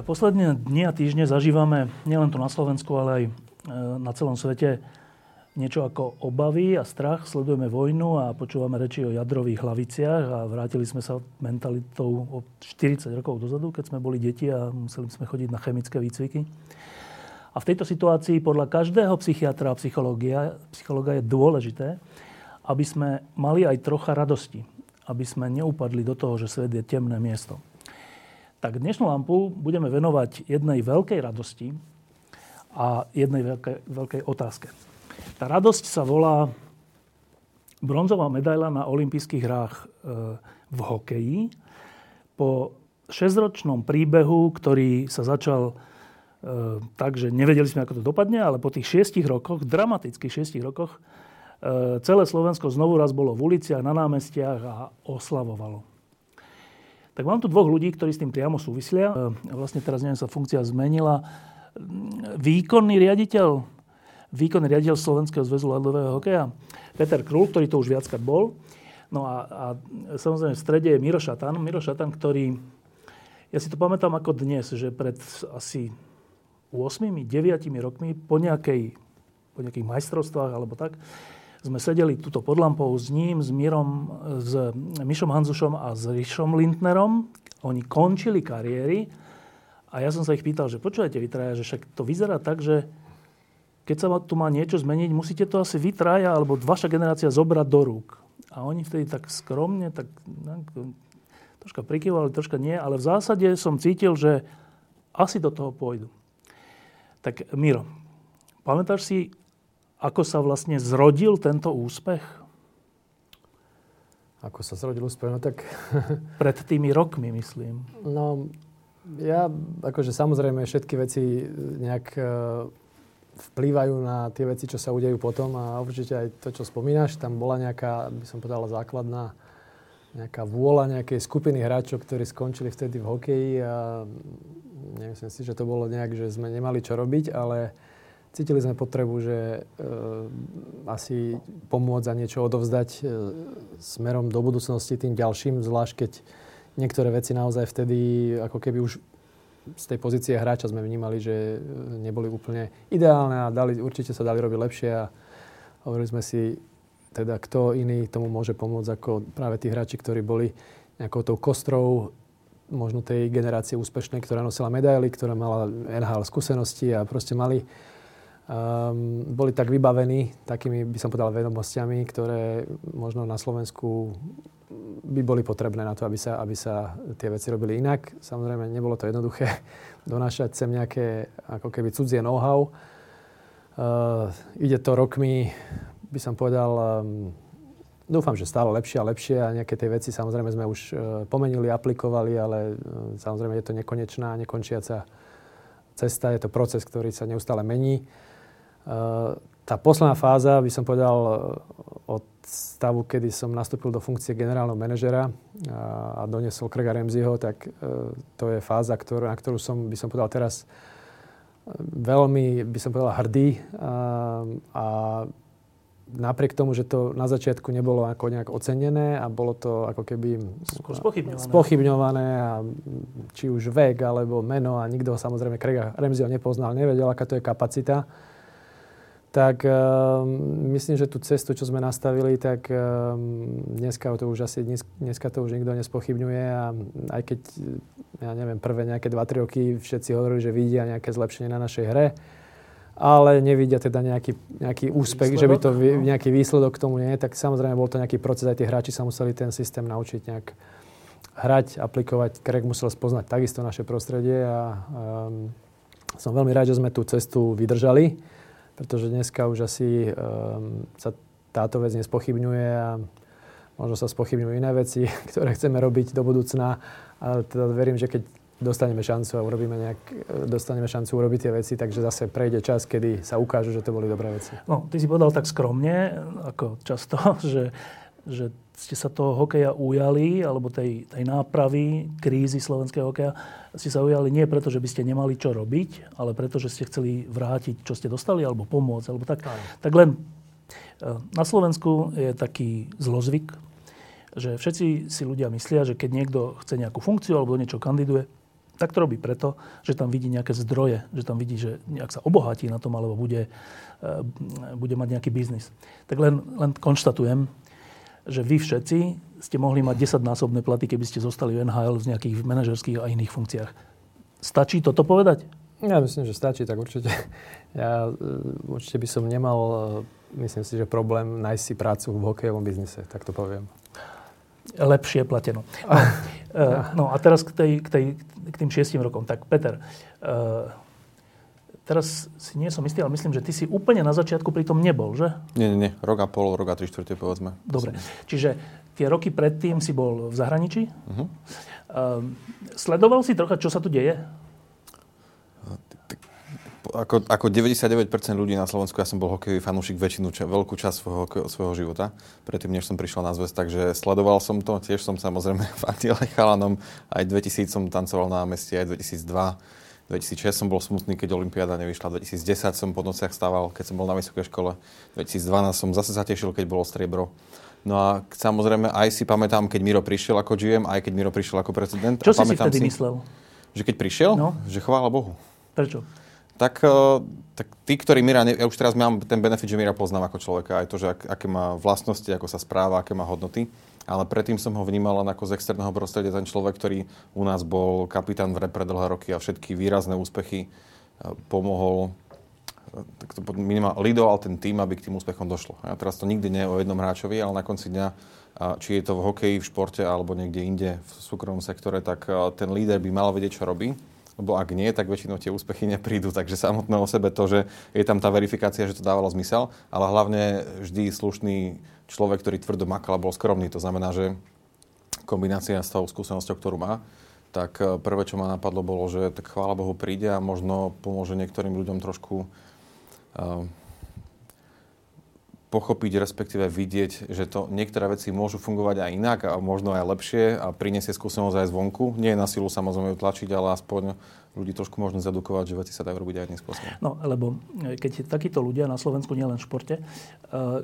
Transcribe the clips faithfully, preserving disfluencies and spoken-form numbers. Posledné dni a týždne zažívame nielen tu na Slovensku, ale aj na celom svete niečo ako obavy a strach. Sledujeme vojnu a počúvame reči o jadrových hlaviciach a vrátili sme sa mentalitou o štyridsať rokov dozadu, keď sme boli deti a museli sme chodiť na chemické výcviky. A v tejto situácii podľa každého psychiatra a psychologa je dôležité, aby sme mali aj trocha radosti, aby sme neupadli do toho, že svet je temné miesto. Tak dnešnú lampu budeme venovať jednej veľkej radosti a jednej veľkej, veľkej otázke. Tá radosť sa volá bronzová medaila na olympijských hrách v hokeji. Po šesťročnom príbehu, ktorý sa začal tak, že nevedeli sme, ako to dopadne, ale po tých šiestich rokoch, dramatických šiestich rokoch, celé Slovensko znovu raz bolo v uliciach, na námestiach a oslavovalo. Tak mám tu dvoch ľudí, ktorí s tým priamo súvislia. Vlastne teraz, neviem, sa funkcia zmenila. Výkonný riaditeľ, výkonný riaditeľ Slovenského zväzu ľadového hokeja, Peter Krul, ktorý to už viackrát bol. No a, a samozrejme v strede je Miro Šatan. Miro Šatan, ktorý, ja si to pamätám ako dnes, že pred asi ôsmimi, deviatimi rokmi po, nejakej, po nejakých majstrovstvách alebo tak, sme sedeli tuto pod lampou s ním, s Mirom, s Mišom Handzušom a s Rišom Lintnerom. Oni končili kariéry a ja som sa ich pýtal, že počujete vy traja, že však to vyzerá tak, že keď sa tu má niečo zmeniť, musíte to asi vy traja alebo vaša generácia zobrať do rúk. A oni vtedy tak skromne, tak, tak troška prikyvali, troška nie, ale v zásade som cítil, že asi do toho pôjdu. Tak Miro, pamätáš si, ako sa vlastne zrodil tento úspech? Ako sa zrodil úspech? No tak... Pred tými rokmi, myslím. No, ja, akože samozrejme, všetky veci nejak e, vplývajú na tie veci, čo sa udejú potom a určite aj to, čo spomínaš, tam bola nejaká, by som povedal, základná nejaká vôľa nejakej skupiny hráčov, ktorí skončili vtedy v hokeji a nemyslím si, že to bolo nejak, že sme nemali čo robiť, ale cítili sme potrebu, že e, asi pomôcť a niečo odovzdať e, smerom do budúcnosti tým ďalším, zvlášť keď niektoré veci naozaj vtedy, ako keby už z tej pozície hráča sme vnímali, že neboli úplne ideálne a dali, určite sa dali robiť lepšie a hovorili sme si, teda kto iný tomu môže pomôcť ako práve tí hráči, ktorí boli nejakou tou kostrou možno tej generácie úspešnej, ktorá nosila medaily, ktorá mala en há el skúsenosti a proste mali Um, boli tak vybavení takými, by som povedal, vedomostiami, ktoré možno na Slovensku by boli potrebné na to, aby sa, aby sa tie veci robili inak. Samozrejme, nebolo to jednoduché donášať sem nejaké ako keby cudzie know-how. Uh, ide to rokmi, by som povedal, um, dúfam, že stále lepšie a lepšie a nejaké tie veci samozrejme sme už uh, pomenili, aplikovali, ale uh, samozrejme je to nekonečná, nekončiaca cesta, je to proces, ktorý sa neustále mení. Tá posledná fáza, by som povedal, od stavu, kedy som nastúpil do funkcie generálneho manažera a doniesol Craiga Ramseyho, tak to je fáza, na ktorú som, by som povedal, teraz veľmi, by som povedal, hrdý. A napriek tomu, že to na začiatku nebolo ako nejak ocenené a bolo to ako keby spochybňované, spochybňované a či už vek alebo meno a nikto samozrejme Craiga Ramseyho nepoznal, nevedel, aká to je kapacita, tak um, myslím, že tú cestu, čo sme nastavili, tak um, dneska to už asi dnes, dneska to už nikto nespochybňuje a aj keď, ja neviem, prvé nejaké dva tri roky všetci hovorili, že vidia nejaké zlepšenie na našej hre, ale nevidia teda nejaký, nejaký úspech, výsledok? Že by to nejaký výsledok k tomu nie, tak samozrejme bol to nejaký proces, aj tí hráči sa museli ten systém naučiť nejak hrať, aplikovať, Craig musel spoznať takisto naše prostredie a um, som veľmi rád, že sme tú cestu vydržali. Pretože dneska už asi um, sa táto vec nespochybňuje a možno sa spochybňujú iné veci, ktoré chceme robiť do budúcna. A ale teda verím, že keď dostaneme šancu a urobíme nejak, dostaneme šancu urobiť tie veci, takže zase prejde čas, kedy sa ukážu, že to boli dobré veci. No, ty si povedal tak skromne, ako často, že, že ste sa toho hokeja ujali, alebo tej, tej nápravy, krízy slovenského hokeja, ste sa ujali nie preto, že by ste nemali čo robiť, ale preto, že ste chceli vrátiť, čo ste dostali, alebo pomôcť, alebo tak. Tak len na Slovensku je taký zlozvyk, že všetci si ľudia myslia, že keď niekto chce nejakú funkciu, alebo niečo kandiduje, tak to robí preto, že tam vidí nejaké zdroje, že tam vidí, že nejak sa obohatí na tom, alebo bude, bude mať nejaký biznis. Tak len, len konštatujem, že vy všetci ste mohli mať desaťnásobné platy, keby ste zostali v en há el v nejakých manažerských a iných funkciách. Stačí toto povedať? Ja myslím, že stačí, tak určite. Ja určite by som nemal, myslím si, že problém nájsť si prácu v hokejovom biznise, tak to poviem. Lepšie plateno. No, no a teraz k, tej, k, tej, k tým šiestim rokom. Tak, Peter, teraz si nie som istý, ale myslím, že ty si úplne na začiatku pri tom nebol, že? Nie, nie, nie. Rok a pol, rok a tri štvrte, povedzme. Dobre. Čiže tie roky predtým si bol v zahraničí. Uh-huh. Sledoval si trocha, čo sa tu deje? Ako, ako deväťdesiatdeväť percent ľudí na Slovensku, ja som bol hokejový fanúšik väčšinu, ča, veľkú časť svojho, svojho života, predtým, než som prišiel na Zväz, takže sledoval som to, tiež som samozrejme fandil aj chalanom, aj dvetisíc som tancoval na námestí, aj dvetisícdva, dvetisícšesť som bol smutný, keď olympiáda nevyšla, dvetisícdesať som po nociach stával, keď som bol na vysokej škole, dvetisícdvanásť som zase zatešil, keď bolo striebro. No a samozrejme aj si pamätám, keď Miro prišiel ako gé em, aj keď Miro prišiel ako prezident. Čo si si vtedy si, myslel? Že keď prišiel, no? Že chvála Bohu. Prečo? Tak, tak tí, ktorí Mira... Ja už teraz mám ten benefit, že Mira poznám ako človeka. Aj to, že ak, aké má vlastnosti, ako sa správa, aké má hodnoty. Ale predtým som ho vnímal len ako z externého prostredia. Ten človek, ktorý u nás bol kapitán v repre dlhé roky a všetky výrazné úspechy pomohol... Tak to minimálne lidoval ten tým, aby k tým úspechom došlo. Ja teraz to nikdy nie je o jednom hráčovi, ale na konci dňa, či je to v hokeji, v športe alebo niekde inde v súkromnom sektore, tak ten líder by mal vedieť, čo robí. Lebo ak nie, tak väčšinou tie úspechy neprídu. Takže samotné o sebe to, že je tam tá verifikácia, že to dávalo zmysel, ale hlavne vždy slušný človek, ktorý tvrdo makal a bol skromný. To znamená, že kombinácia s tou skúsenosťou, ktorú má, tak prvé, čo ma napadlo, bolo, že tak chvála Bohu príde a možno pomôže niektorým ľuďom trošku uh, pochopiť, respektíve vidieť, že to niektoré veci môžu fungovať aj inak a možno aj lepšie a priniesie skúsenosť aj zvonku. Nie je na silu samozrejme utlačiť, ale aspoň ľudí trošku možno zedukovať, že veci sa dajú robiť aj iným spôsobom. No, lebo keď takíto ľudia na Slovensku, nielen v športe,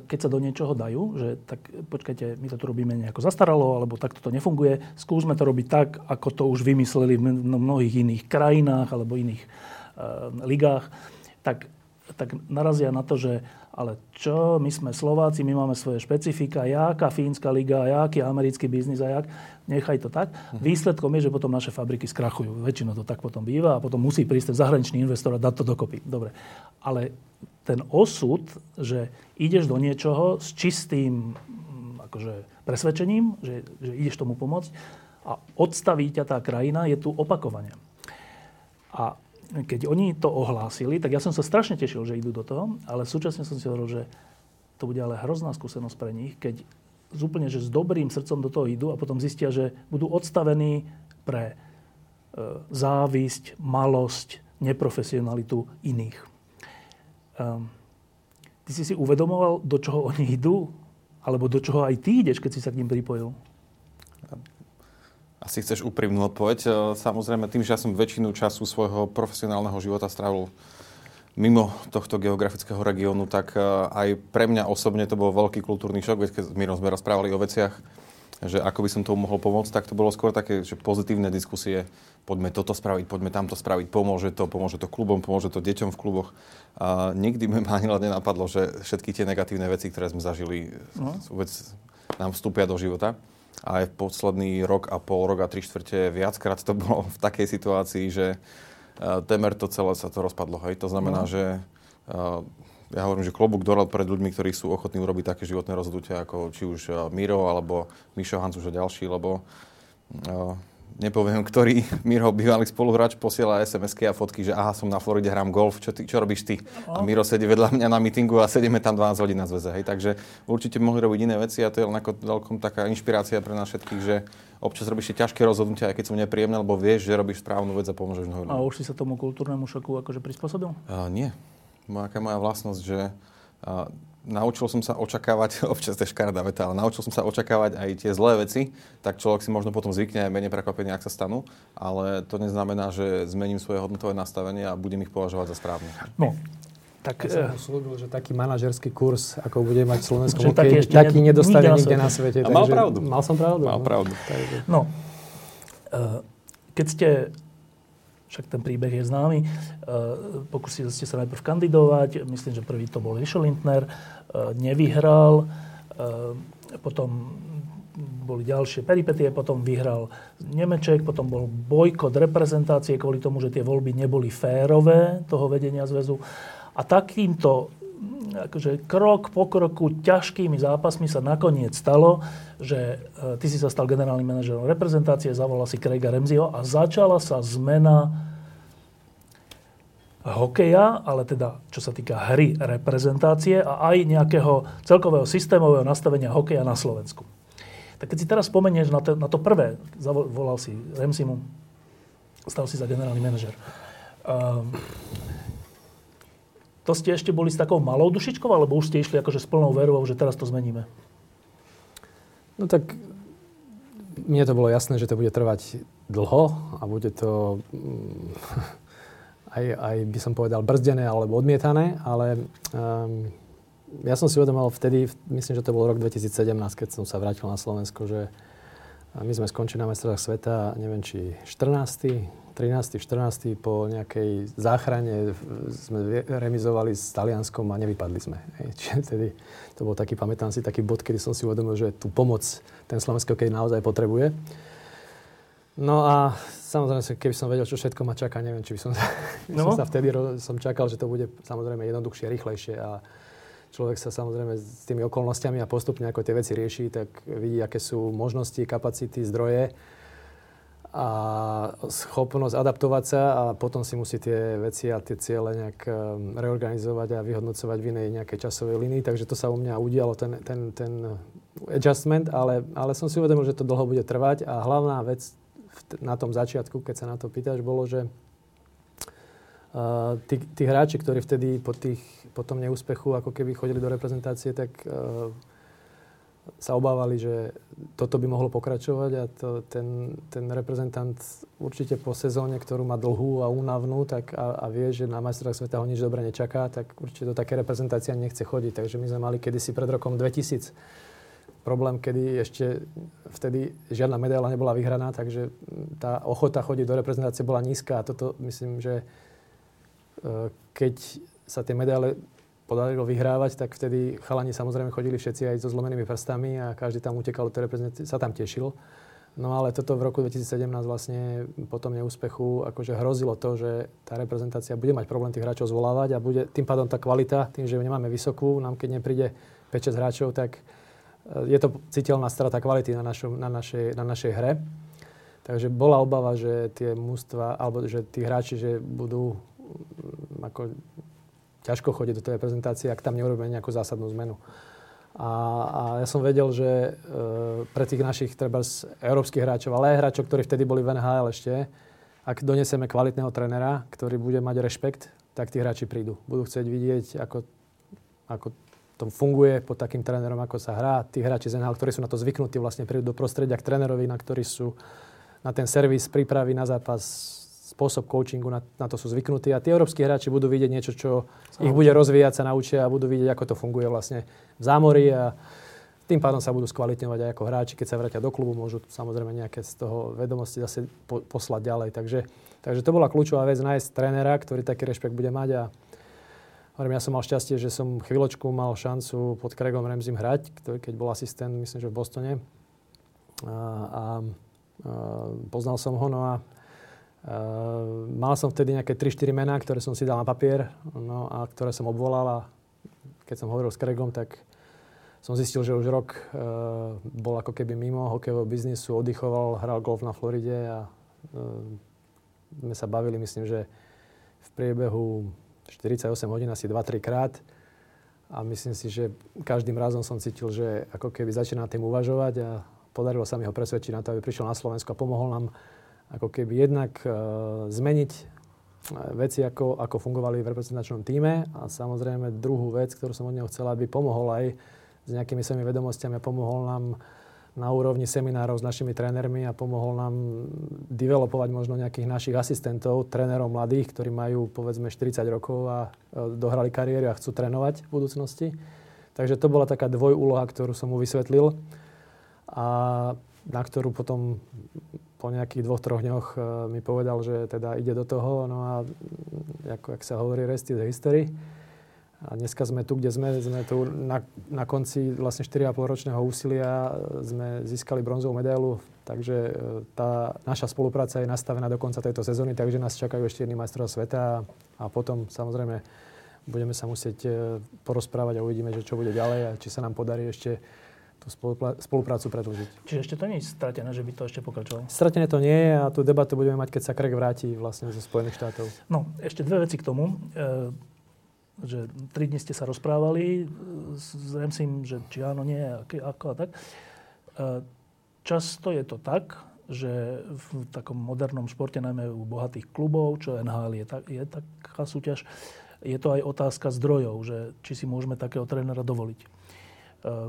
keď sa do niečoho dajú, že tak počkajte, my to tu robíme nejako zastaralo, alebo takto to nefunguje, skúsme to robiť tak, ako to už vymysleli v mnohých iných krajinách alebo iných uh, ligách, tak, tak narazia na to, že ale čo, my sme Slováci, my máme svoje špecifika, jaká fínska liga, jaký americký biznis a jak, nechaj to tak. Výsledkom je, že potom naše fabriky skrachujú. Väčšinou to tak potom býva a potom musí prísť ten zahraničný investor a dať to dokopy. Dobre. Ale ten osud, že ideš do niečoho s čistým akože, presvedčením, že, že ideš tomu pomôcť a odstaví ťa tá krajina, je tu opakovanie. A keď oni to ohlásili, tak ja som sa strašne tešil, že idú do toho, ale súčasne som si hovoril, že to bude ale hrozná skúsenosť pre nich, keď úplne, že s dobrým srdcom do toho idú a potom zistia, že budú odstavení pre závisť, malosť, neprofesionalitu iných. Ty si si uvedomoval, do čoho oni idú? Alebo do čoho aj ty ideš, keď si sa k ním pripojil? Asi chceš úprimnú odpoveď. Samozrejme, tým, že ja som väčšinu času svojho profesionálneho života strávil mimo tohto geografického regiónu, tak aj pre mňa osobne to bol veľký kultúrny šok, veď keď s Mírom sme rozprávali o veciach, že ako by som tomu mohol pomôcť, tak to bolo skôr také, že pozitívne diskusie, poďme toto spraviť, poďme tamto spraviť, pomôže to, pomôže to klubom, pomôže to deťom v kluboch. A nikdy mi ani len nenapadlo, že všetky tie negatívne veci, ktoré sme zažili, no. vôbec nám vstúpia do života. A aj v posledný rok a pol, rok a tri štvrte viackrát to bolo v takej situácii, že temer to celé sa to rozpadlo. Hej. To znamená, no. že ja hovorím, že klobúk dole pred ľuďmi, ktorí sú ochotní urobiť také životné rozhodnutia, ako či už Miro, alebo Mišo Handzuš a ďalší, lebo nepoviem, ktorý Miro, bývalý spoluhráč, posiela es em esky a fotky, že aha, som na Floride, hrám golf, čo, ty, čo robíš ty? A Miro sedí vedľa mňa na mítingu a sedíme tam dvanásť hodín na zväze. Hej. Takže určite mohli robiť iné veci a to je ako veľkom taká inšpirácia pre nás všetkých, že občas robíš tie ťažké rozhodnutia, aj keď sú nepríjemné, lebo vieš, že robíš správnu vec a pomôžeš mnohým. A už si sa tomu kultúrnemu šoku akože prispôsobil? Uh, nie. Moja, aká moja vlastnosť, že uh, naučil som sa očakávať, občas to je škaredá veta, ale naučil som sa očakávať aj tie zlé veci, tak človek si možno potom zvykne aj menej prekvapenie, ak sa stanú, ale to neznamená, že zmením svoje hodnotové nastavenie a budem ich považovať za správne. No, tak... Ja som uslúbil, že taký manažerský kurz, ako bude mať v Slovenskom hokeji, taký, taký nedostane nikde na svete. A mal takže, pravdu. Mal som pravdu. Mal no. pravdu. Takže. No, keď ste... Však ten príbeh je známy. Pokúsili ste sa najprv kandidovať. Myslím, že prvý to bol Riško Lintner. Nevyhral. Potom boli ďalšie peripetie. Potom vyhral Nemeček. Potom bol bojkot reprezentácie kvôli tomu, že tie voľby neboli férové toho vedenia zväzu. A takýmto akože krok po kroku ťažkými zápasmi sa nakoniec stalo, že ty si sa stal generálnym manažerom reprezentácie, zavolal si Craiga Ramseyho a začala sa zmena hokeja, ale teda čo sa týka hry reprezentácie a aj nejakého celkového systémového nastavenia hokeja na Slovensku. Tak keď si teraz spomenieš na to, na to prvé, zavolal si Ramseymu, stal si za generálny manažer. Um, To ste ešte boli s takou malou dušičkou, alebo už ste išli akože s plnou verou, že teraz to zmeníme? No tak mne to bolo jasné, že to bude trvať dlho a bude to um, aj, aj by som povedal brzdené alebo odmietané, ale um, ja som si uvedomal vtedy, myslím, že to bol rok dvetisícsedemnásť, keď som sa vrátil na Slovensko, že my sme skončili na majstrovstvách sveta, neviem či štrnásty, trinásty, štrnásty po nejakej záchrane sme remizovali s Talianskom a nevypadli sme. Čiže tedy to bol taký, pamätám si, taký bod, kedy som si uvedomil, že tú pomoc ten slovenský hokej naozaj potrebuje. No a samozrejme, keby som vedel, čo všetko ma čaká, neviem, či by som, no. som sa vtedy som čakal, že to bude samozrejme jednoduchšie, rýchlejšie a človek sa samozrejme s tými okolnostiami a postupne, ako tie veci rieši, tak vidí, aké sú možnosti, kapacity, zdroje a schopnosť adaptovať sa a potom si musí tie veci a tie ciele nejak reorganizovať a vyhodnocovať v inej nejakej časovej línii. Takže to sa u mňa udialo, ten, ten, ten adjustment, ale, ale som si uvedomil, že to dlho bude trvať a hlavná vec na tom začiatku, keď sa na to pýtaš, bolo, že Uh, tí, tí hráči, ktorí vtedy po, tých, po tom neúspechu ako keby chodili do reprezentácie, tak uh, sa obávali, že toto by mohlo pokračovať a to, ten, ten reprezentant určite po sezóne, ktorú má dlhú a únavnú tak a, a vie, že na majstrovstvách sveta ho nič dobre nečaká, tak určite do také reprezentácie nechce chodiť. Takže my sme mali kedysi pred rokom dvetisíc problém, kedy ešte vtedy žiadna medaila nebola vyhraná, takže tá ochota chodiť do reprezentácie bola nízka a toto myslím, že keď sa tie medaile podarilo vyhrávať, tak vtedy chalani samozrejme chodili všetci aj so zlomenými prstami a každý tam utekal do tej reprezentácie, sa tam tešil. No ale toto v roku dvetisícsedemnásť vlastne po tom neúspechu akože hrozilo to, že tá reprezentácia bude mať problém tých hráčov zvolávať a bude tým pádom tá kvalita, tým, že nemáme vysokú, nám keď nepríde päť šesť hráčov, tak je to citeľná strata kvality na, našom, na, našej, na našej hre. Takže bola obava, že tie mužstva, alebo že tí hráči, že budú ako ťažko chodiť do tej reprezentácie, ak tam neurobíme nejakú zásadnú zmenu. A, a ja som vedel, že e, pre tých našich treba z európskych hráčov, ale aj hráčov, ktorí vtedy boli v en há el ešte, ak donesieme kvalitného trénera, ktorý bude mať rešpekt, tak tí hráči prídu. Budú chcieť vidieť, ako, ako to funguje pod takým trénerom, ako sa hrá. Tí hráči z en há el, ktorí sú na to zvyknutí, vlastne prídu do prostredia k trénerovi, na ktorý sú na ten servis, prípravy na zápas, spôsob coachingu, na, na to sú zvyknutí a tí európski hráči budú vidieť niečo, čo ich bude rozvíjať, sa naučia a budú vidieť, ako to funguje vlastne v zámori a tým pádom sa budú skvalitňovať aj ako hráči, keď sa vrátia do klubu, môžu samozrejme nejaké z toho vedomosti zase po, poslať ďalej. Takže, takže to bola kľúčová vec, nájsť trénera, ktorý taký rešpekt bude mať a hovorím, ja som mal šťastie, že som chvíľočku mal šancu pod Craigom Ramseym hrať, ktorý, keď bol asistent, myslím, že v Bostone a, a, a poznal som ho, no a Uh, mal som vtedy nejaké tri štyri mená, ktoré som si dal na papier no, a ktoré som obvolal a keď som hovoril s Craigom, tak som zistil, že už rok e, bol ako keby mimo hokejového biznisu, oddychoval, hral golf na Floride a e, sme sa bavili, myslím, že v priebehu štyridsaťosem hodín asi dva tri krát. A myslím si, že každým razom som cítil, že ako keby začína tým uvažovať a podarilo sa mi ho presvedčiť na to, aby prišiel na Slovensko a pomohol nám ako keby jednak e, zmeniť veci, ako, ako fungovali v reprezentačnom týme. A samozrejme druhú vec, ktorú som od neho chcel, aby pomohol aj s nejakými svojimi vedomostiami, pomohol nám na úrovni seminárov s našimi trénermi a pomohol nám developovať možno nejakých našich asistentov, trénerov mladých, ktorí majú povedzme štyridsať rokov a dohrali kariéru a chcú trénovať v budúcnosti. Takže to bola taká dvojúloha, ktorú som mu vysvetlil a na ktorú potom po nejakých dvoch, troch dňoch mi povedal, že teda ide do toho. No a ako, jak sa hovorí, rest is history. A dneska sme tu, kde sme. Sme tu na, na konci vlastne štyri a pol ročného úsilia sme získali bronzovú medailu, takže tá naša spolupráca je nastavená do konca tejto sezóny, takže nás čakajú ešte jedný majstrov sveta a potom samozrejme budeme sa musieť porozprávať a uvidíme, že čo bude ďalej a či sa nám podarí ešte tú spoluprácu predĺžiť. Čiže ešte to nie je stratené, že by to ešte pokračovalo? Stratené to nie je a tú debatu budeme mať, keď sa Craig vráti vlastne zo Spojených štátov. No, ešte dve veci k tomu. Že tri dni ste sa rozprávali s Remsim, že či áno, nie, ako a tak. Často je to tak, že v takom modernom športe, najmä u bohatých klubov, čo en há el je, tak, je taká súťaž, je to aj otázka zdrojov, že či si môžeme takého trénera dovoliť.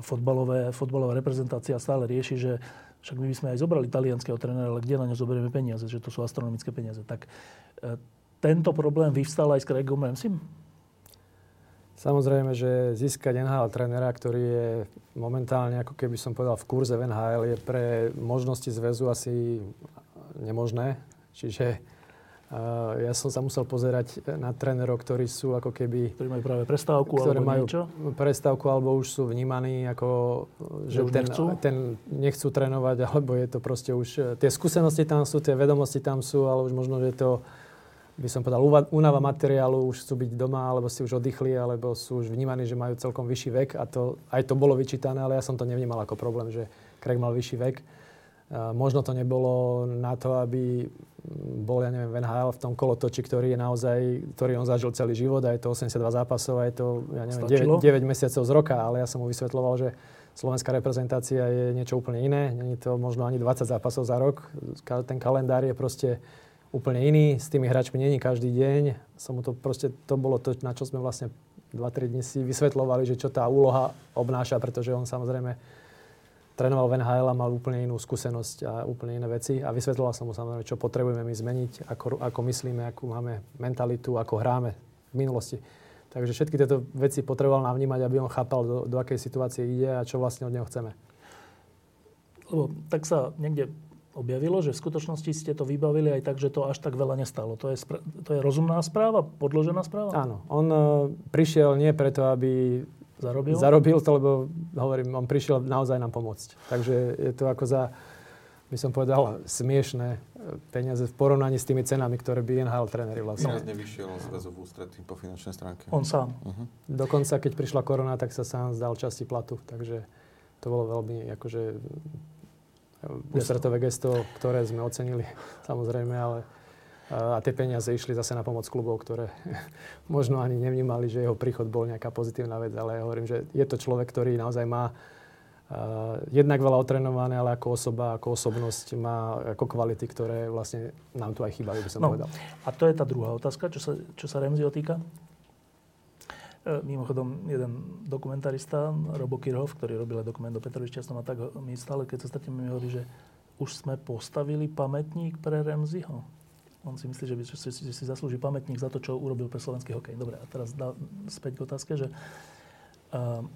Fotbalové, fotbalová reprezentácia stále rieši, že však my by sme aj zobrali talianského trénera, ale kde na ňo zoberieme peniaze, že to sú astronomické peniaze. Tak tento problém vyvstal aj s Craigom Ramseym? Samozrejme, že získať en há el trénera, ktorý je momentálne, ako keby som povedal, v kurze v en há el, je pre možnosti zväzu asi nemožné. Čiže uh, ja som sa musel pozerať na trénerov, ktorí sú ako keby... Ktorí majú práve prestávku alebo majú niečo? Prestávku alebo už sú vnímaní ako... Že, že ten, nechcú? ten nechcú trénovať, alebo je to proste už... Tie skúsenosti tam sú, tie vedomosti tam sú, ale už možno, že to... by som povedal, únava materiálu, už chcú byť doma, alebo si už oddychli, alebo sú už vnímaní, že majú celkom vyšší vek. A to, aj to bolo vyčítané, ale ja som to nevnímal ako problém, že Craig mal vyšší vek. Uh, možno to nebolo na to, aby bol, ja neviem, v en há el v tom kolotoči, ktorý je naozaj, ktorý on zažil celý život. A je to osemdesiatdva zápasov, a je to, ja neviem, deväť mesiacov z roka. Ale ja som mu vysvetľoval, že slovenská reprezentácia je niečo úplne iné. Není to možno ani dvadsať zápasov za rok. Ten kalendár je proste úplne iný, s tými hráčmi nie je každý deň. Som mu to proste, to bolo to, na čo sme vlastne dva tri dni si vysvetľovali, že čo tá úloha obnáša, pretože on samozrejme trénoval v en há el a mal úplne inú skúsenosť a úplne iné veci. A vysvetľoval som mu samozrejme, čo potrebujeme my zmeniť, ako, ako myslíme, akú máme mentalitu, ako hráme v minulosti. Takže všetky tieto veci potreboval nám vnímať, aby on chápal, do, do akej situácie ide a čo vlastne od neho chceme. Lebo tak sa niekde... objavilo, že v skutočnosti ste to vybavili aj tak, že to až tak veľa nestalo. To je, spra- to je rozumná správa, podložená správa? Áno. On uh, prišiel nie preto, aby zarobil? zarobil to, lebo hovorím, on prišiel naozaj nám pomôcť. Takže je to ako za, by som povedal, smiešné peniaze v porovnaní s tými cenami, ktoré by en há el tréneri vlastne. Ináč nevyšiel zväzov ústretí po finančnej stránke. On sám. Uh-huh. Dokonca, keď prišla korona, tak sa sám zdal časti platu. Takže to bolo veľmi, akože... ústretové gesto, ktoré sme ocenili, samozrejme, ale a tie peniaze išli zase na pomoc klubov, ktoré možno ani nevnímali, že jeho príchod bol nejaká pozitívna vec, ale ja hovorím, že je to človek, ktorý naozaj má uh, jednak veľa otrénované, ale ako osoba, ako osobnosť má ako kvality, ktoré vlastne nám tu aj chýbajú, by som no, povedal. A to je tá druhá otázka, čo sa, čo sa Remzio týka. Mimochodom, jeden dokumentarista, Robo Kirhov, ktorý robil aj dokument do Petroviča, a tak my stále, keď sa stretneme, mi hovorí, že už sme postavili pamätník pre Remziho. On si myslí, že, by, že, si, že si zaslúži pamätník za to, čo urobil pre slovenský hokej. Dobre, a teraz dá, späť k otázke, že uh,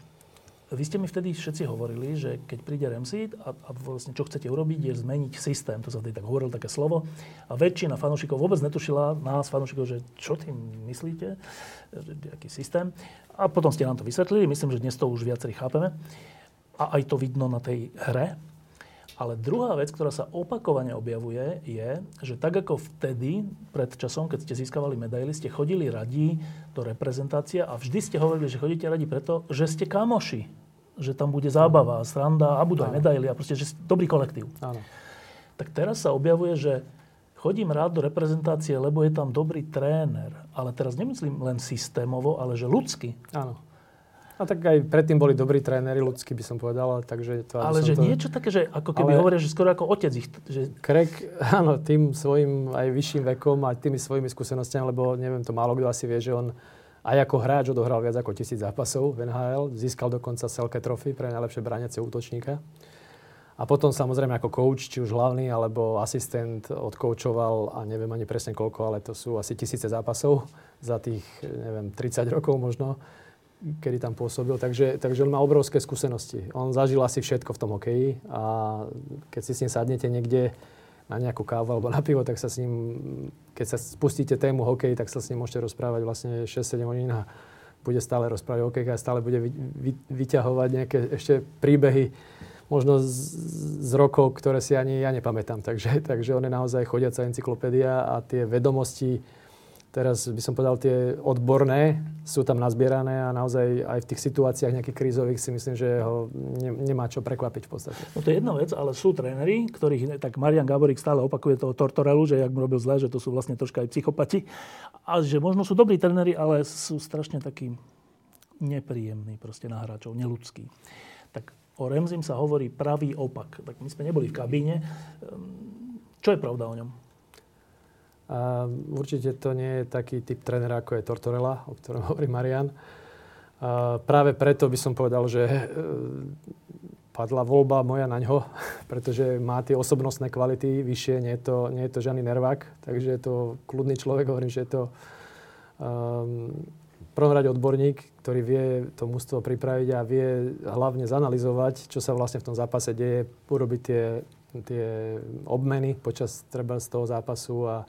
vy ste mi vtedy všetci hovorili, že keď príde Ramsey a, a vlastne čo chcete urobiť, je zmeniť systém. To sa vtedy tak hovoril, také slovo. A väčšina fanúšikov vôbec netušila nás, fanúšikov, že čo tým myslíte, že, aký systém. A potom ste nám to vysvetlili. Myslím, že dnes to už viacerí chápeme. A aj to vidno na tej hre. Ale druhá vec, ktorá sa opakovane objavuje, je, že tak ako vtedy, pred časom, keď ste získavali medaily, ste chodili radi do reprezentácie a vždy ste hovorili, že chodíte radi preto, že ste kamoši. že tam bude zábava, sranda a budú aj medaily a proste, že dobrý kolektív. Áno. Tak teraz sa objavuje, že chodím rád do reprezentácie, lebo je tam dobrý tréner. Ale teraz nemyslím len systémovo, ale že ľudsky. Áno. A tak aj predtým boli dobrí tréneri, ľudsky by som povedal, takže... To, ale že to... niečo také, že ako keby ale... hovoria, že skoro ako otec ich... Že... Craig, áno, tým svojim aj vyšším vekom a tými svojimi skúsenostiami, lebo neviem, to málo kto asi vie, že on aj ako hráč odohral viac ako tisíc zápasov v en há el, získal dokonca Selke Trophy pre najlepšie brániaceho útočníka. A potom samozrejme ako coach, či už hlavný, alebo asistent odkoučoval, a neviem ani presne koľko, ale to sú asi tisíce zápasov za tých, neviem, tridsať rokov možno, kedy tam pôsobil, takže, takže on má obrovské skúsenosti. On zažil asi všetko v tom hokeji a keď si s ním sadnete niekde na nejakú kávu alebo na pivo, tak sa s ním, keď sa spustíte tému hokej, tak sa s ním môžete rozprávať vlastne šesť sedem hodín a bude stále rozprávať hokej a stále bude vy, vy, vyťahovať nejaké ešte príbehy, možno z, z rokov, ktoré si ani ja nepamätám. Takže, takže on je naozaj chodiaca encyklopédia a tie vedomosti, teraz by som povedal, tie odborné sú tam nazbierané a naozaj aj v tých situáciách nejakých krízových si myslím, že ho ne, nemá čo prekvapiť v podstate. No to je jedna vec, ale sú tréneri, ktorých, tak Marián Gáborík stále opakuje toho Tortorellu, že jak mu robil zle, že to sú vlastne troška aj psychopati a že možno sú dobrí tréneri, ale sú strašne takí nepríjemní proste na hráčov, neľudskí. Tak o Remzim sa hovorí pravý opak. Tak my sme neboli v kabíne. Čo je pravda o ňom? A určite to nie je taký typ trénera, ako je Tortorella, o ktorom hovorí Marian. A práve preto by som povedal, že padla voľba moja na ňo, pretože má tie osobnostné kvality vyššie, nie je to, nie je to žiadny nervák, takže je to kľudný človek, hovorím, že je to um, v prvom rade odborník, ktorý vie to mužstvo pripraviť a vie hlavne zanalyzovať, čo sa vlastne v tom zápase deje, urobiť tie, tie obmeny počas treba z toho zápasu a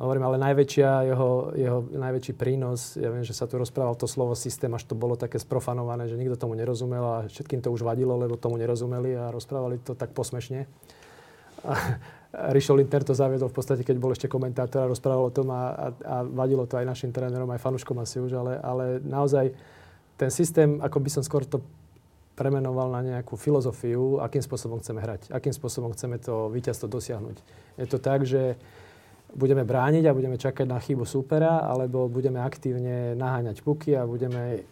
hovorím, ale najväčšia jeho, jeho najväčší prínos, ja viem, že sa tu rozprával to slovo systém, až to bolo také sprofanované, že nikto tomu nerozumel a všetkým to už vadilo, lebo tomu nerozumeli a rozprávali to tak posmešne. A Riško Lintner to zaviedol v podstate, keď bol ešte komentátor a rozprával o tom a, a, a vadilo to aj našim trénerom, aj fanúškom asi už, ale, ale naozaj ten systém, ako by som skôr to premenoval na nejakú filozofiu, akým spôsobom chceme hrať, akým spôsobom chceme to víťazstvo dosiahnuť. Je to tak, že budeme brániť a budeme čakať na chybu supera, alebo budeme aktívne naháňať puky a budeme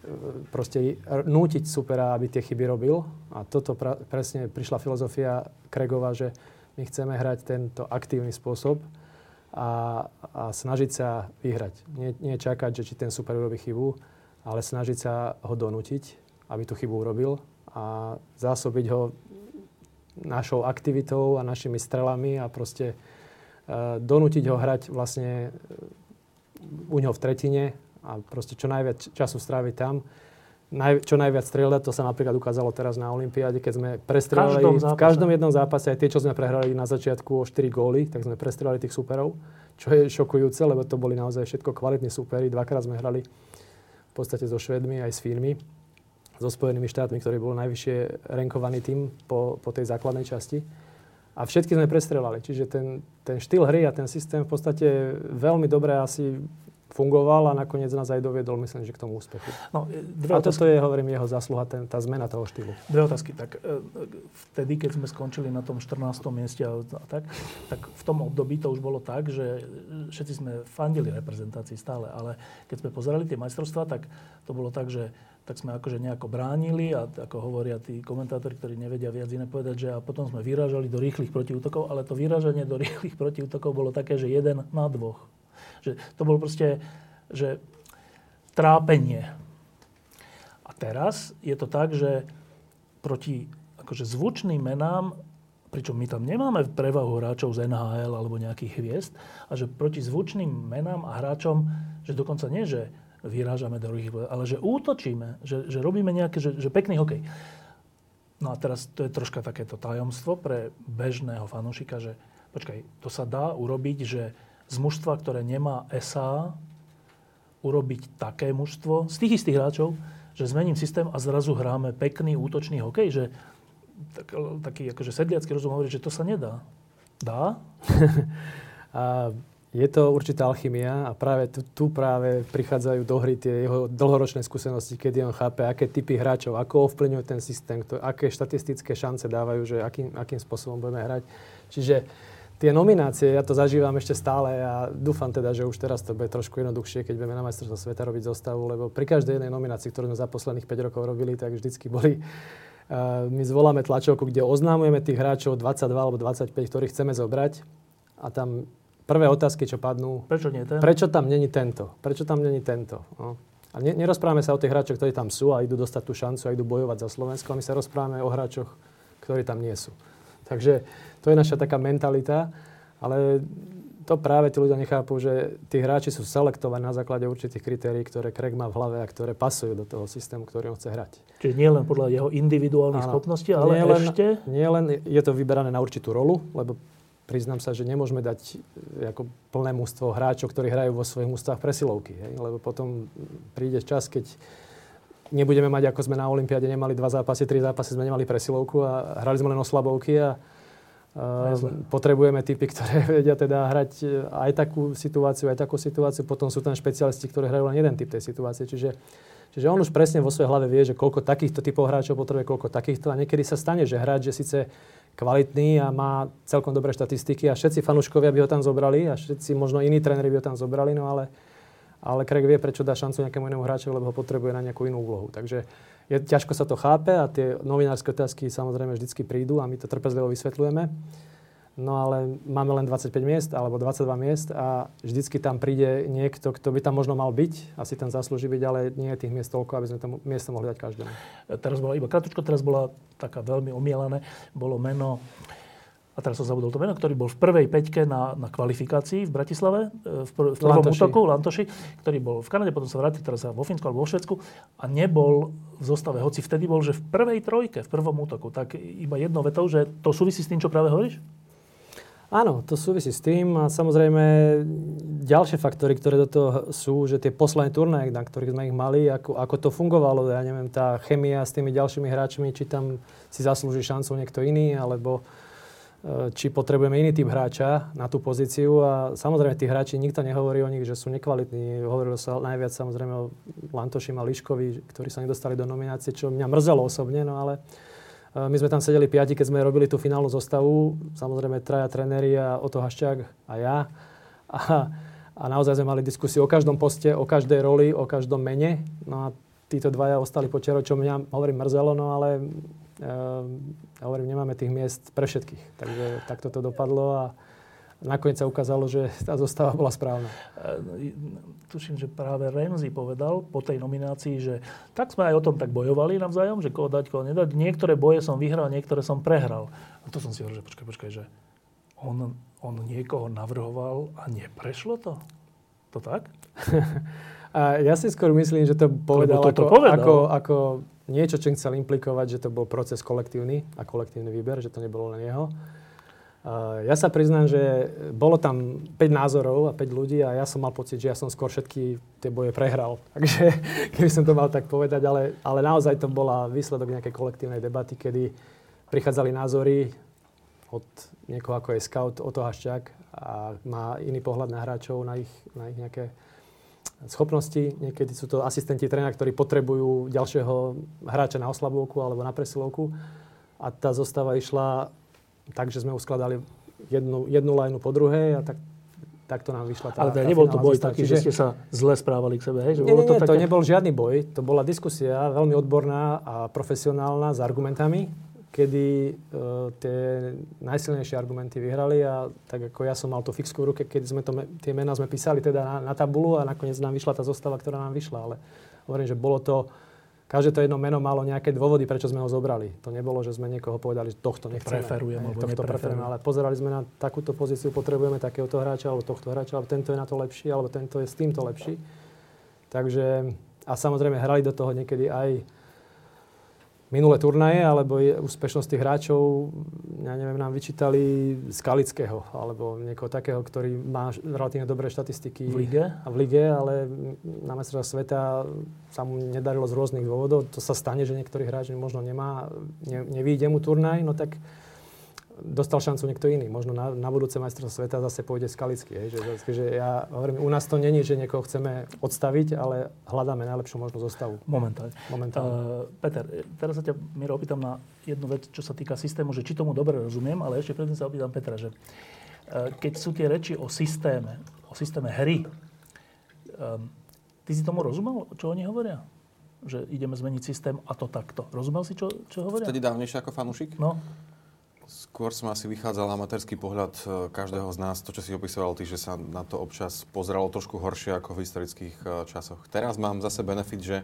proste nútiť supera, aby tie chyby robil. A toto pra- presne prišla filozofia Craigova, že my chceme hrať tento aktívny spôsob a, a snažiť sa vyhrať. Nie, nie čakať, že či ten super urobí chybu, ale snažiť sa ho donútiť, aby tú chybu urobil a zásobiť ho našou aktivitou a našimi strelami a proste donútiť ho hrať vlastne u neho v tretine a proste čo najviac času stráviť tam. Naj, čo najviac strieľať, to sa napríklad ukázalo teraz na olympiáde, keď sme prestrelali v každom jednom zápase, aj tie, čo sme prehrali na začiatku o štyri góly, tak sme prestrelali tých súperov, čo je šokujúce, lebo to boli naozaj všetko kvalitní súperi. Dvakrát sme hrali v podstate so Švédmi aj s Fínmi, so Spojenými štátmi, ktorý bol najvyššie rankovaný tým po, po tej základnej časti. A všetky sme prestrelali. Čiže ten, ten štýl hry a ten systém v podstate veľmi dobre asi fungoval a nakoniec nás aj doviedol, myslím, že k tomu úspechu. No, a toto je, hovorím, jeho zásluha, ten, tá zmena toho štýlu. Dve otázky. Tak vtedy, keď sme skončili na tom štrnástom mieste a tak, tak v tom období to už bolo tak, že všetci sme fandili reprezentácii stále, ale keď sme pozerali tie majstrovstvá, tak to bolo tak, že tak sme akože nejako bránili a ako hovoria tí komentátori, ktorí nevedia viac iné povedať, že a potom sme vyrážali do rýchlych protiútokov, ale to vyrážanie do rýchlych protiútokov bolo také, že jeden na dvoch. Že to bolo proste, že trápenie. A teraz je to tak, že proti akože zvučným menám, pričom my tam nemáme prevahu hráčov z en há el alebo nejakých hviezd, a že proti zvučným menám a hráčom, že dokonca nie, že vyrážame do rýchlych, ale že útočíme, že, že robíme nejaké, že, že pekný hokej. No a teraz to je troška takéto tajomstvo pre bežného fanúšika, že počkaj, to sa dá urobiť, že z mužstva, ktoré nemá es á, urobiť také mužstvo, z tých istých hráčov, že zmením systém a zrazu hráme pekný útočný hokej, že tak, taký akože sedliacky rozum hovorí, že to sa nedá. Dá? A Je to určitá alchymia a práve tu, tu práve prichádzajú do hry tie jeho dlhoročné skúsenosti, kedy on chápe, aké typy hráčov, ako ovplyvňujú ten systém, kto, aké štatistické šance dávajú, že akým, akým spôsobom budeme hrať. Čiže tie nominácie, ja to zažívam ešte stále a dúfam teda, že už teraz to bude trošku jednoduchšie, keď budeme na majstrovstvá sveta robiť zostavu, lebo pri každej jednej nominácii, ktorú sme za posledných päť rokov robili, tak vždycky boli... Uh, my zvoláme tlačovku, kde oznámujeme tých hráčov dvadsaťdva alebo dvadsaťpäť, ktorých chceme zobrať a tam... Prvé otázky, čo padnú. Prečo nie ten? Prečo tam není tento? Prečo tam není tento? No. A ne, nerozprávame sa o tých hráčoch, ktorí tam sú a idú dostať tú šancu a idú bojovať za Slovensko. A my sa rozprávame o hráčoch, ktorí tam nie sú. Takže to je naša taká mentalita. Ale to práve tí ľudia nechápu, že tí hráči sú selektovaní na základe určitých kritérií, ktoré Craig má v hlave a ktoré pasujú do toho systému, ktorý on chce hrať. Čiže nie len podľa jeho individuálnych Áno. schopností, ale nie len, ešte... Nie len je to vyberané na určitú rolu, lebo priznám sa, že nemôžeme dať ako plné mužstvo hráčov, ktorí hrajú vo svojich mužstvách presilovky. Hej? Lebo potom príde čas, keď nebudeme mať, ako sme na olympiáde nemali dva zápasy, tri zápasy, sme nemali presilovku a hrali sme len oslabovky a uh, potrebujeme typy, ktoré vedia teda hrať aj takú situáciu, aj takú situáciu. Potom sú tam špecialisti, ktorí hrajú len jeden typ tej situácie. Čiže, čiže on už presne vo svojej hlave vie, že koľko takýchto typov hráčov potrebuje, koľko takýchto. A niekedy sa stane, že hráč, že síce kvalitný a má celkom dobré štatistiky a všetci fanúškovia by ho tam zobrali a všetci možno iní tréneri by ho tam zobrali, no ale, ale Craig vie, prečo dá šancu nejakému inému hráčovi, lebo ho potrebuje na nejakú inú úlohu. Takže je, ťažko sa to chápe a tie novinárske otázky samozrejme vždycky prídu a my to trpezlivo vysvetľujeme. No ale máme len dvadsaťpäť miest alebo dvadsaťdva miest a vždycky tam príde niekto, kto by tam možno mal byť, asi tam zaslúži byť, ale nie je tých miest toľko, aby sme tam miesto mohli dať každému. Teraz bola iba kratučko, teraz bola taká veľmi omielané, bolo meno, a teraz som zabudol to meno, ktorý bol v prvej peťke na, na kvalifikácii v Bratislave, v, pr- v prvom Lantoši. útoku, Lantoši, ktorý bol v Kanade, potom sa vrátil teraz vo Fínsku alebo vo Švédsku a nebol v zostave, hoci vtedy bol, že v prvej trojke, v prvom útoku. Tak iba jednou vetou, že to súvisí s tým, čo práve hovoríš? Áno, to súvisí s tým a samozrejme ďalšie faktory, ktoré do toho sú, že tie posledné turnaje, na ktorých sme ich mali, ako, ako to fungovalo, ja neviem, tá chemia s tými ďalšími hráčmi, či tam si zaslúži šancu niekto iný, alebo či potrebujeme iný typ hráča na tú pozíciu a samozrejme tí hráči, nikto nehovorí o nich, že sú nekvalitní. Hovorilo sa najviac samozrejme o Lantošim a Liškovi, ktorí sa nedostali do nominácie, čo mňa mrzelo osobne, no ale... My sme tam sedeli piati, keď sme robili tú finálnu zostavu. Samozrejme, traja tréneri a Oto Haščák a ja. A, a naozaj sme mali diskusiu o každom poste, o každej roli, o každom mene. No a títo dvaja ostali po čero, čo mňa, hovorím, mrzelo, no ale e, hovorím, nemáme tých miest pre všetkých. Takže takto to dopadlo a nakoniec sa ukázalo, že tá zostava bola správna. E, tuším, že práve Ramsey povedal po tej nominácii, že tak sme aj o tom tak bojovali navzájom, že koho dať, koho nedať. Niektoré boje som vyhral, niektoré som prehral. A to som si hovoril, že počkaj, počkaj, že on, on niekoho navrhoval a neprešlo to? To tak? A ja si skôr myslím, že to povedal, to, to, to ako, povedal. Ako, ako niečo, čo chcel implikovať, že to bol proces kolektívny a kolektívny výber, že to nebolo len jeho. Ja sa priznám, že bolo tam päť názorov a päť ľudí a ja som mal pocit, že ja som skôr všetky tie boje prehral. Takže keby som to mal tak povedať, ale, ale naozaj to bola výsledok nejakej kolektívnej debaty, kedy prichádzali názory od niekoho, ako je scout Oto Haščák a má iný pohľad na hráčov, na ich, na ich nejaké schopnosti. Niekedy sú to asistenti trénera, ktorí potrebujú ďalšieho hráča na oslabovku alebo na presilovku a tá zostava išla... Takže sme uskladali jednu, jednu lajnu po druhej a tak, tak to nám vyšla tá... Ale teda tá nebol to boj zostav, taký, čiže... že ste sa zle správali k sebe, hej? Že nie, bolo to, nie, také... to nebol žiadny boj. To bola diskusia veľmi odborná a profesionálna s argumentami, kedy e, tie najsilnejšie argumenty vyhrali a tak ako ja som mal tú fixku v ruke, keď sme to, tie mená sme písali teda na, na tabulu a nakoniec nám vyšla tá zostava, ktorá nám vyšla. Ale hovorím, že bolo to... Každé to jedno meno malo nejaké dôvody, prečo sme ho zobrali. To nebolo, že sme niekoho povedali, že tohto nechceme. Preferujeme, alebo nepreferujeme. Ale pozerali sme na takúto pozíciu, potrebujeme takéhoto hráča, alebo tohto hráča, alebo tento je na to lepší, alebo tento je s týmto lepší. Takže, a samozrejme hrali do toho niekedy aj minulé turnaje, alebo úspešnosť tých hráčov, ja neviem, nám vyčítali Skalického, alebo niekoho takého, ktorý má relatívne dobré štatistiky v lige, a v lige ale na majstrovstvách sveta sa mu nedarilo z rôznych dôvodov. To sa stane, že niektorý hráč možno nemá, ne, nevyjde mu turnaj, no tak dostal šancu niekto iný. Možno na, na budúce majstrovstvo sveta zase pôjde Skalický. Hej, že, že ja hovorím, u nás to není, že niekoho chceme odstaviť, ale hľadáme najlepšiu možnú zostavu. Momentálne. Momentálne. Uh, Peter, teraz sa ťa, Miro, opýtam na jednu vec, čo sa týka systému, že či tomu dobre rozumiem, ale ešte predtým sa opýtam Petra, že uh, keď sú tie reči o systéme, o systéme hry, um, ty si tomu rozumel, čo oni hovoria? Že ideme zmeniť systém a to takto. Rozumel si, čo, čo hovoria? Vtedy dávnejšie ako fanúšik? No. Skôr som asi vychádzal amatérsky pohľad každého z nás. To, čo si opisoval ty, že sa na to občas pozeralo trošku horšie ako v historických časoch. Teraz mám zase benefit, že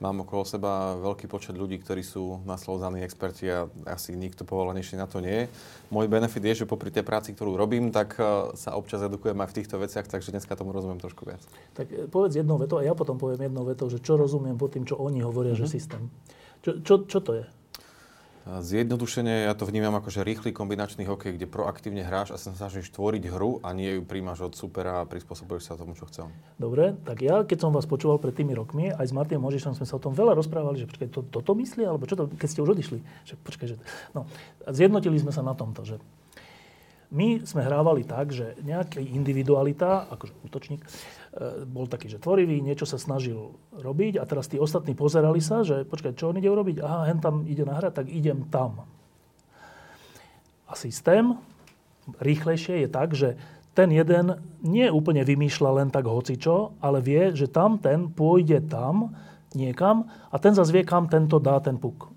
mám okolo seba veľký počet ľudí, ktorí sú naslovzaní experti a asi nikto povolanejší na to nie je. Môj benefit je, že popri tej práci, ktorú robím, tak sa občas edukujem aj v týchto veciach, takže dneska tomu rozumiem trošku viac. Tak povedz jednou vetou a ja potom poviem jednou vetou, že čo rozumiem pod tým, čo oni hovoria, mm-hmm. že systém. Čo, čo, čo to je? Zjednodušenie, ja to vnímam ako že rýchly kombinačný hokej, kde proaktívne hráš a sa snažíš tvoriť hru a nie ju príjmaš od supera a prispôsobuješ sa tomu, čo chcel. Dobre, tak ja, keď som vás počúval pred tými rokmi, aj s Martinom Morichom sme sa o tom veľa rozprávali, že počkaj, to, toto myslí, alebo čo to, keď ste už odišli, že počkaj, že... No, zjednotili sme sa na tomto, že my sme hrávali tak, že nejaká individualita, akože útočník, bol taký, že tvorivý, niečo sa snažil robiť a teraz tí ostatní pozerali sa, že počkaj, čo on ide urobiť? Aha, hen tam ide nahrať, tak idem tam. A systém rýchlejšie je tak, že ten jeden nie úplne vymýšľa len tak hocičo, ale vie, že tam ten pôjde tam, niekam a ten zase vie, kam tento dá ten puk.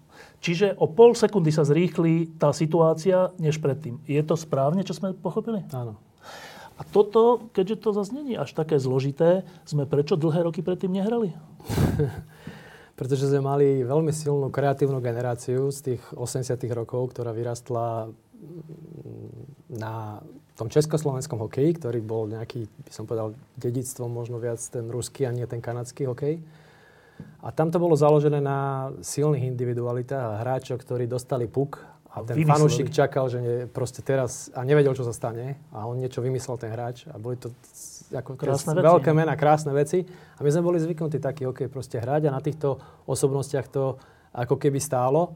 Čiže o pol sekundy sa zrýchli tá situácia než predtým. Je to správne, čo sme pochopili? Áno. A toto, keďže to zase nie je až také zložité, sme prečo dlhé roky predtým nehrali? Pretože sme mali veľmi silnú kreatívnu generáciu z tých osemdesiatych rokov, ktorá vyrastla na tom československom hokeji, ktorý bol nejaký, by som povedal, dedičstvom možno viac ten ruský a nie ten kanadský hokej. A tam to bolo založené na silných individualitách a hráčov, ktorí dostali puk. A ten vymysleli. Fanúšik čakal, že ne, proste teraz a nevedel, čo sa stane. A on niečo vymyslel, ten hráč. A boli to ako krásne veci, veľké mená, krásne veci. A my sme boli zvyknutí taký hokej proste hrať. A na týchto osobnostiach to ako keby stálo.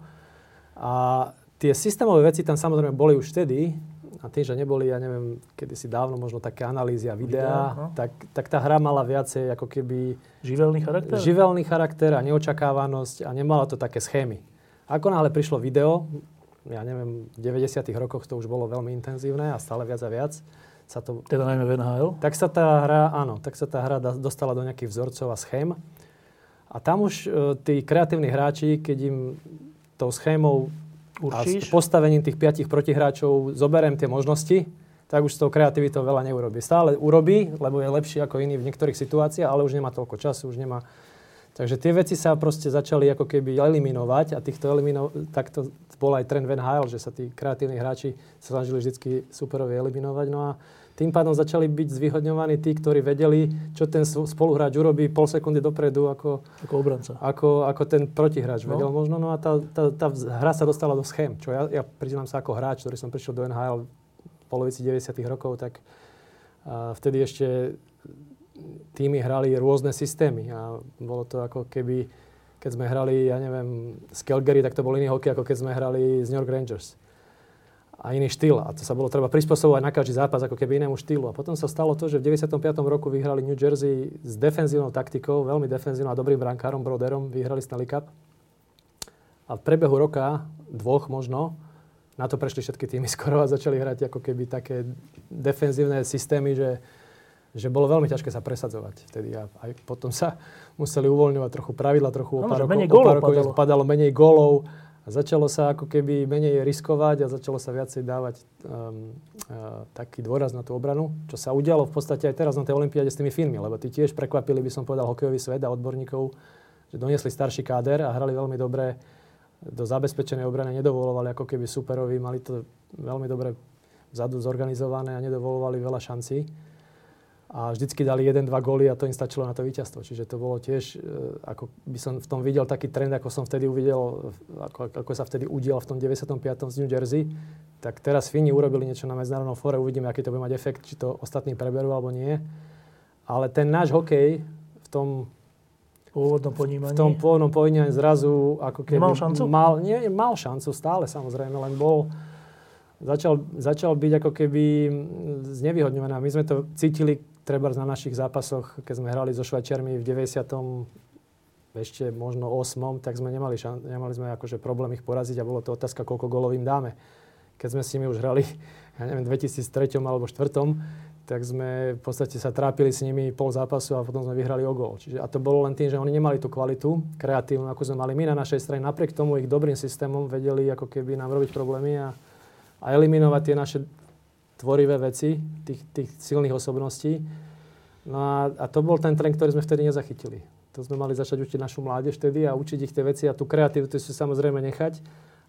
A tie systémové veci tam samozrejme boli už vtedy. A tým, že neboli, ja neviem, kedysi dávno možno také analýzy a videá, tak, tak tá hra mala viacej ako keby... Živelný charakter? Živelný charakter a neočakávanosť. A nemala to také schémy. Ako náhle prišlo video... Ja neviem, v deväťdesiatych rokoch to už bolo veľmi intenzívne a stále viac a viac. Sa to, teda najmä v en há el? Tak sa tá hra, áno, tak sa tá hra dostala do nejakých vzorcov a schém. A tam už e, tí kreatívni hráči, keď im tou schémou určíš? A postavením tých piatich protihráčov zoberiem tie možnosti, tak už s tou kreativitou veľa neurobí. Stále urobí, lebo je lepší ako iný v niektorých situáciách, ale už nemá toľko času, už nemá... Takže tie veci sa proste začali ako keby eliminovať a týchto elimino... takto bol aj trend v en há el, že sa tí kreatívni hráči sa snažili vždycky superovi eliminovať. No a tým pádom začali byť zvýhodňovaní tí, ktorí vedeli, čo ten spoluhráč urobí pol sekundy dopredu ako, ako obranca. Ako, ako ten protihráč no. Vedel možno. No a tá, tá, tá hra sa dostala do schém. Čo ja, ja priznám sa ako hráč, ktorý som prišiel do en há el v polovici deväťdesiatych rokov, tak a vtedy ešte... Týmy hrali rôzne systémy a bolo to ako keby, keď sme hrali, ja neviem, z Calgary, tak to bol iný hokej, ako keď sme hrali z New York Rangers. A iný štýl. A to sa bolo treba prispôsobovať na každý zápas, ako keby inému štýlu. A potom sa stalo to, že v deväťdesiatom piatom roku vyhrali New Jersey s defenzívnou taktikou, veľmi defenzívnou a dobrým brankárom, Broderom, vyhrali Stanley Cup. A v prebehu roka, dvoch možno, na to prešli všetky týmy skoro a začali hrať ako keby také defenzívne systémy, že že bolo veľmi ťažké sa presadzovať vtedy a aj potom sa museli uvoľňovať trochu pravidla, trochu o pár rokov, o pár rokov padalo. padalo menej gólov a začalo sa ako keby menej riskovať a začalo sa viacej dávať um, uh, taký dôraz na tú obranu, čo sa udialo v podstate aj teraz na tej olympiáde s tými Fínmi, lebo tí tiež prekvapili, by som povedal, hokejový svet a odborníkov, že doniesli starší káder a hrali veľmi dobre do zabezpečenej obrany, nedovolovali ako keby superovi, mali to veľmi dobre vzadu zorganizované a nedovolovali veľa šancí. A vždycky dali jeden, dva góly a to im stačilo na to víťazstvo. Čiže to bolo tiež, ako by som v tom videl taký trend, ako som vtedy uvidel, ako, ako sa vtedy udial v tom deväťdesiatom piatom z New Jersey. Tak teraz Fíni urobili niečo na medzinárodnom fóre, uvidíme, aký to bude mať efekt, či to ostatní preberú alebo nie. Ale ten náš hokej v tom pôvodnom ponímaní, v tom pôvodnom ponímaní zrazu ako keby mal šancu. Mal, nie, mal šancu stále samozrejme, len bol začal, začal byť ako keby znevýhodňovaný. My sme to cítili trebárs na našich zápasoch, keď sme hrali so Švajčiarmi v deväťdesiatom ešte možno osmom, tak sme nemali, šan- nemali sme akože problém ich poraziť a bolo to otázka, koľko golov im dáme. Keď sme s nimi už hrali, ja neviem, dvetisíctri alebo dvetisícštyri, tak sme v podstate sa trápili s nimi pol zápasu a potom sme vyhrali o gól. Čiže, a to bolo len tým, že oni nemali tú kvalitu kreatívnu, ako sme mali my na našej strane. Napriek tomu ich dobrým systémom vedeli ako keby nám robiť problémy a, a eliminovať tie naše tvorivé veci, tých, tých silných osobností. No a, a to bol ten trend, ktorý sme vtedy nezachytili. To sme mali začať učiť našu mládež vtedy a učiť ich tie veci a tú kreativitu si samozrejme nechať.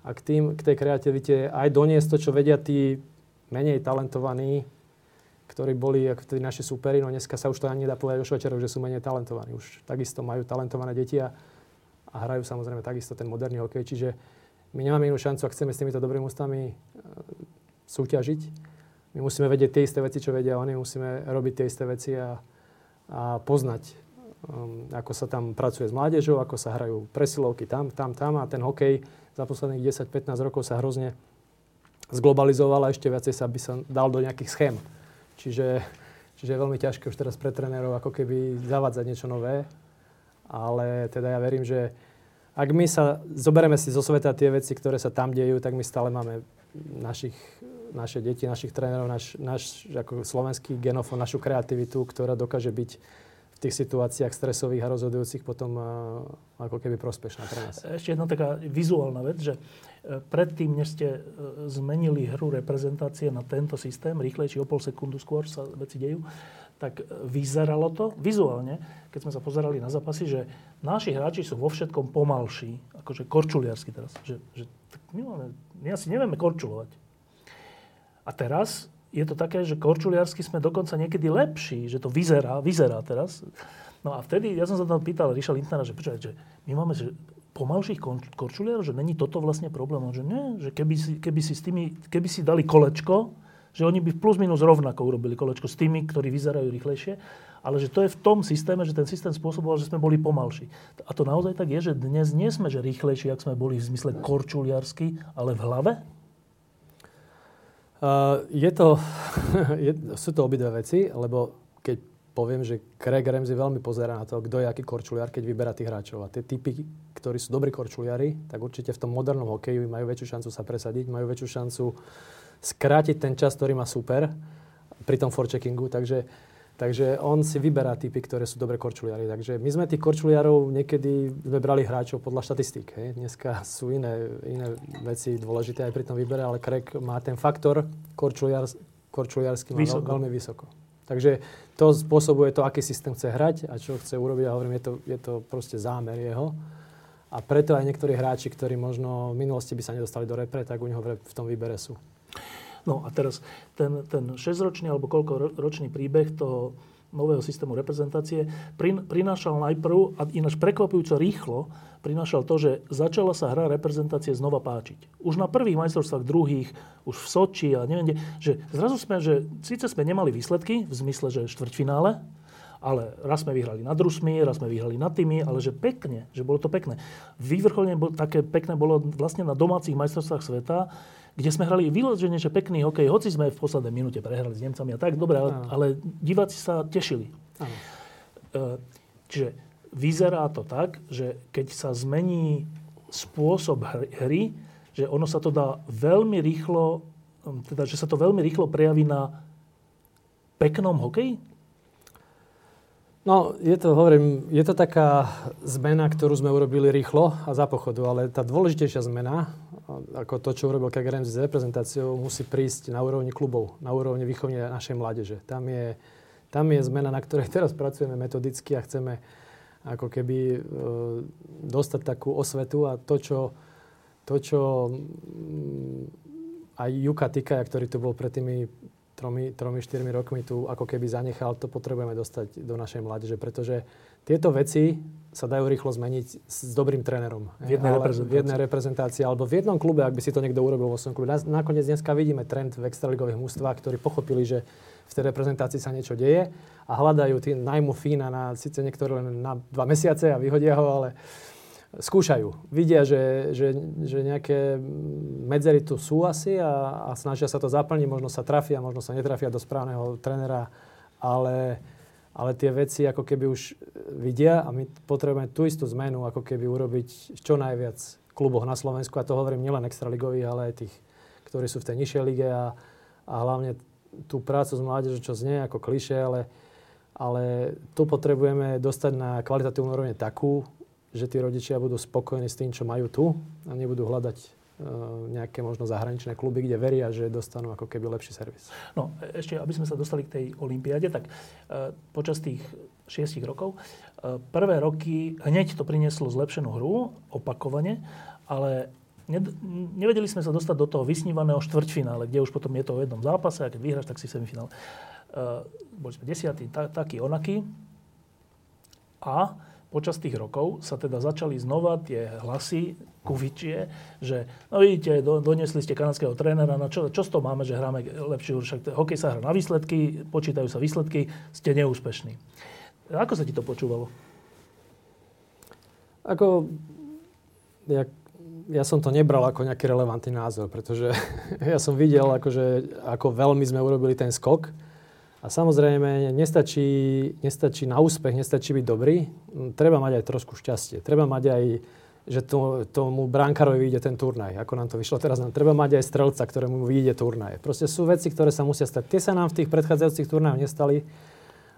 A k, tým, k tej kreativite aj doniesť to, čo vedia tí menej talentovaní, ktorí boli ako naši superi. No dneska sa už to ani nedá povedať o Švajčiaroch, že sú menej talentovaní. Už takisto majú talentované deti a, a hrajú samozrejme takisto ten moderný hokej. Čiže my nemáme inú šancu, ak chceme s týmito dobrými ústami e, súťažiť. My musíme vedieť tie isté veci, čo vedia oni. Musíme robiť tie isté veci a, a poznať, Um, ako sa tam pracuje s mládežou, ako sa hrajú presilovky tam, tam, tam a ten hokej za posledných desať pätnásť rokov sa hrozne zglobalizoval a ešte viacej sa by sa dal do nejakých schém. Čiže, čiže je veľmi ťažké už teraz pre trénerov ako keby zavádzať niečo nové, ale teda ja verím, že ak my sa zoberieme si zo sveta tie veci, ktoré sa tam dejú, tak my stále máme našich, naše deti, našich trénerov, náš naš, ako slovenský genofón, našu kreativitu, ktorá dokáže byť v tých situáciách stresových a rozhodujúcich potom uh, ako keby prospešná pre nás. Ešte jedna taká vizuálna vec, že predtým, než ste zmenili hru reprezentácie na tento systém, rýchlejšie o pol sekundu skôr sa veci dejú, tak vyzeralo to vizuálne, keď sme sa pozerali na zápasy, že naši hráči sú vo všetkom pomalší, akože korčuliarsky teraz, že, že my, my asi nevieme korčulovať. A teraz je to také, že korčuliarsky sme dokonca niekedy lepší, že to vyzerá, vyzerá teraz. No a vtedy, ja som sa tam pýtal Riša Lintnera, že počúvať, že my máme že pomalších korčuliarov, že není toto vlastne problém. Že nie, že keby si, keby si s tými, keby si dali kolečko, že oni by plus minus rovnako urobili kolečko s tými, ktorí vyzerajú rýchlejšie, ale že to je v tom systéme, že ten systém spôsoboval, že sme boli pomalší. A to naozaj tak je, že dnes nie sme že rýchlejší, ako sme boli v zmysle korčuliarsky, ale v hlave? Uh, je to, je, sú to obidve veci, lebo keď poviem, že Craig Ramsey veľmi pozerá na to, kto je aký korčuliar, keď vyberá tých hráčov. A tie typy, ktorí sú dobrí korčuliari, tak určite v tom modernom hokeju majú väčšiu šancu sa presadiť, majú väčšiu šancu skrátiť ten čas, ktorý má super pri tom forecheckingu. Takže, takže on si vyberá typy, ktoré sú dobré korčuliari. Takže my sme tých korčuliarov niekedy vybrali hráčov podľa štatistík. Hej. Dneska sú iné, iné veci dôležité aj pri tom výbere, ale Craig má ten faktor korčuliars, korčuliarsky vysoko. Veľmi vysoko. Takže to spôsobuje to, aký systém chce hrať a čo chce urobiť. A hovorím, je to, je to proste zámer jeho. A preto aj niektorí hráči, ktorí možno v minulosti by sa nedostali do repre, tak u neho v tom výbere sú. No a teraz ten, ten šesťročný alebo koľko ročný príbeh toho nového systému reprezentácie prinášal najprv, a ináč prekvapujúco rýchlo, prinášal to, že začala sa hra reprezentácie znova páčiť. Už na prvých majstrovstvách druhých, už v Soči a neviem kde, že zrazu sme, že síce sme nemali výsledky, v zmysle, že štvrťfinále, ale raz sme vyhrali nad Rusmi, raz sme vyhrali nad tými, ale že pekne, že bolo to pekné. Vývrcholne také pekné bolo vlastne na domácich majstrovstvách sveta, kde sme hrali vyloženie, že pekný hokej, hoci sme v poslednej minúte prehrali s Nemcami a tak, dobre, ale, ale diváci sa tešili. Áno. Čiže vyzerá to tak, že keď sa zmení spôsob hry, že ono sa to dá veľmi rýchlo, teda, že sa to veľmi rýchlo prejaví na peknom hokeji? No, je to, hovorím, je to taká zmena, ktorú sme urobili rýchlo a za pochodu, ale tá dôležitejšia zmena, ako to, čo urobil Craig Ramsey s reprezentáciou, musí prísť na úrovni klubov, na úrovni výchovne našej mládeže. Tam je, tam je zmena, na ktorej teraz pracujeme metodicky a chceme ako keby e, dostať takú osvetu a to, čo, to, čo m, aj Jukka Tikaja, ktorý tu bol pred tými tromi, tromi, štyrmi rokmi tu ako keby zanechal, to potrebujeme dostať do našej mládeže, pretože tieto veci sa dajú rýchlo zmeniť s dobrým trénerom. V jednej reprezentácii. V jednej reprezentácii, alebo v jednom klube, ak by si to niekto urobil vo svojom klube. Nakoniec dneska vidíme trend v extraligových mužstvách, ktorí pochopili, že v tej reprezentácii sa niečo deje a hľadajú najmu Fína na síce niektoré len na dva mesiace a vyhodia ho, ale skúšajú. Vidia, že, že, že nejaké medzery tu sú asi a, a snažia sa to zaplniť. Možno sa trafia, možno sa netrafia do správneho trénera, ale, ale tie veci ako keby už vidia a my potrebujeme tú istú zmenu ako keby urobiť čo najviac v kluboch na Slovensku. A to hovorím nielen extraligových, ale aj tých, ktorí sú v tej nižšej lige a, a hlavne tú prácu s mládežou, čo znie ako klišé, ale, ale tu potrebujeme dostať na kvalitatívnu úroveň takú, že tí rodičia budú spokojní s tým, čo majú tu a nebudú hľadať e, nejaké možno zahraničné kluby, kde veria, že dostanú ako keby lepší servis. No, ešte, aby sme sa dostali k tej olympiáde, tak e, počas tých šiestich rokov, e, prvé roky hneď to prinieslo zlepšenú hru, opakovane, ale ned- nevedeli sme sa dostať do toho vysnívaného štvrťfinále, kde už potom je to o jednom zápase a keď vyhráš, tak si v semifinále. E, boli sme desiatí, ta- taký, onaký a počas tých rokov sa teda začali znova tie hlasy kuvičie, že no vidíte, do, donesli ste kanadského trénera, no čo, čo z toho máme, že hráme lepšiu, však hokej sa hrá na výsledky, počítajú sa výsledky, ste neúspešní. Ako sa ti to počúvalo? Ako, ja, ja som to nebral ako nejaký relevantný názor, pretože ja som videl, akože, ako veľmi sme urobili ten skok. A samozrejme, nestačí, nestačí na úspech, nestačí byť dobrý. Treba mať aj trošku šťastie. Treba mať aj, že to, tomu brankárovi vyjde ten turnaj, ako nám to vyšlo teraz. Nám treba mať aj strelca, ktorému vyjde turnaj. Proste sú veci, ktoré sa musia stať. Tie sa nám v tých predchádzajúcich turnajoch nestali,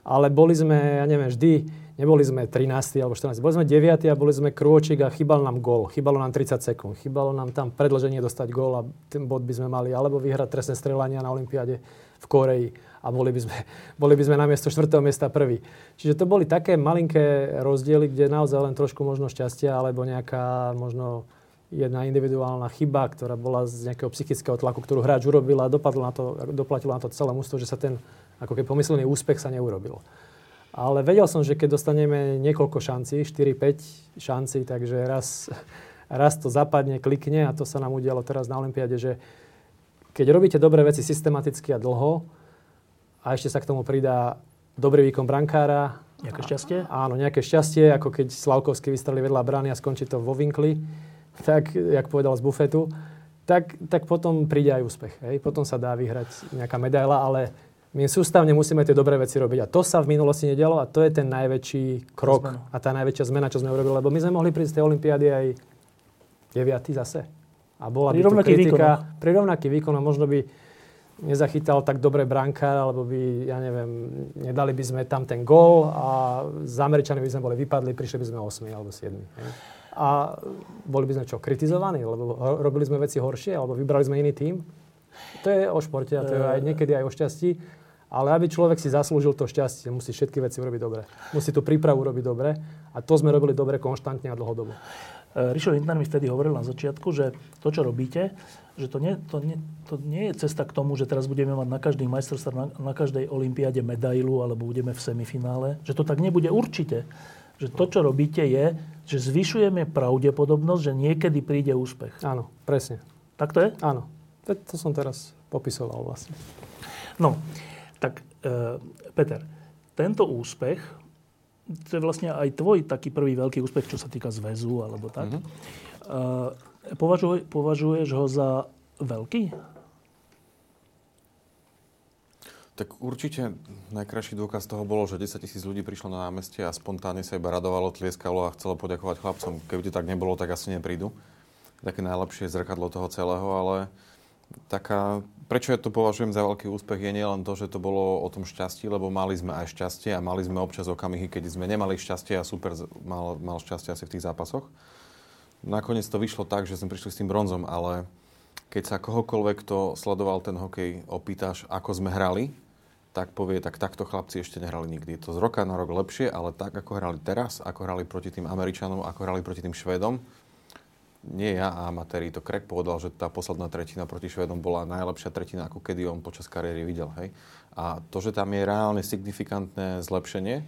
ale boli sme, ja neviem, vždy, neboli sme trinásty alebo štrnásty. Boli sme deviaty a boli sme krôčik a chýbal nám gól. Chýbalo nám tridsať sekúnd. Chýbalo nám tam predĺženie dostať gól a ten bod by sme mali. Alebo vyhrať trestné strelania na olympiáde v Koreji. A boli by sme, boli by sme na miesto štvrtého miesta prvý. Čiže to boli také malinké rozdiely, kde naozaj len trošku možno šťastia, alebo nejaká možno jedna individuálna chyba, ktorá bola z nejakého psychického tlaku, ktorú hráč urobil a dopadlo na to, doplatilo na to celé mužstvo, že sa ten ako keby pomyslený úspech sa neurobil. Ale vedel som, že keď dostaneme niekoľko šancí, štyri päť šancí, takže raz, raz to zapadne, klikne a to sa nám udialo teraz na olympiáde, že keď robíte dobré veci systematicky a dlho, a ešte sa k tomu pridá dobrý výkon brankára. Nejaké šťastie? A, áno, nejaké šťastie, ako keď Slafkovský vystrelí vedľa brány a skončí to vo vinkli, tak, jak povedal z bufetu, tak, tak potom príde aj úspech. Hej? Potom sa dá vyhrať nejaká medaila, ale my sústavne musíme tie dobré veci robiť. A to sa v minulosti nedialo a to je ten najväčší krok zmenu. A tá najväčšia zmena, čo sme urobili. Lebo my sme mohli prísť z tej olympiády aj deviaty zase. A bola by tu kritika. Pri rovnaký výkon. Možno by nezachytal tak dobre brankár, alebo by, ja neviem, nedali by sme tam ten gól a z Američanmi by sme boli vypadli, prišli by sme osem alebo sedem. A boli by sme čo, kritizovaní? Lebo robili sme veci horšie, alebo vybrali sme iný tím? To je o športe a to je aj niekedy aj o šťastí. Ale aby človek si zaslúžil to šťastie, musí všetky veci urobiť dobre. Musí tú prípravu robiť dobre. A to sme robili dobre konštantne a dlhodobo. Richard Lintner mi vtedy hovoril na začiatku, že to, čo robíte, že to nie, to, nie, to nie je cesta k tomu, že teraz budeme mať na každý majstrovstvá, na, na každej olympiáde medailu alebo budeme v semifinále. Že to tak nebude určite. Že to, čo robíte, je, že zvyšujeme pravdepodobnosť, že niekedy príde úspech. Áno, presne. Tak to je? Áno. To, to som teraz popisoval vlastne. No, tak e, Peter, tento úspech, to je vlastne aj tvoj taký prvý veľký úspech, čo sa týka zväzu, alebo tak. Mm-hmm. Považuj, považuješ ho za veľký? Tak určite najkrajší dôkaz toho bolo, že desaťtisíc ľudí prišlo na námestie a spontánne sa iba radovalo, tlieskalo a chcelo poďakovať chlapcom. Keby to tak nebolo, tak asi neprídu. Také najlepšie zrkadlo toho celého, ale taká... Prečo ja to považujem za veľký úspech je nielen to, že to bolo o tom šťastí, lebo mali sme aj šťastie a mali sme občas okamihy, keď sme nemali šťastie a super mal, mal šťastie asi v tých zápasoch. Nakoniec to vyšlo tak, že sme prišli s tým bronzom, ale keď sa kohokoľvek, kto sledoval ten hokej, opýtaš, ako sme hrali, tak povie, tak takto chlapci ešte nehrali nikdy. Je to z roka na rok lepšie, ale tak, ako hrali teraz, ako hrali proti tým Američanom, ako hrali proti tým Švédom, nie ja a amatéri, to Craig povedal, že tá posledná tretina proti Švédom bola najlepšia tretina, ako kedy on počas kariéry videl, hej. A to, že tam je reálne signifikantné zlepšenie,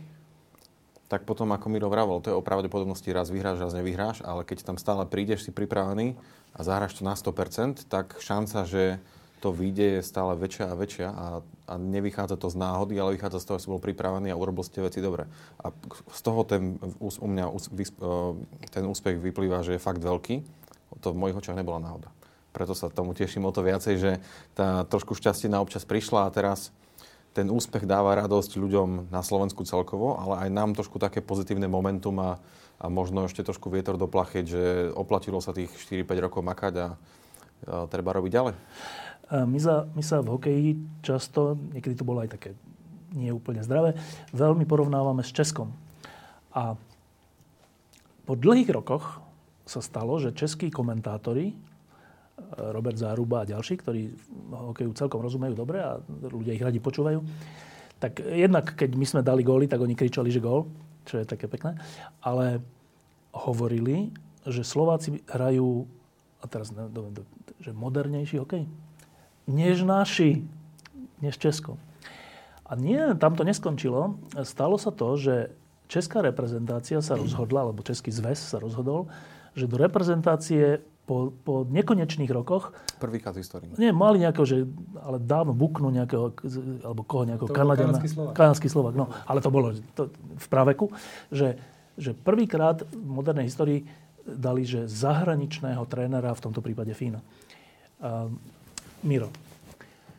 tak potom, ako Miro vravel, to je o pravdepodobnosti raz vyhráš, raz nevyhráš, ale keď tam stále prídeš, si pripravený a zahráš to na sto percent, tak šanca, že to výjde je stále väčšia a väčšia a, a nevychádza to z náhody, ale vychádza z toho, že si bol pripravený a urobil ste veci dobre. A z toho ten, u mňa ten úspech vyplýva, že je fakt veľký. To v mojich očiach nebola náhoda. Preto sa tomu teším o to viacej, že tá trošku šťastina občas prišla a teraz ten úspech dáva radosť ľuďom na Slovensku celkovo, ale aj nám trošku také pozitívne momentum a, a možno ešte trošku vietor do plachet, že oplatilo sa tých štyri päť rokov makať a treba robiť ďalej? My sa, my sa v hokeji často, niekedy to bolo aj také neúplne zdravé, veľmi porovnávame s Českom. A po dlhých rokoch sa stalo, že českí komentátori, Robert Záruba a ďalší, ktorí hokeju celkom rozumejú dobre a ľudia ich radi počúvajú, tak jednak keď my sme dali góly, tak oni kričali, že gól, čo je také pekné, ale hovorili, že Slováci hrajú a teraz neviem, že modernejší hokej, než naši, než Česko. A nie, tam to neskončilo. Stalo sa to, že česká reprezentácia sa rozhodla, alebo Český zväz sa rozhodol, že do reprezentácie po, po nekonečných rokoch... Prvýkrát v histórii. Nie, mali nejakého, že, ale dávno buknú nejakého, alebo koho nejakého Kanadiana. Kanadský Slovák. No, ale to bolo to, v praveku, že, že prvýkrát v modernej histórii dali, že zahraničného trénera, v tomto prípade Fína. Uh, Miro,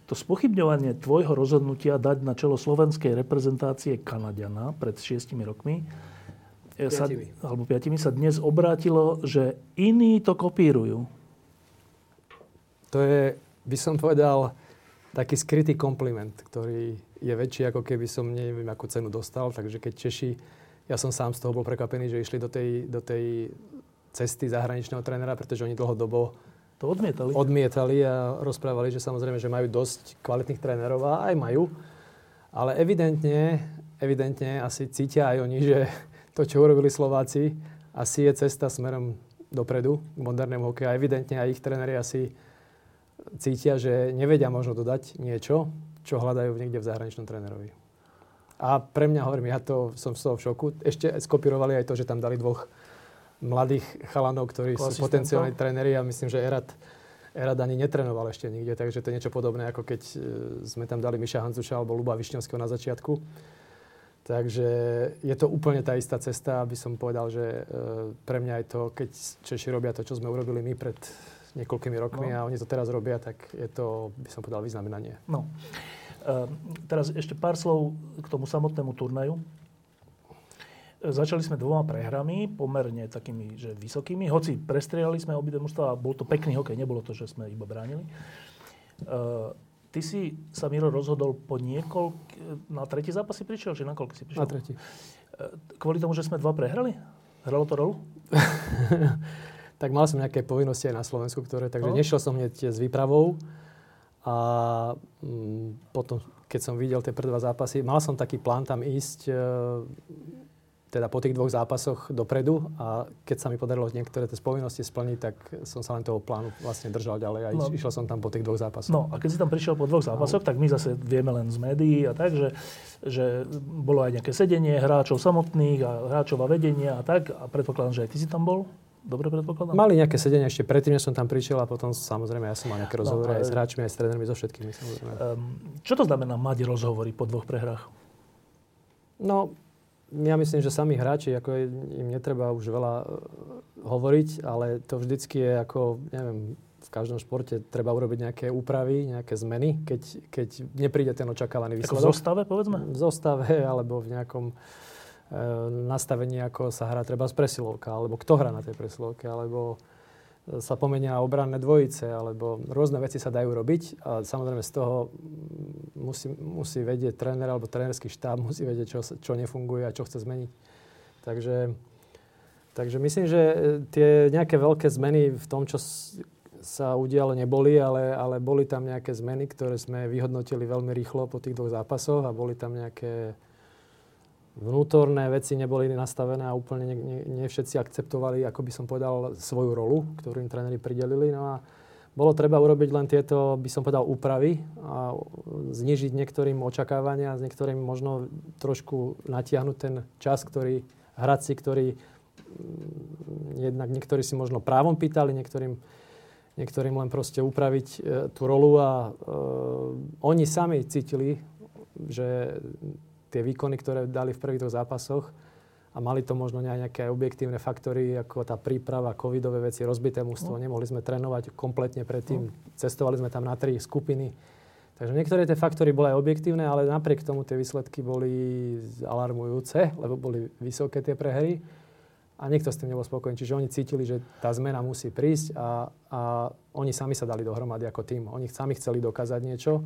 to spochybňovanie tvojho rozhodnutia dať na čelo slovenskej reprezentácie Kanadiana pred šiestimi rokmi, sa, alebo piatimi, sa dnes obrátilo, že iní to kopírujú. To je, by som povedal, taký skrytý kompliment, ktorý je väčší, ako keby som neviem, akú cenu dostal. Takže keď Češi, ja som sám z toho bol prekvapený, že išli do tej, do tej cesty zahraničného trénera, pretože oni dlhodobo to odmietali. odmietali a rozprávali, že samozrejme, že majú dosť kvalitných trénerov a aj majú. Ale evidentne, evidentne asi cítia aj oni, že to, čo urobili Slováci, asi je cesta smerom dopredu k modernému hokeju. A evidentne aj ich tréneri asi cítia, že nevedia možno dodať niečo, čo hľadajú niekde v zahraničnom trénerovi. A pre mňa, hovorím, ja to som z toho v šoku. Ešte skopírovali aj to, že tam dali dvoch mladých chalanov, ktorí sú potenciálni tréneri a myslím, že Erad, Erad ani netrenoval ešte nikde, takže to je niečo podobné, ako keď sme tam dali Miša Handzuša alebo Ľuba Višňovského na začiatku. Takže je to úplne tá istá cesta, aby som povedal, že pre mňa je to, keď Češi robia to, čo sme urobili my pred niekoľkými rokmi no. a oni to teraz robia, tak je to, by som povedal, vyznamenanie. No. Uh, teraz ešte pár slov k tomu samotnému turnaju. Začali sme dvoma prehrami, pomerne takými, že vysokými. Hoci prestrielali sme obidve mužstvá a bol to pekný hokej, nebolo to, že sme iba bránili. Uh, ty si sa, Miro, rozhodol po niekoľk... Na tretí zápas si prišiel, že na koľko si prišiel? Na tretí. Uh, kvôli tomu, že sme dva prehrali? Hralo to rolu? Tak mal som nejaké povinnosti aj na Slovensku, ktoré... Takže no. nešiel som hneď s výpravou. A um, potom, keď som videl tie prvé dva zápasy, mal som taký plán tam ísť... Uh, teda po tých dvoch zápasoch dopredu a keď sa mi podarilo niektoré tie povinnosti splniť, tak som sa len toho plánu vlastne držal ďalej a no. išiel som tam po tých dvoch zápasoch. No a keď si tam prišiel po dvoch zápasoch, no. tak my zase vieme len z médií a tak, že, že bolo aj nejaké sedenie hráčov samotných a hráčov a vedenia a tak a predpokladám, že aj ty si tam bol. Dobre predpokladám? Mali nejaké sedenie ešte predtým, než som tam prišiel a potom samozrejme ja som mal nejaké rozhovory no, aj s hráčmi, aj s trénermi, so všetkými. Samozrejme. Čo to znamená mať rozhovory po dvoch prehrách? No, ja myslím, že sami hráči, ako im netreba už veľa hovoriť, ale to vždycky je ako, neviem, v každom športe treba urobiť nejaké úpravy, nejaké zmeny, keď, keď nepríde ten očakávaný výsledok. Ako v zostave, povedzme? V zostave, alebo v nejakom e, nastavení, ako sa hrá treba z presilovka, alebo kto hrá na tej presilovke, alebo sa pomenia obranné dvojice, alebo rôzne veci sa dajú robiť a samozrejme z toho musí, musí vedieť tréner alebo trénerský štáb, musí vedieť, čo, čo nefunguje a čo chce zmeniť. Takže, takže myslím, že tie nejaké veľké zmeny v tom, čo sa udialo, neboli, ale, ale boli tam nejaké zmeny, ktoré sme vyhodnotili veľmi rýchlo po tých dvoch zápasoch a boli tam nejaké vnútorné veci neboli nastavené a úplne ne, ne, ne všetci akceptovali, ako by som povedal, svoju rolu, ktorú im tréneri pridelili. No a bolo treba urobiť len tieto, by som povedal, úpravy a znižiť niektorým očakávania a niektorým možno trošku natiahnuť ten čas, ktorý hráči, ktorí jednak niektorí si možno právom pýtali, niektorým niektorým len proste upraviť e, tú rolu a e, oni sami cítili, že tie výkony, ktoré dali v prvých dvoch zápasoch a mali to možno nejaké objektívne faktory, ako tá príprava, covidové veci, rozbité mužstvo, nemohli sme trénovať kompletne predtým, cestovali sme tam na tri skupiny. Takže niektoré tie faktory boli aj objektívne, ale napriek tomu tie výsledky boli alarmujúce, lebo boli vysoké tie prehry. A niekto s tým nebol spokojný. Čiže oni cítili, že tá zmena musí prísť a, a oni sami sa dali dohromady ako tým. Oni sami chceli dokázať niečo.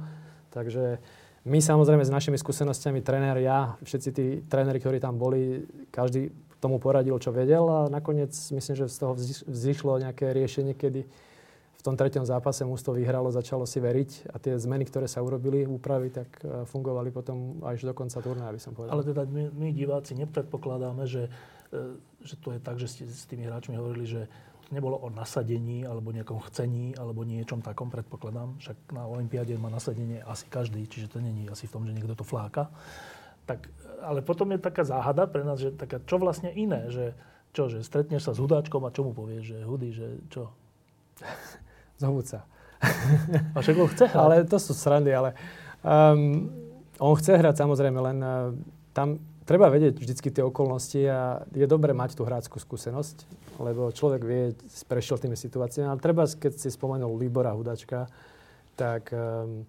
Takže my samozrejme s našimi skúsenostiami, tréner, ja, všetci tí tréneri, ktorí tam boli, každý tomu poradil, čo vedel. A nakoniec myslím, že z toho vzýšlo nejaké riešenie, kedy v tom treťom zápase mužstvo vyhralo, začalo si veriť a tie zmeny, ktoré sa urobili, úpravy, tak fungovali potom až do konca turnaja, by som povedal. Ale teda my, my diváci nepredpokladáme, že, že to je tak, že ste s tými hráčmi hovorili, že to nebolo o nasadení alebo nejakom chcení alebo niečom takom, predpokladám. Však na olympiáde má nasadenie asi každý, čiže to není asi v tom, že niekto to fláka. Tak, ale potom je taká záhada pre nás, že taká, čo vlastne iné, že čo, že stretneš sa s Hudáčkom a čo mu povieš, že Hudy, že čo? Zhovúť sa. A však on chce hrať. Ale to sú srandy, ale um, on chce hrať samozrejme, len uh, tam treba vedieť vždycky tie okolnosti a je dobré mať tú hráčskú skúsenosť, lebo človek vie, prešiel tými situáciami, ale treba, keď si spomenul Libora Hudačka, tak um,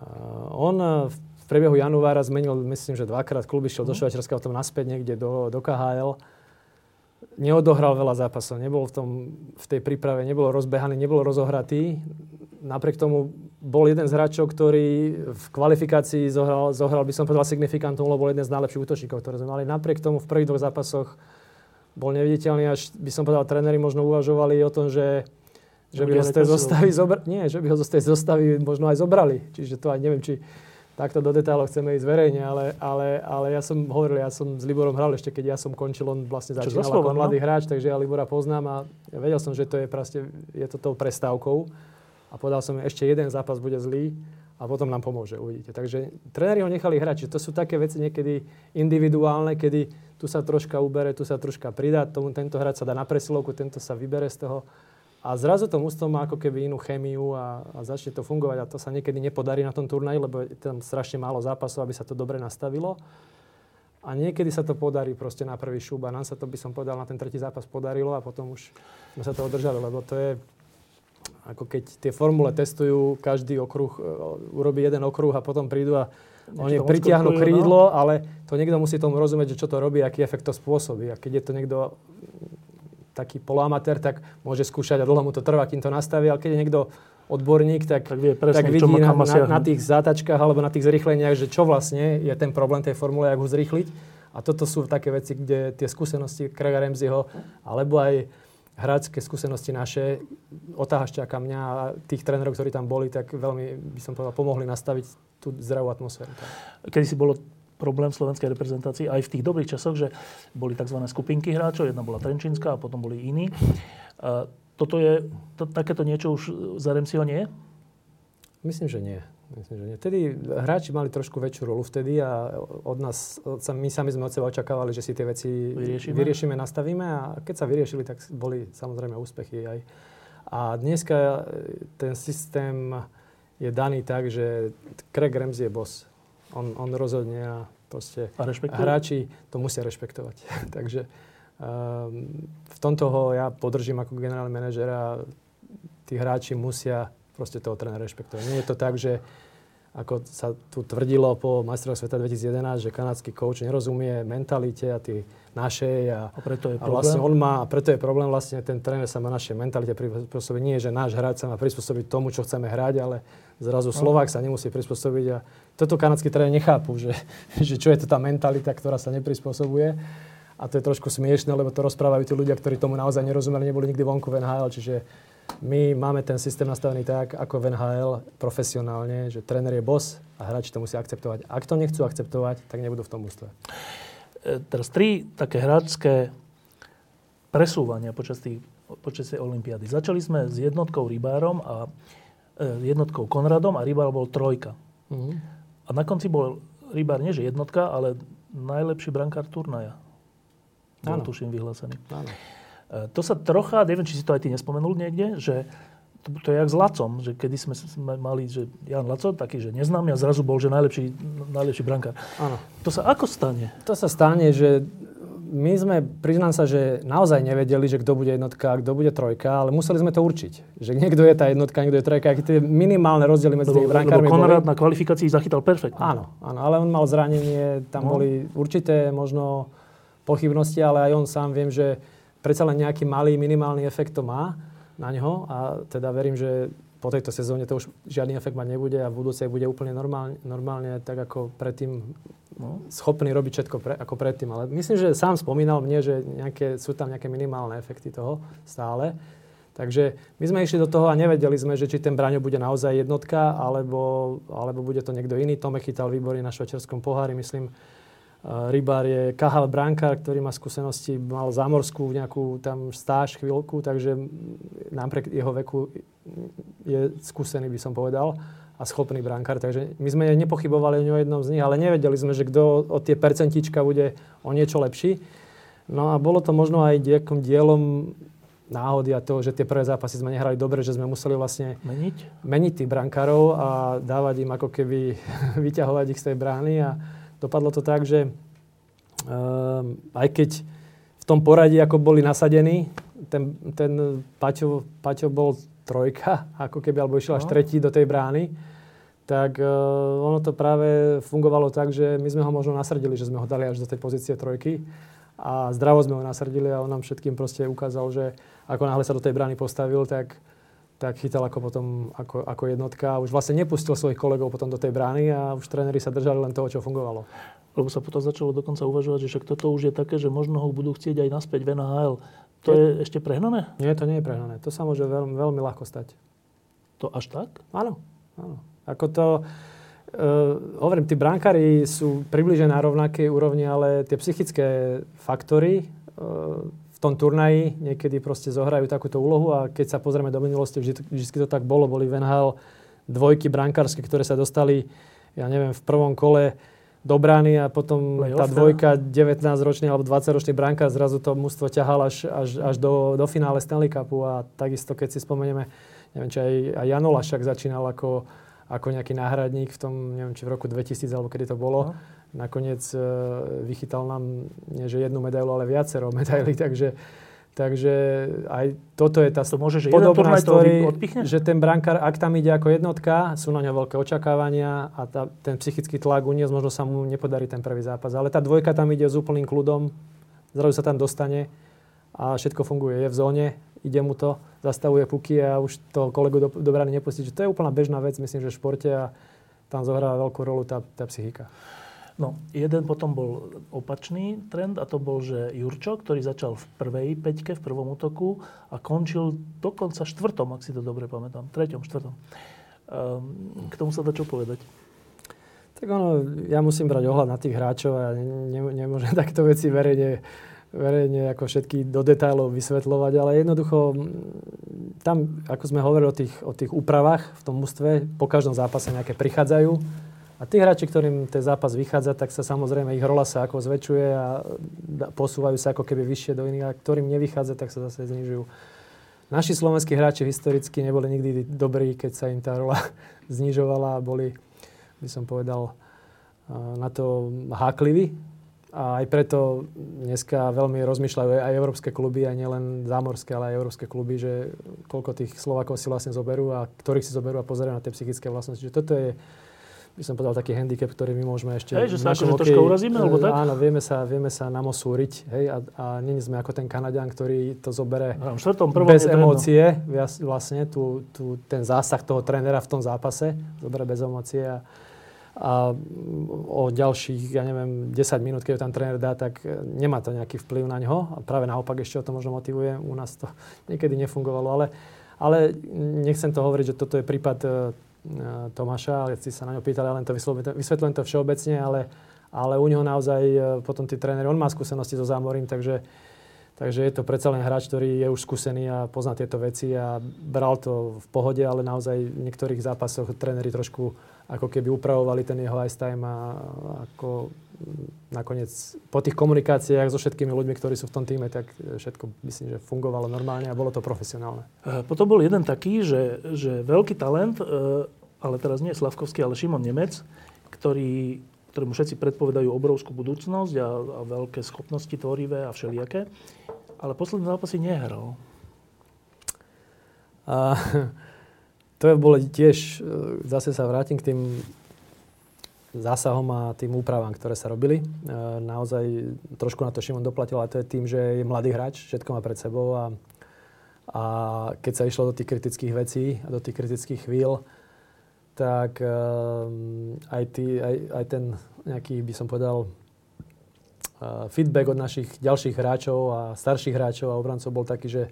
uh, on v priebehu januára zmenil, myslím, že dvakrát klub, išiel mm. do Švajčiarska, potom naspäť niekde do, do ká há el. Neodohral veľa zápasov, nebol v tom, v tej príprave, nebol rozbehaný, nebol rozohratý. Napriek tomu bol jeden z hráčov, ktorý v kvalifikácii zohral, zohral by som povedal signifikantnú, lebo bol jeden z najlepších útočníkov, ktoré sme mali. Napriek tomu v prvých dvoch zápasoch bol neviditeľný, až by som povedal, tréneri možno uvažovali o tom, že, že by ho z tej zostavy zobrali. Nie, že by ho z tej zostavy možno aj zobrali. Čiže to aj neviem, či takto do detailov chceme ísť verejne, ale, ale, ale ja som hovoril, ja som s Liborom hral ešte, keď ja som končil, on vlastne začínal ako mladý hráč, takže ja Libora poznám a ja vedel som, že to je proste, je to tou prestávkou a povedal som, ešte jeden zápas bude zlý a potom nám pomôže, uvidíte. Takže tréneri ho nechali hrať, čiže to sú také veci niekedy individuálne, kedy tu sa troška ubere, tu sa troška pridá, tomu, tento hráč sa dá na presilovku, tento sa vybere z toho. A zrazu to mužstvo má ako keby inú chémiu a, a začne to fungovať a to sa niekedy nepodarí na tom turnaji, lebo je tam strašne málo zápasov, aby sa to dobre nastavilo. A niekedy sa to podarí proste na prvý šúb a nám sa to, by som povedal, na ten tretí zápas podarilo a potom už sme sa to održali, lebo to je ako keď tie formule testujú, každý okruh, urobí jeden okruh a potom prídu a oni pritiahnu krídlo, ale to niekto musí tomu rozumieť, že čo to robí, aký efekt to spôsobí. A keď je to niekto taký poloamatér, tak môže skúšať a dlho mu to trvá, kým to nastaví, ale keď je niekto odborník, tak, tak, vie presne, tak vidí na, na, na tých zátačkách alebo na tých zrýchleniach, že čo vlastne je ten problém tej formule, ako ho zrýchliť. A toto sú také veci, kde tie skúsenosti Craiga Ramseyho, alebo aj hráčske skúsenosti naše, Ota Haščáka, mňa a tých trénerov, ktorí tam boli, tak veľmi, by som povedal, pomohli nastaviť tú zdravú atmosféru. Kedy si bolo problém slovenskej reprezentácii aj v tých dobrých časoch, že boli tzv. Skupinky hráčov, jedna bola trenčínska a potom boli iní. Toto je, to, takéto niečo už za Remziho nie? Myslím, že nie. Myslím, že nie. Tedy hráči mali trošku väčšiu rolu vtedy a od nás, my sami sme od seba očakávali, že si tie veci vyriešime, vyriešime nastavíme a keď sa vyriešili, tak boli samozrejme úspechy aj. A dneska ten systém je daný tak, že Craig Ramsey je boss. On, on rozhodne a proste a hráči to musia rešpektovať. Takže um, v tomto ho ja podržím ako generálny manažer a tí hráči musia proste toho trénera rešpektovať. Nie je to tak, že ako sa tu tvrdilo po majstroch sveta dvetisíc jedenásť, že kanadský coach nerozumie mentalite a tí našej a, a, preto je a vlastne on má, a preto je problém vlastne, ten tréner sa má našej mentalite prispôsobiť. Nie, že náš hráč sa má prispôsobiť tomu, čo chceme hrať, ale zrazu Slovák sa nemusí prispôsobiť a toto kanadský tréner nechápu, že, že čo je to tá mentalita, ktorá sa neprispôsobuje. A to je trošku smiešné, lebo to rozprávajú tí ľudia, ktorí tomu naozaj nerozumeli, neboli nikdy vonku v en há el, čiže my máme ten systém nastavený tak, ako v en há el, profesionálne, že tréner je boss a hráči to musia akceptovať. Ak to nechcú akceptovať, tak nebudú v tom ústve. E, teraz tri také hráčské presúvania počas, tých, počas tej olympiády. Začali sme s jednotkou Rybárom a e, jednotkou Konradom a Rybár bol trojka. Mm-hmm. A na konci bol Rybár nie že jednotka, ale najlepší brankár turnaja. Áno. Bol tuším vyhlásený. Áno. To sa trocha, neviem, či si to aj ty nespomenul niekde, že to, to je jak s Lacom, že kedy sme mali, že Jan Laco, taký, že neznámy, a zrazu bol, že najlepší, najlepší brankár. Áno. To sa ako stane? To sa stane, že my sme, priznám sa, že naozaj nevedeli, že kto bude jednotka, kto bude trojka, ale museli sme to určiť. Že niekto je tá jednotka, niekto je trojka. Aký tie minimálne rozdiely medzi tými brankármi boli. Konrad na kvalifikácii zachytal perfektne. Áno, áno, ale on mal zranenie, tam no. boli určité možno pochybnosti, ale aj on sám viem, že predsa len nejaký malý minimálny efekt to má na ňoho a teda verím, že po tejto sezóne to už žiadny efekt mať nebude a v budúcej bude úplne normálne, normálne tak ako predtým no. schopný robiť všetko pre, ako predtým. Ale myslím, že sám spomínal mne, že nejaké, sú tam nejaké minimálne efekty toho stále. Takže my sme išli do toho a nevedeli sme, že či ten Braňo bude naozaj jednotka, alebo, alebo bude to niekto iný. Tome chytal výborne na švajčiarskom pohári, myslím. Rybár je Kahal brankár, ktorý má skúsenosti, mal zámorskú nejakú tam stáž chvíľku, takže napriek jeho veku je skúsený, by som povedal, a schopný brankár. Takže my sme nepochybovali o jednom z nich, ale nevedeli sme, že kto od tie percentička bude o niečo lepší. No a bolo to možno aj nejakým dielom náhody a to, že tie prvé zápasy sme nehrali dobre, že sme museli vlastne meniť, meniť tých brankárov a dávať im ako keby vyťahovať ich z tej brány a dopadlo to tak, že um, aj keď v tom poradí, ako boli nasadení, ten, ten Paťo, Paťo bol trojka, ako keby, alebo išiel no. až tretí do tej brány, tak uh, ono to práve fungovalo tak, že my sme ho možno nasrdili, že sme ho dali až do tej pozície trojky a zdravo sme ho nasrdili a on nám všetkým proste ukázal, že ako náhle sa do tej brány postavil, tak, tak chytal ako potom ako, ako jednotka. Už vlastne nepustil svojich kolegov potom do tej brány a už tréneri sa držali len toho, čo fungovalo. Lebo sa potom začalo dokonca uvažovať, že však toto už je také, že možno ho budú chcieť aj naspäť v en há el. To je, je ešte prehnané? Nie, to nie je prehnané. To sa môže veľmi, veľmi ľahko stať. To až tak? Áno. áno. Ako to... Uh, hovorím, tí brankári sú približne na rovnakej úrovni, ale tie psychické faktory... Uh, v tom turnaji niekedy proste zohrajú takúto úlohu a keď sa pozrieme do minulosti, vždy, vždy to tak bolo. Boli v en há el dvojky brankárske, ktoré sa dostali, ja neviem, v prvom kole do brány a potom Play-off, tá dvojka devätnásťročný alebo dvadsaťročný brankár zrazu to mužstvo ťahal až, až, až do, do finále Stanley Cupu a takisto, keď si spomenieme, neviem, či aj, aj Janola však začínal ako, ako nejaký náhradník v tom, neviem, či v roku dvetisíc alebo kedy to bolo. No. Nakoniec e, vychytal nám nie že jednu medailu, ale viacero medailí, takže, takže aj toto je tá to môže, podobná story, že ten brankár, ak tam ide ako jednotka, sú na ňo veľké očakávania a tá, ten psychický tlak uniesť, možno sa mu nepodarí ten prvý zápas, ale tá dvojka tam ide s úplným kľudom, zrazu sa tam dostane a všetko funguje, je v zóne, ide mu to, zastavuje puky a už to kolegu do, do brány nepustí, že to je úplná bežná vec, myslím, že v športe a tam zohrá veľkú rolu tá, tá psychika. No, jeden potom bol opačný trend a to bol, že Jurčo, ktorý začal v prvej peťke, v prvom útoku a končil dokonca štvrtom, ak si to dobre pamätám. Treťom, štvrtom. Um, k tomu sa dá čo povedať? Tak ono, ja musím brať ohľad na tých hráčov a ne, nemôžem takto veci verejne, verejne ako všetky do detailov vysvetľovať, ale jednoducho tam, ako sme hovorili o tých, o tých úpravách v tom mužstve, po každom zápase nejaké prichádzajú. A tí hráči, ktorým ten zápas vychádza, tak sa samozrejme ich rola sa ako zväčšuje a posúvajú sa ako keby vyššie do iných. A ktorým nevychádza, tak sa zase znižujú. Naši slovenskí hráči historicky neboli nikdy dobrí, keď sa im tá rola znižovala a boli, by som povedal, na to hákliví. A aj preto dneska veľmi rozmýšľajú aj európske kluby, aj nielen zámorské, ale aj európske kluby, že koľko tých Slovákov si vlastne zoberú a ktorých si zoberú a pozerajú na tie psychické vlastnosti. Že toto je... by som povedal, taký handicap, ktorý my môžeme ešte... Hej, že sa akože trošku urazíme, alebo tak? Áno, vieme sa, vieme sa namosúriť, hej, a, a nie sme ako ten Kanaďan, ktorý to zobere štortom, bez emócie, vlastne, tu, tu, ten zásah toho trénera v tom zápase, zobere bez emócie a, a o ďalších, ja neviem, desať minút, keď tam tréner dá, tak nemá to nejaký vplyv na ňoho, a práve naopak ešte o to možno motivuje, u nás to niekedy nefungovalo, ale, ale nechcem to hovoriť, že toto je prípad Tomáša, ale si sa na ňo pýtali, ja len to vysvetľujem to všeobecne, ale, ale u neho naozaj potom tí tréneri, on má skúsenosti so Zámorím, takže, takže je to predsa len hráč, ktorý je už skúsený a pozná tieto veci a bral to v pohode, ale naozaj v niektorých zápasoch tréneri trošku ako keby upravovali ten jeho ice time a ako nakoniec po tých komunikáciách so všetkými ľuďmi, ktorí sú v tom týme, tak všetko myslím, že fungovalo normálne a bolo to profesionálne. Potom bol jeden taký, že, že veľký talent, ale teraz nie Slafkovský, ale Šimon Nemec, ktorý, ktorému všetci predpovedajú obrovskú budúcnosť a, a veľké schopnosti tvorivé a všelijaké, ale posledné zápasy nehral. A to bolo tiež, zase sa vrátim k tým zásahom a tým úpravám, ktoré sa robili. Naozaj trošku na to Šimon doplatil, ale to je tým, že je mladý hráč, všetko má pred sebou a, a keď sa išlo do tých kritických vecí a do tých kritických chvíľ, tak aj, tý, aj, aj ten nejaký, by som povedal, feedback od našich ďalších hráčov a starších hráčov a obrancov bol taký, že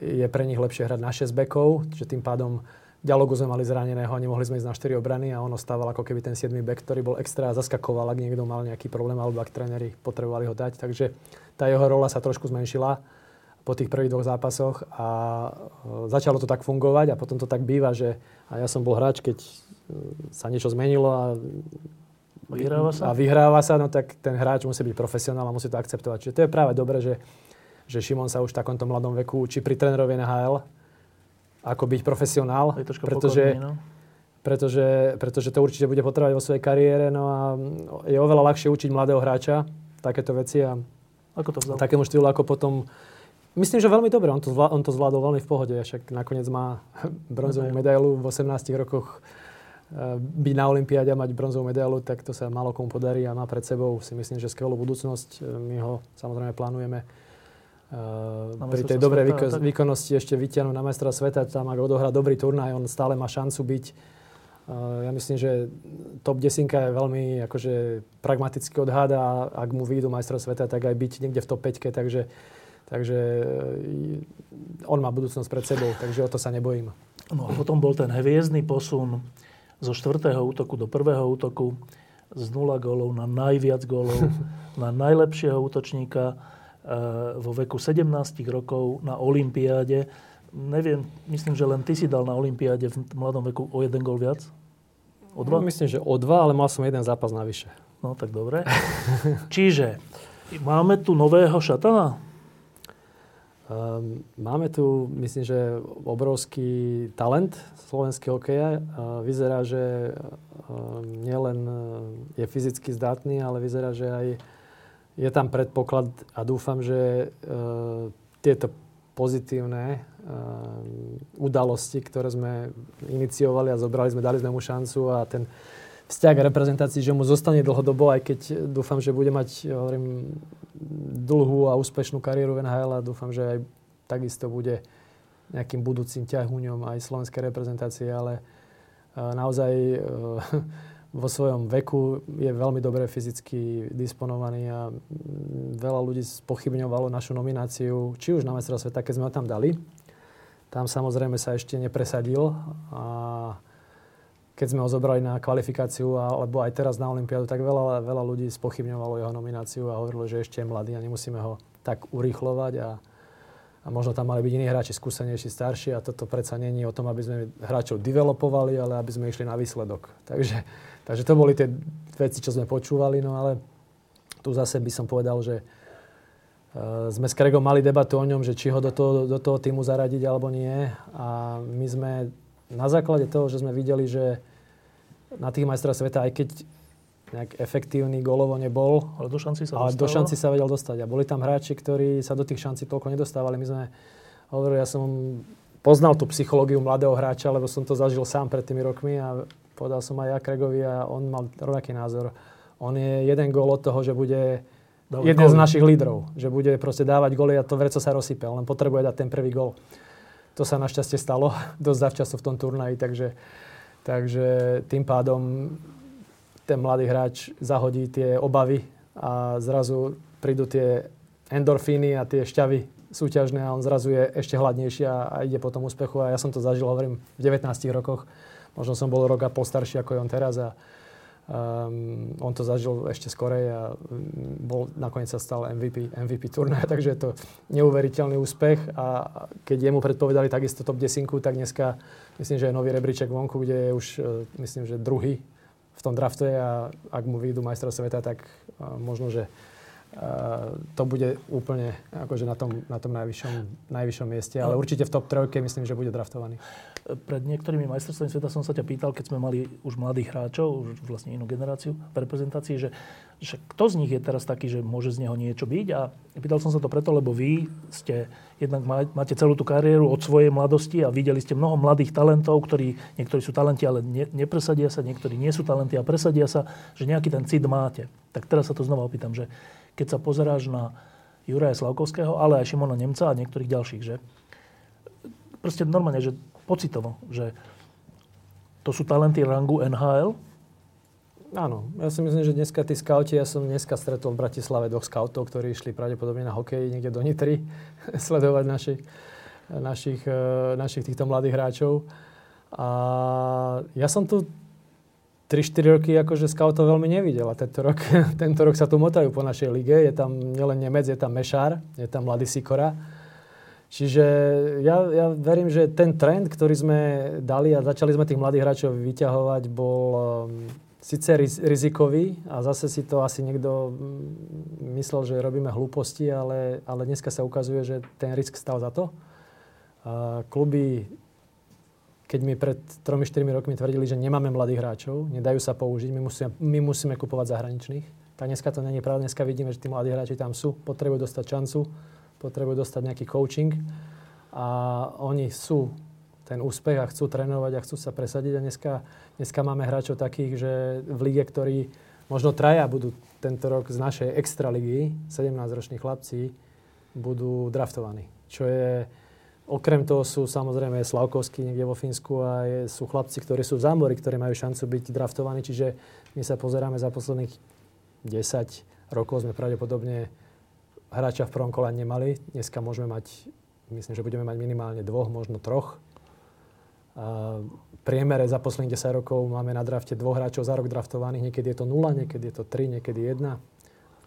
je pre nich lepšie hrať na šesť bekov, že tým pádom dialogu sme mali zraneného a nemohli sme ísť na štyri obrany a on ostával ako keby ten siedmy bek, ktorý bol extra a zaskakoval, ak niekto mal nejaký problém alebo ak tréneri potrebovali ho dať. Takže tá jeho rola sa trošku zmenšila po tých prvých dvoch zápasoch a začalo to tak fungovať a potom to tak býva, že a ja som bol hráč, keď sa niečo zmenilo a vyhráva sa, a vyhráva sa no tak ten hráč musí byť profesionál a musí to akceptovať. Čiže to je práve dobré, že že Šimon sa už v takomto mladom veku učí pri trénerovi en há el, ako byť profesionál, pretože, pokorný, no? pretože, pretože to určite bude potrebovať vo svojej kariére. No a je oveľa ľahšie učiť mladého hráča takéto veci a ako to vzal? Takému štýlu, ako potom... Myslím, že veľmi dobre, on to, zvládol, on to zvládol veľmi v pohode, však nakoniec má bronzovú medailu v osemnástich rokoch. Byť na olympiáde a mať bronzovú medailu, tak to sa málo komu podarí a má pred sebou si myslím, že skvelú budúcnosť. My ho samozrejme plánujeme Uh, pri tej dobrej sveta, výko- výkonnosti ešte vytiahnuť na majstra sveta, tam ak odohrá dobrý turnaj, on stále má šancu byť. Uh, ja myslím, že top desať je veľmi akože, pragmaticky odháda a ak mu vyjdú majstra sveta, tak aj byť niekde v top päťke, takže, takže uh, on má budúcnosť pred sebou, takže o to sa nebojím. No a potom bol ten hviezdny posun zo štvrtého útoku do prvého útoku, z nula gólov na najviac gólov, na najlepšieho útočníka, vo veku sedemnástich rokov na olympiáde. Neviem, myslím, že len ty si dal na olympiáde v mladom veku o jeden gól viac? O dva? No, myslím, že o dva, ale mal som jeden zápas navyše. No, tak dobre. Čiže, máme tu nového Šatana? Um, máme tu, myslím, že obrovský talent slovenského hokeja. Uh, vyzerá, že uh, nielen je fyzicky zdatný, ale vyzerá, že aj je tam predpoklad a dúfam, že e, tieto pozitívne e, udalosti, ktoré sme iniciovali a zobrali sme, dali sme mu šancu a ten vzťah k reprezentácii, že mu zostane dlhodobo, aj keď dúfam, že bude mať hovorím, dlhú a úspešnú kariéru v en há el a dúfam, že aj takisto bude nejakým budúcim ťahuňom aj slovenskej reprezentácie, ale e, naozaj... E, vo svojom veku je veľmi dobre fyzicky disponovaný a veľa ľudí spochybňovalo našu nomináciu, či už na majstra sveta, keď sme ho tam dali. Tam samozrejme sa ešte nepresadil a keď sme ho zobrali na kvalifikáciu alebo aj teraz na olympiádu, tak veľa, veľa ľudí spochybňovalo jeho nomináciu a hovorilo, že ešte je mladý a nemusíme ho tak urýchlovať a a možno tam mali byť iní hráči skúsenejší, starší a toto predsa není o tom, aby sme hráčov developovali, ale aby sme išli na výsledok. Takže, takže to boli tie veci, čo sme počúvali, no ale tu zase by som povedal, že uh, sme s Craigom mali debatu o ňom, že či ho do toho, do toho týmu zaradiť alebo nie a my sme na základe toho, že sme videli, že na tých majstrov sveta, aj keď nejak efektívny gólovo nebol, ale do šanci sa, do šanci sa vedel dostať. A boli tam hráči, ktorí sa do tých šancí toľko nedostávali. My sme hovorili, ja som poznal tú psychológiu mladého hráča, lebo som to zažil sám pred tými rokmi a povedal som aj ja Craigovi a on mal rovnaký názor. On je jeden gól od toho, že bude Dobre, jeden gól. z našich lídrov, že bude proste dávať góly a to vreco sa rozsype, len potrebuje dať ten prvý gól. To sa našťastie stalo dosť zavčasu v tom turnaji, takže, takže tým pádom ten mladý hráč zahodí tie obavy a zrazu prídu tie endorfíny a tie šťavy súťažné a on zrazu je ešte hladnejší a ide po tom úspechu. A ja som to zažil, hovorím, v devätnástich rokoch. Možno som bol rok a pol starší ako je on teraz a, a Um, on to zažil ešte skorej a bol, nakoniec sa stal em ví pí, em ví pí turnaja, takže je to neuveriteľný úspech a keď jemu predpovedali takisto top desať, tak dneska myslím, že je nový rebríček vonku, kde je už myslím, že druhý v tom drafte a ak mu vyjdú majstra sveta, tak možno, že Uh, to bude úplne akože na tom, na tom najvyššom, najvyššom mieste, ale určite v top trojke myslím, že bude draftovaný. Pred niektorými majstrovstvami sveta som sa ťa pýtal, keď sme mali už mladých hráčov, už vlastne inú generáciu v reprezentácii, že, že kto z nich je teraz taký, že môže z neho niečo byť a pýtal som sa to preto, lebo vy ste, jednak máte celú tú kariéru od svojej mladosti a videli ste mnoho mladých talentov, ktorí, niektorí sú talenti, ale ne, nepresadia sa, niektorí nie sú talenty a presadia sa, že nejaký ten cit máte. Tak teraz sa to znova opýtam, že keď sa pozeráš na Juraja Slafkovského, ale aj Šimona Nemca a niektorých ďalších, že? Proste normálne, že pocitovo, že to sú talenty rangu en há el? Áno. Ja si myslím, že dneska tí skauti, ja som dneska stretol v Bratislave dvoch skautov, ktorí išli pravdepodobne na hokej niekde do Nitry sledovať našich, našich, našich týchto mladých hráčov. A ja som tu tri štyri roky akože skautov veľmi nevidel a tento rok, tento rok sa tu motajú po našej lige. Je tam nielen Nemec, je tam Mešár, je tam mladý Sikora. Čiže ja, ja verím, že ten trend, ktorý sme dali a začali sme tých mladých hráčov vyťahovať, bol um, síce riz, rizikový a zase si to asi niekto myslel, že robíme hlúposti, ale, ale dneska sa ukazuje, že ten risk stal za to. Uh, kluby... Keď mi pred tri štyri rokmi tvrdili, že nemáme mladých hráčov, nedajú sa použiť, my musíme, my musíme kupovať zahraničných. Tak dneska to nie je pravda. Dneska vidíme, že tí mladí hráči tam sú, potrebujú dostať šancu, potrebujú dostať nejaký coaching a oni sú ten úspech a chcú trénovať a chcú sa presadiť. A dneska, dneska máme hráčov takých, že v lige, ktorí možno traja budú tento rok z našej extraligy, sedemnásťroční chlapci, budú draftovaní, čo je... Okrem toho sú samozrejme Slafkovský niekde vo Fínsku a je, sú chlapci, ktorí sú v zámori, ktorí majú šancu byť draftovaní. Čiže my sa pozeráme za posledných desať rokov. Sme pravdepodobne hráča v prvom kole nemali. Dneska môžeme mať, myslím, že budeme mať minimálne dvoch, možno troch. A v priemere za posledných desať rokov máme na drafte dvoch hráčov za rok draftovaných. Niekedy je to nula, niekedy je to tri, niekedy jedna.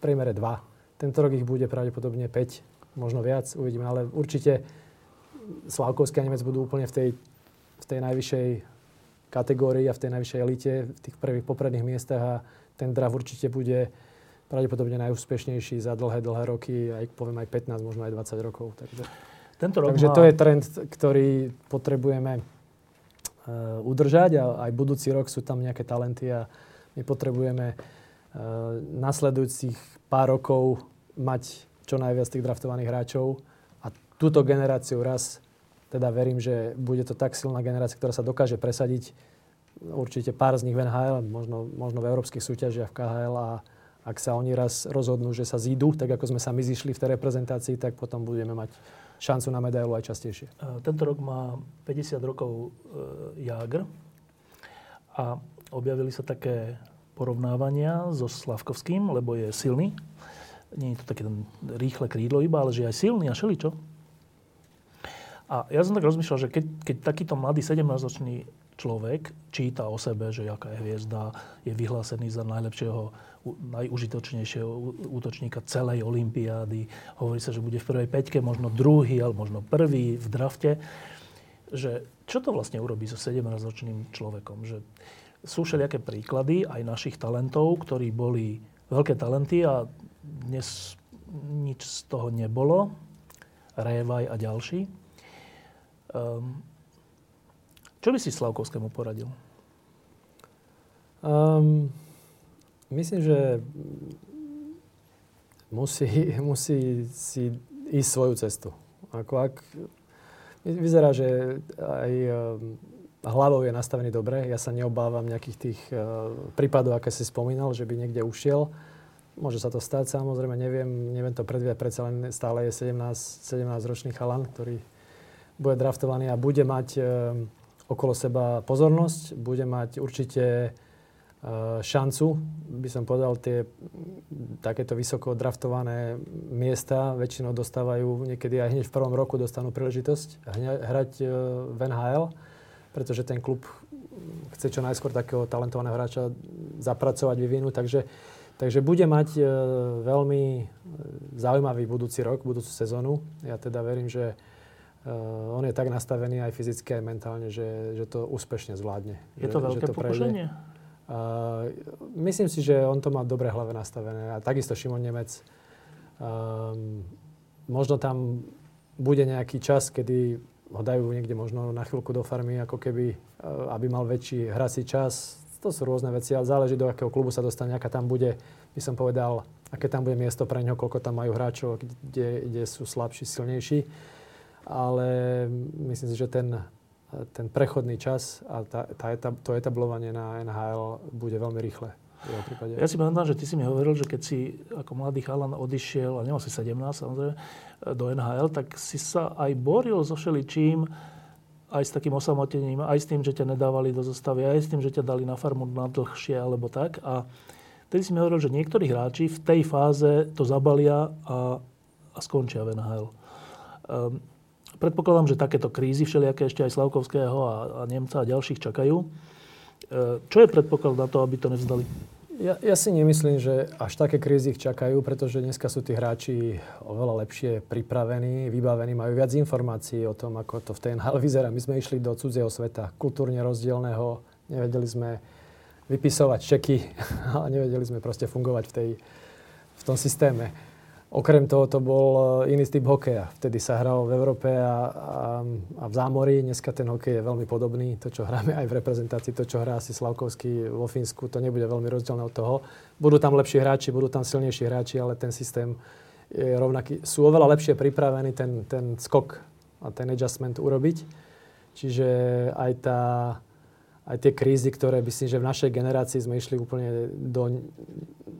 V priemere dva. Tento rok ich bude pravdepodobne päť, možno viac. Uvidíme, ale určite... Slafkovský a Nemec budú úplne v tej, v tej najvyššej kategórii a v tej najvyššej elite, v tých prvých popredných miestach a ten draft určite bude pravdepodobne najúspešnejší za dlhé, dlhé roky, aj poviem aj pätnásť, možno aj dvadsať rokov. Takže, Tento rok takže má... to je trend, ktorý potrebujeme uh, udržať a aj budúci rok sú tam nejaké talenty a my potrebujeme uh, nasledujúcich pár rokov mať čo najviac tých draftovaných hráčov. Túto generáciu raz, teda verím, že bude to tak silná generácia, ktorá sa dokáže presadiť. Určite pár z nich v en há el, možno, možno v európskych súťažiach, v ká há el a ak sa oni raz rozhodnú, že sa zídu, tak ako sme sa my zišli v tej reprezentácii, tak potom budeme mať šancu na medailu aj častejšie. Tento rok má päťdesiat rokov e, Jágr a objavili sa také porovnávania so Slafkovským, lebo je silný. Nie je to také rýchle krídlo iba, ale že je aj silný a šeličo. A ja som tak rozmýšľal, že keď, keď takýto mladý sedemnásťročný človek číta o sebe, že jaká je hviezda, je vyhlásený za najlepšieho, najužitočnejšieho útočníka celej olympiády, hovorí sa, že bude v prvej päťke, možno druhý, ale možno prvý v drafte, že čo to vlastne urobí so sedemnásťročným človekom? Že sú všelijaké príklady aj našich talentov, ktorí boli veľké talenty a dnes nič z toho nebolo. Révaj a ďalší. Um, čo by si Slafkovskému poradil? Um, myslím, že musí, musí si ísť svoju cestu. Ako ak, vyzerá, že aj hlavou je nastavený dobre. Ja sa neobávam nejakých tých prípadov, aké si spomínal, že by niekde ušiel. Môže sa to stať, samozrejme, neviem, neviem to predvídať. Predsa len stále je sedemnásťročný chalan, ktorý bude draftovaný a bude mať e, okolo seba pozornosť, bude mať určite e, šancu, by som povedal, tie takéto vysoko draftované miesta väčšinou dostávajú, niekedy aj hneď v prvom roku dostanú príležitosť hne, hrať e, v en há el, pretože ten klub chce čo najskôr takého talentovaného hráča zapracovať, vyvinúť. Takže, takže bude mať veľmi zaujímavý budúci rok, budúcu sezónu. Ja teda verím, že on je tak nastavený aj fyzicky, aj mentálne, že, že to úspešne zvládne. Je to že, veľké že to pokušenie? Uh, myslím si, že on to má dobre hlave nastavené. A takisto Šimon Nemec. Um, možno tam bude nejaký čas, kedy ho dajú niekde možno na chvíľku do farmy, ako keby, aby mal väčší hrací čas. To sú rôzne veci, ale záleží, do akého klubu sa dostane, aká tam bude, by som povedal, aké tam bude miesto pre neho, koľko tam majú hráčov, kde, kde sú slabší, silnejší. Ale myslím si, že ten, ten prechodný čas a tá, tá etab, to etablovanie na en há el bude veľmi rýchle. Ja si pamätám, že ty si mi hovoril, že keď si ako mladý chalan odišiel, a nemal si sedemnásť samozrejme, do en há el, tak si sa aj boril so všeličím, aj s takým osamotením, aj s tým, že ťa nedávali do zostavy, aj s tým, že ťa dali na farmu na dlhšie alebo tak. A tedy si mi hovoril, že niektorí hráči v tej fáze to zabalia a, a skončia v en há el. Um, predpokladám, že takéto krízy všelijaké ešte aj Slafkovského a, a Nemca a ďalších čakajú. Čo je predpoklad na to, aby to nevzdali? Ja, ja si nemyslím, že až také krízy ich čakajú, pretože dneska sú tí hráči oveľa lepšie pripravení, vybavení, majú viac informácií o tom, ako to v tej en há el vyzerá. My sme išli do cudzieho sveta, kultúrne rozdielného, nevedeli sme vypisovať čeky, ale nevedeli sme proste fungovať v, tej, v tom systéme. Okrem toho, to bol iný typ hokeja. Vtedy sa hral v Európe a, a, a v zámorí. Dneska ten hokej je veľmi podobný. To, čo hráme aj v reprezentácii, to, čo hrá asi Slafkovský vo Fínsku, to nebude veľmi rozdielne od toho. Budú tam lepší hráči, budú tam silnejší hráči, ale ten systém je rovnaký. Sú oveľa lepšie pripravení ten, ten skok a ten adjustment urobiť. Čiže aj tá... Aj tie krízy, ktoré myslím, že v našej generácii sme išli úplne do,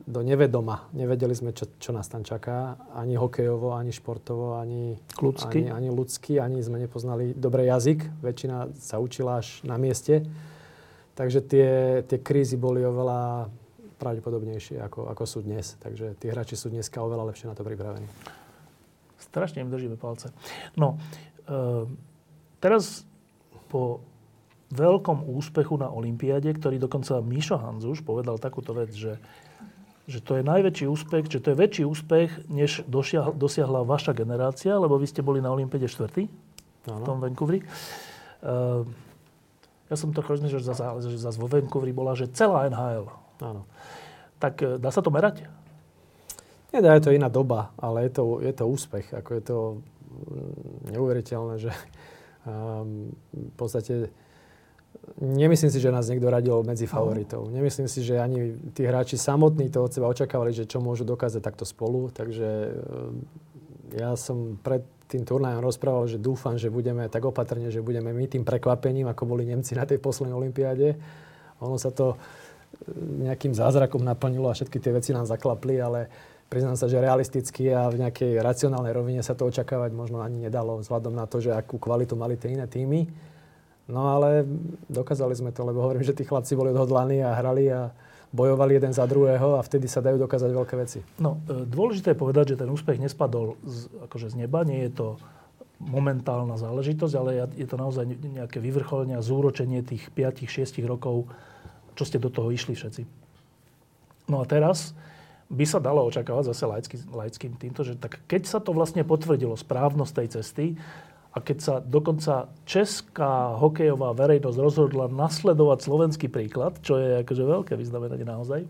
do nevedoma. Nevedeli sme, čo, čo nás tam čaká. Ani hokejovo, ani športovo, ani ľudsky. Ani, ani, ľudsky, ani sme nepoznali dobrý jazyk. Väčšina sa učila až na mieste. Takže tie, tie krízy boli oveľa pravdepodobnejšie, ako, ako sú dnes. Takže tí hráči sú dneska oveľa lepšie na to pripravení. Strašne im držíme palce. No, e, teraz po... veľkom úspechu na olympiáde, ktorý dokonca Mišo Handzuš povedal takúto vec, že, že to je najväčší úspech, že to je väčší úspech, než dosiahla, dosiahla vaša generácia, lebo vy ste boli na olympiáde štvrtý v tom Vancouveri. Uh, ja som to chožný, že zase vo Vancouveri bola, že celá en há el. Áno. Tak dá sa to merať? Nedá, je to iná doba, ale je to, je to úspech. Ako je to neuveriteľné, že um, v podstate... Nemyslím si, že nás niekto radil medzi favoritov. Nemyslím si, že ani tí hráči samotní to od seba očakávali, že čo môžu dokázať takto spolu. Takže ja som pred tým turnajom rozprával, že dúfam, že budeme tak opatrne, že budeme my tým prekvapením, ako boli Nemci na tej poslednej olympiáde. Ono sa to nejakým zázrakom naplnilo a všetky tie veci nám zaklapli, ale priznám sa, že realisticky a v nejakej racionálnej rovine sa to očakávať možno ani nedalo, vzhľadom na to, že akú kvalitu mali tie iné týmy. No ale dokázali sme to, lebo hovorím, že tí chlapci boli odhodlaní a hrali a bojovali jeden za druhého a vtedy sa dajú dokázať veľké veci. No, dôležité je povedať, že ten úspech nespadol z, akože z neba, nie je to momentálna záležitosť, ale je to naozaj nejaké vyvrcholenie a zúročenie tých päť šesť rokov, čo ste do toho išli všetci. No a teraz by sa dalo očakávať zase laický, laickým týmto, že tak keď sa to vlastne potvrdilo správnosť tej cesty, a keď sa dokonca česká hokejová verejnosť rozhodla nasledovať slovenský príklad, čo je akože veľké vyznamenanie naozaj,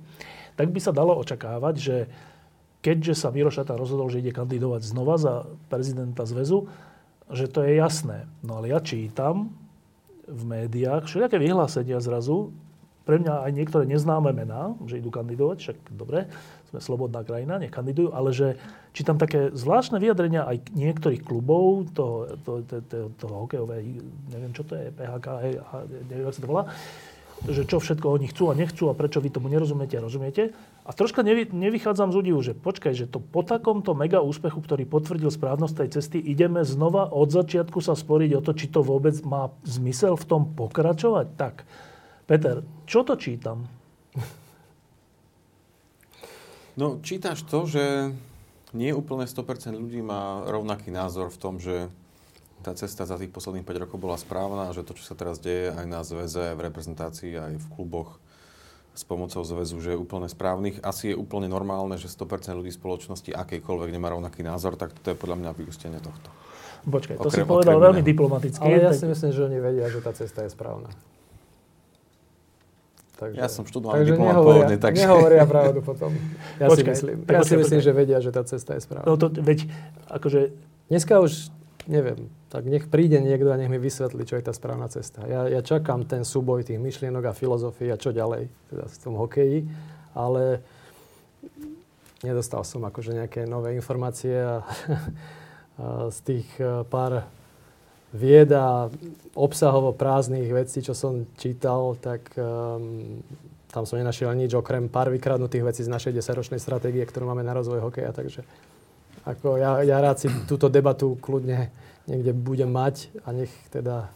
tak by sa dalo očakávať, že keďže sa Miro Šatan rozhodol, že ide kandidovať znova za prezidenta zväzu, že to je jasné. No ale ja čítam v médiách všelijaké vyhlásenia zrazu, pre mňa aj niektoré neznáme mená, že idú kandidovať, však dobre, sme slobodná krajina, nekandidujú, ale že čítam také zvláštne vyjadrenia aj niektorých klubov, toho, to, to, to, toho hokejové, neviem čo to je, pé há ká, neviem, ak sa to volá, že čo všetko oni chcú a nechcú a prečo vy tomu nerozumiete a rozumiete. A troška nevy, nevychádzam z údivu, že počkaj, že to po takomto mega úspechu, ktorý potvrdil správnosť tej cesty, ideme znova od začiatku sa sporiť o to, či to vôbec má zmysel v tom pokračovať. Tak, Peter, čo to čítam? No, čítaš to, že nie úplne sto percent ľudí má rovnaký názor v tom, že tá cesta za tých posledných päť rokov bola správna a že to, čo sa teraz deje aj na zväze, v reprezentácii, aj v kluboch, s pomocou zväzu, že je úplne správnych. Asi je úplne normálne, že sto percent ľudí spoločnosti akejkoľvek nemá rovnaký názor, tak to je podľa mňa vyústenie tohto. Počkaj, to okrem, si povedal veľmi diplomaticky. Ale ja tak... si myslím, že oni vedia, že tá cesta je správna. Takže, ja som študoval diplomat pôvodne, takže... Nehovoria pravdu potom. Ja počkaj, si myslím, ja počkaj, si myslím že vedia, že tá cesta je správna. No to, veď, akože... Dneska už, neviem, tak nech príde niekto a nech mi vysvetlí, čo je tá správna cesta. Ja, ja čakám ten súboj tých myšlienok a filozofie a čo ďalej, teda v tom hokeji, ale nedostal som akože nejaké nové informácie a, a z tých pár vied a obsahovo prázdnych vecí, čo som čítal, tak um, tam som nenašiel nič okrem pár vykradnutých vecí z našej desaťročnej stratégie, ktorú máme na rozvoj hokeja, takže ako ja, ja rád si túto debatu kľudne niekde budem mať a nech teda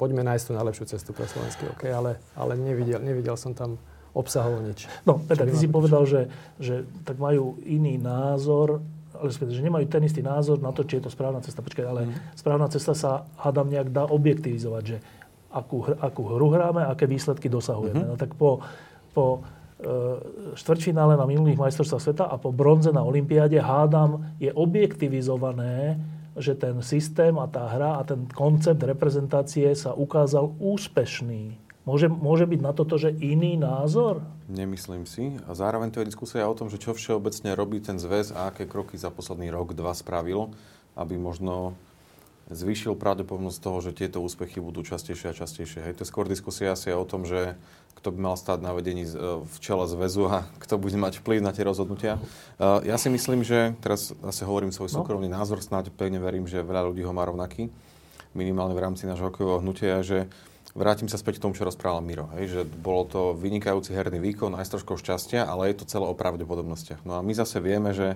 poďme nájsť tú najlepšiu cestu pre slovenský hokej, ale, ale nevidel, nevidel som tam obsahovo nič. No, Peter, ty si povedal, že, že tak majú iný názor, ale že nemajú ten istý názor na to, či je to správna cesta. Počkaj, ale mm. správna cesta sa, hádam, nejak dá objektivizovať, že akú, akú hru hráme, aké výsledky dosahujeme. Mm-hmm. No tak po, po e, štvrťfinále na minulých majstrovstvách sveta a po bronze na olympiáde, hádam, je objektivizované, že ten systém a tá hra a ten koncept reprezentácie sa ukázal úspešný. Môže, môže byť na toto, že iný názor? Nemyslím si. A zároveň to je diskusia o tom, že čo všeobecne robí ten zväz a aké kroky za posledný rok, dva spravil, aby možno zvýšil pravdepodobnosť toho, že tieto úspechy budú častejšie a častejšie. Hej, to je skôr diskusia asi o tom, že kto by mal stáť na vedení v čele zväzu a kto bude mať vplyv na tie rozhodnutia. Ja si myslím, že, teraz asi hovorím svoj súkromný no. názor, snáď pevne verím, že veľa ľudí ho má rovnaký, minimálne v rámci nášho hokejového hnutia, že vrátim sa späť k tomu, čo rozprával Miro. Hej, že bolo to vynikajúci herný výkon, aj s troškou šťastia, ale je to celé o pravdepodobnostiach. No a my zase vieme, že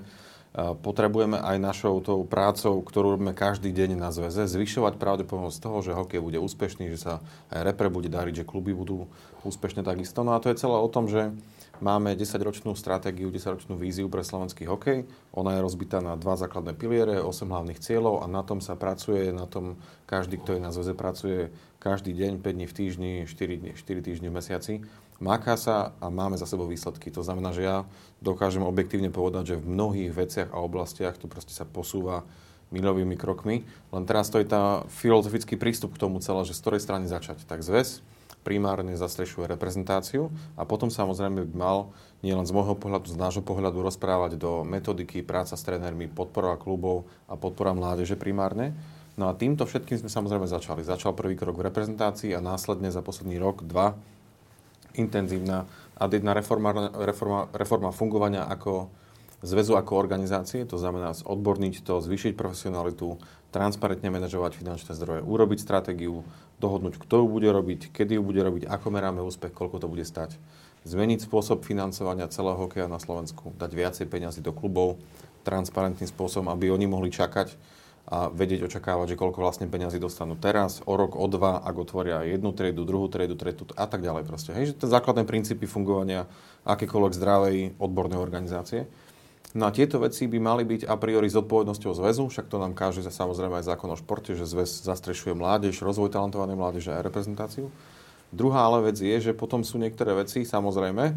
potrebujeme aj našou tou prácou, ktorú robíme každý deň na zväze, zvyšovať pravdepodobnosť toho, že hokej bude úspešný, že sa aj repre bude dariť, že kluby budú úspešne takisto. No a to je celé o tom, že máme desaťročnú stratégiu, desaťročnú víziu pre slovenský hokej. Ona je rozbitá na dva základné piliere, osem hlavných cieľov a na tom sa pracuje, na tom každý, kto je na zväze, pracuje každý deň, päť dní v týždni, štyri, štyri týždni v mesiaci. Máka sa a máme za sebou výsledky. To znamená, že ja dokážem objektívne povedať, že v mnohých veciach a oblastiach to proste sa posúva milovými krokmi. Len teraz to je tá filozofický prístup k tomu celé, že z ktorej strany začať. Tak zväz primárne zastrešuje reprezentáciu a potom samozrejme by mal nielen z môjho pohľadu, z nášho pohľadu rozprávať do metodiky, práca s trénermi, podpora klubov a podpora mládeže primárne. No a týmto všetkým sme samozrejme začali. Začal prvý krok v reprezentácii a následne za posledný rok, dva intenzívna adidná reforma, reforma, reforma fungovania ako zväzu ako organizácie, to znamená odborniť to, zvýšiť profesionalitu, transparentne manažovať finančné zdroje, urobiť stratégiu, dohodnúť, kto ju bude robiť, kedy ju bude robiť, ako meráme úspech, koľko to bude stať. Zmeniť spôsob financovania celého hokeja na Slovensku, dať viacej peniazy do klubov, transparentným spôsobom, aby oni mohli čakať a vedieť, očakávať, že koľko vlastne peniazy dostanú teraz, o rok, o dva, ak otvoria jednu triedu, druhú triedu, triedu a tak ďalej proste. Hej, že to základné princípy fungovania akékoľvek zdravej odbornej organizácie. No a tieto veci by mali byť a priori zodpovednosťou zväzu, však to nám káže sa samozrejme aj zákon o športe, že zväz zastrešuje mládež, rozvoj talentovanej mládeže a reprezentáciu. Druhá ale vec je, že potom sú niektoré veci, samozrejme,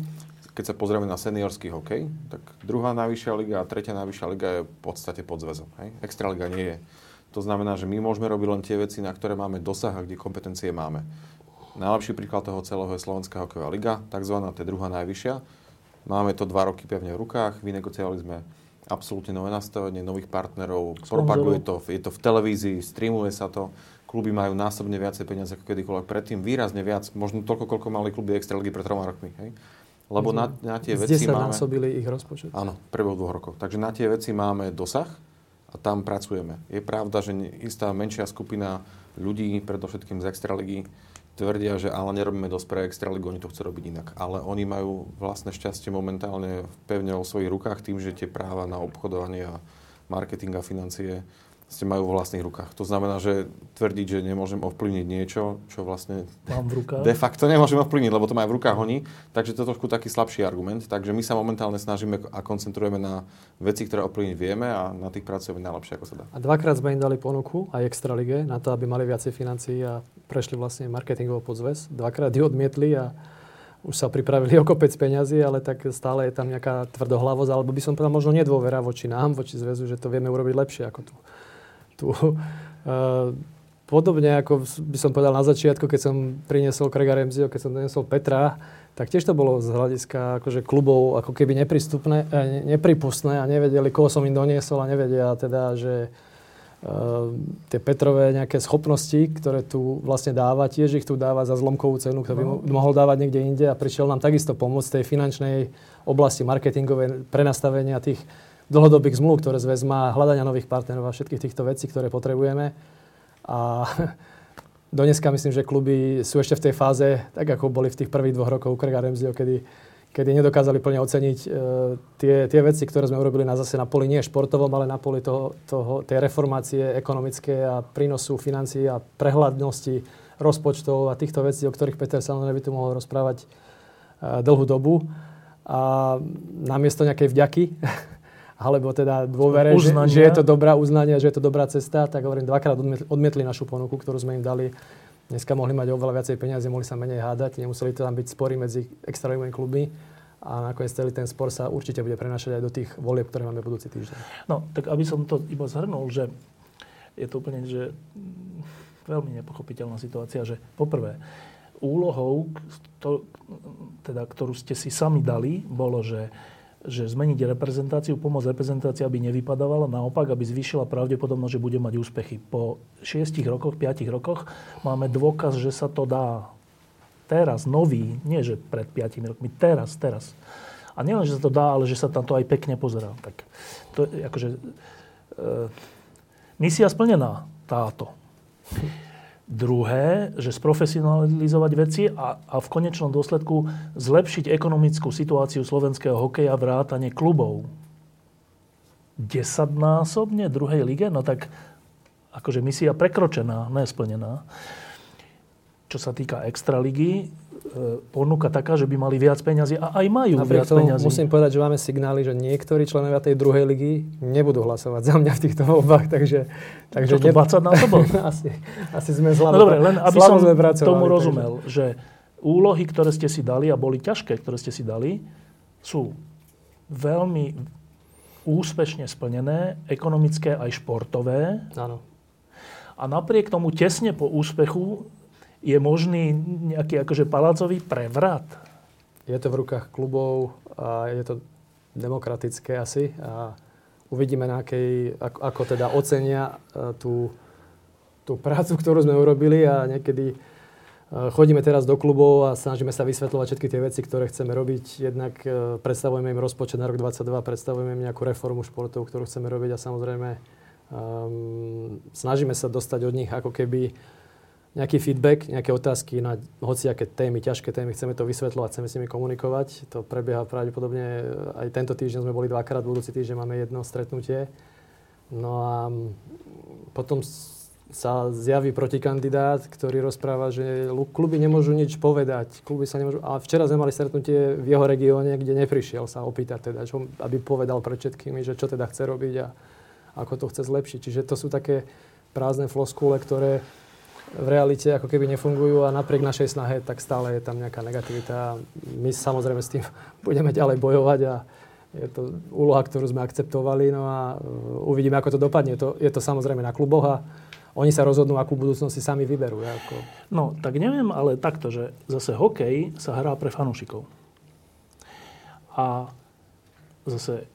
keď sa pozrieme na seniorský hokej, tak druhá najvyššia liga a tretia najvyššia liga je v podstate pod zväzom. Hej? Extraliga nie je. To znamená, že my môžeme robiť len tie veci, na ktoré máme dosah a kde kompetencie máme. Najlepší príklad toho celého je Slovenská hokejová liga, takzvaná, to je druhá najvyššia. Máme to dva roky pevne v rukách, vynegociovali sme absolútne nové nastavenie, nových partnerov, propaguje to, je to v televízii, streamuje sa to, kluby majú násobne viacej peniaze ako kedykoľvek predtým, výrazne viac, možno toľko, koľko mali kluby extraligy pred troma rokmi, hej? Lebo na, na tie veci máme... zdesaťnásobili ich rozpočet. Áno, prebehu dvoch rokov. Takže na tie veci máme dosah a tam pracujeme. Je pravda, že istá menšia skupina ľudí, predovšetkým z extraligy, tvrdia, že ale nerobíme dosť pre extraligu, oni to chcú robiť inak. Ale oni majú vlastné šťastie momentálne pevne vo svojich rukách tým, že tie práva na obchodovanie a marketing a financie ste majú vo vlastných rukách. To znamená, že tvrdiť, že nemôžem ovplyvniť niečo, čo vlastne mám v rukách. De facto nemôžem ovplyvniť, lebo to majú v rukách oni. Takže to je trošku taký slabší argument. Takže my sa momentálne snažíme a koncentrujeme na veci, ktoré ovplyvniť vieme a na tých pracujeme najlepšie, ako sa dá. A dvakrát sme im dali ponuku aj extralige na to, aby mali viacej financií a prešli vlastne marketingovo pod zväz. Dvakrát ju odmietli a, a už sa pripravili o kopec peňazí, ale tak stále je tam nejaká tvrdohlavosť, alebo by som povedal možno nedôvera voči nám, voči zväzu, že to vieme urobiť lepšie ako tu. tu. Podobne ako by som povedal na začiatku, keď som priniesol Craiga Ramseyho, keď som priniesol Petra, tak tiež to bolo z hľadiska akože klubov ako keby neprístupné, nepripustné a nevedeli, koho som im doniesol a nevedia teda, že e, tie Petrové nejaké schopnosti, ktoré tu vlastne dáva, tiež ich tu dáva za zlomkovú cenu, ktorú by mohol dávať niekde inde a prišiel nám takisto pomôcť tej finančnej oblasti marketingovej prenastavenia tých dlhodobých zmluv, ktoré zväz má, hľadania nových partnerov a všetkých týchto vecí, ktoré potrebujeme. A dneska myslím, že kluby sú ešte v tej fáze, tak ako boli v tých prvých dvoch rokov Craiga Ramseyho, kedy, kedy nedokázali plne oceniť e, tie, tie veci, ktoré sme urobili na zase na poli nie športovom, ale na poli toho, toho, tej reformácie ekonomické a prínosu financií a prehľadnosti rozpočtov a týchto vecí, o ktorých Peter Salonov by tu mohol rozprávať e, dlhú dobu. A namiesto nejakej vďaky, alebo teda dôvere, že, že je to dobrá uznania, že je to dobrá cesta, tak hovorím, dvakrát odmietli našu ponuku, ktorú sme im dali. Dneska mohli mať oveľa viacej peniazy, mohli sa menej hádať, nemuseli to tam byť spory medzi extraligovými klubmi a nakoniec celý ten spor sa určite bude prenášať aj do tých volieb, ktoré máme budúci týždeň. No, tak aby som to iba zhrnul, že je to úplne, že veľmi nepochopiteľná situácia, že poprvé, úlohou, to, teda, ktorú ste si sami dali, bolo, že že zmeniť reprezentáciu, pomôcť reprezentácii, aby nevypadávala, naopak, aby zvýšila pravdepodobnosť, že bude mať úspechy. Po šiestich rokoch, piatich rokoch máme dôkaz, že sa to dá teraz, nový, nie že pred piatimi rokmi, teraz, teraz. A nielen, že sa to dá, ale že sa tam to aj pekne pozerá. Tak to je akože e, misia splnená táto. Druhé, že sprofesionalizovať veci a, a v konečnom dôsledku zlepšiť ekonomickú situáciu slovenského hokeja vrátane klubov. Desaťnásobne druhej lige? No tak akože misia prekročená, nesplnená. Čo sa týka extraligy, ponuka taká, že by mali viac peňazí a aj majú Napriek viac peňazí. Musím povedať, že máme signály, že niektorí členovia tej druhej ligy nebudú hlasovať za mňa v týchto voľbách, takže... takže to nebudú... dvadsať na to bol? asi, asi sme slavo. No dobre, len aby som tomu rozumel, takže... že úlohy, ktoré ste si dali a boli ťažké, ktoré ste si dali, sú veľmi úspešne splnené, ekonomické aj športové. Áno. A napriek tomu tesne po úspechu je možný nejaký akože palácový prevrat? Je to v rukách klubov a je to demokratické asi. A uvidíme, na akej, ako, ako teda ocenia tú, tú prácu, ktorú sme urobili. A niekedy chodíme teraz do klubov a snažíme sa vysvetľovať všetky tie veci, ktoré chceme robiť. Jednak predstavujeme im rozpočet na rok dvadsaťdva, predstavujeme im nejakú reformu športov, ktorú chceme robiť. A samozrejme um, snažíme sa dostať od nich ako keby nejaký feedback, nejaké otázky na hociaké témy, ťažké témy. Chceme to vysvetľovať, chceme s nimi komunikovať. To prebieha pravdepodobne. Aj tento týždeň sme boli dvakrát, budúci týždeň máme jedno stretnutie. No a potom sa zjaví protikandidát, ktorý rozpráva, že kluby nemôžu nič povedať. Kluby sa nemôžu... A včera sme mali stretnutie v jeho regióne, kde neprišiel sa opýtať, teda, čo, aby povedal pred všetkými, že čo teda chce robiť a ako to chce zlepšiť. Čiže to sú také prázdne floskule, ktoré v realite ako keby nefungujú a napriek našej snahe, tak stále je tam nejaká negativita. My samozrejme s tým budeme ďalej bojovať a je to úloha, ktorú sme akceptovali. No a uvidíme, ako to dopadne. To, je to samozrejme na kluboch a oni sa rozhodnú, akú budúcnosť si sami vyberú. Ako... No, tak neviem, ale takto, že zase hokej sa hrá pre fanúšikov. A zase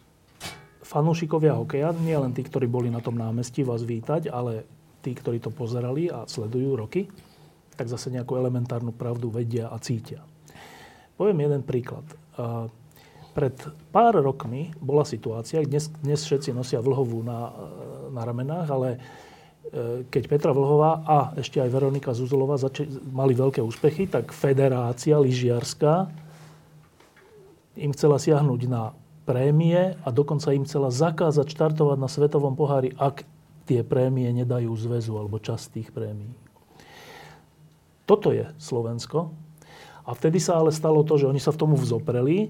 fanúšikovia hokeja, nie len tí, ktorí boli na tom námestí vás vítať, ale tí, ktorí to pozerali a sledujú roky, tak zase nejakú elementárnu pravdu vedia a cítia. Poviem jeden príklad. Pred pár rokmi bola situácia, dnes, dnes všetci nosia Vlhovú na, na ramenách, ale keď Petra Vlhová a ešte aj Veronika Zuzulová zač- mali veľké úspechy, tak federácia lyžiarska im chcela siahnuť na prémie a dokonca im chcela zakázať štartovať na svetovom pohári, ak tie prémie nedajú zväzu, alebo časť tých prémií. Toto je Slovensko. A vtedy sa ale stalo to, že oni sa v tomu vzopreli,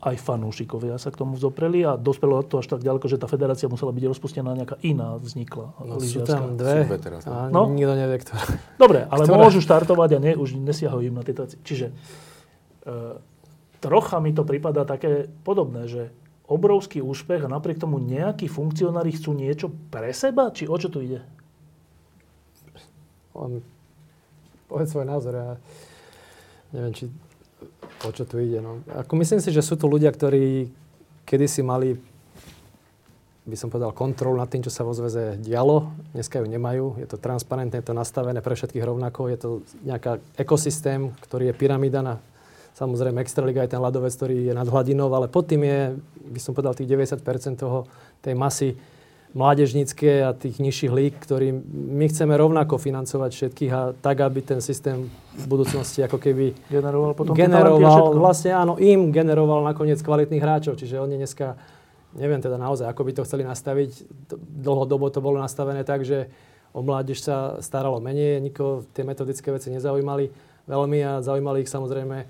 aj fanúšikovia sa k tomu vzopreli a dospelo to až tak ďaleko, že tá federácia musela byť rozpustená, nejaká iná vznikla. No, sú tam dve teraz, a no? Nikto nevie, ktorá. Dobre, ale ktorá? Môžu štartovať a ne, už nesiahajú im na tieto veci. Čiže trocha mi to prípada také podobné, že obrovský úspech a napriek tomu nejakí funkcionári chcú niečo pre seba? Či o čo tu ide? On povedz svoj názor. Ja neviem, či o čo tu ide. No. Ako myslím si, že sú tu ľudia, ktorí kedysi mali, by som povedal, kontrolu nad tým, čo sa vo zväze dialo. Dneska ju nemajú. Je to transparentné, je to nastavené pre všetkých rovnako. Je to nejaký ekosystém, ktorý je pyramída na... Samozrejme, extraliga je ten ľadovec, ktorý je nad hladinou, ale pod tým je, by som povedal, tých deväťdesiat percent toho, tej masy mládežníckej a tých nižších líg, ktorým my chceme rovnako financovať všetkých a tak, aby ten systém v budúcnosti ako keby generoval, potom generoval vlastne áno, im generoval nakoniec kvalitných hráčov. Čiže oni dneska, neviem teda naozaj, ako by to chceli nastaviť. Dlhodobo to bolo nastavené tak, že o mládež sa staralo menej, nikoho tie metodické veci nezaujímali veľmi a zaujímali ich samozrejme,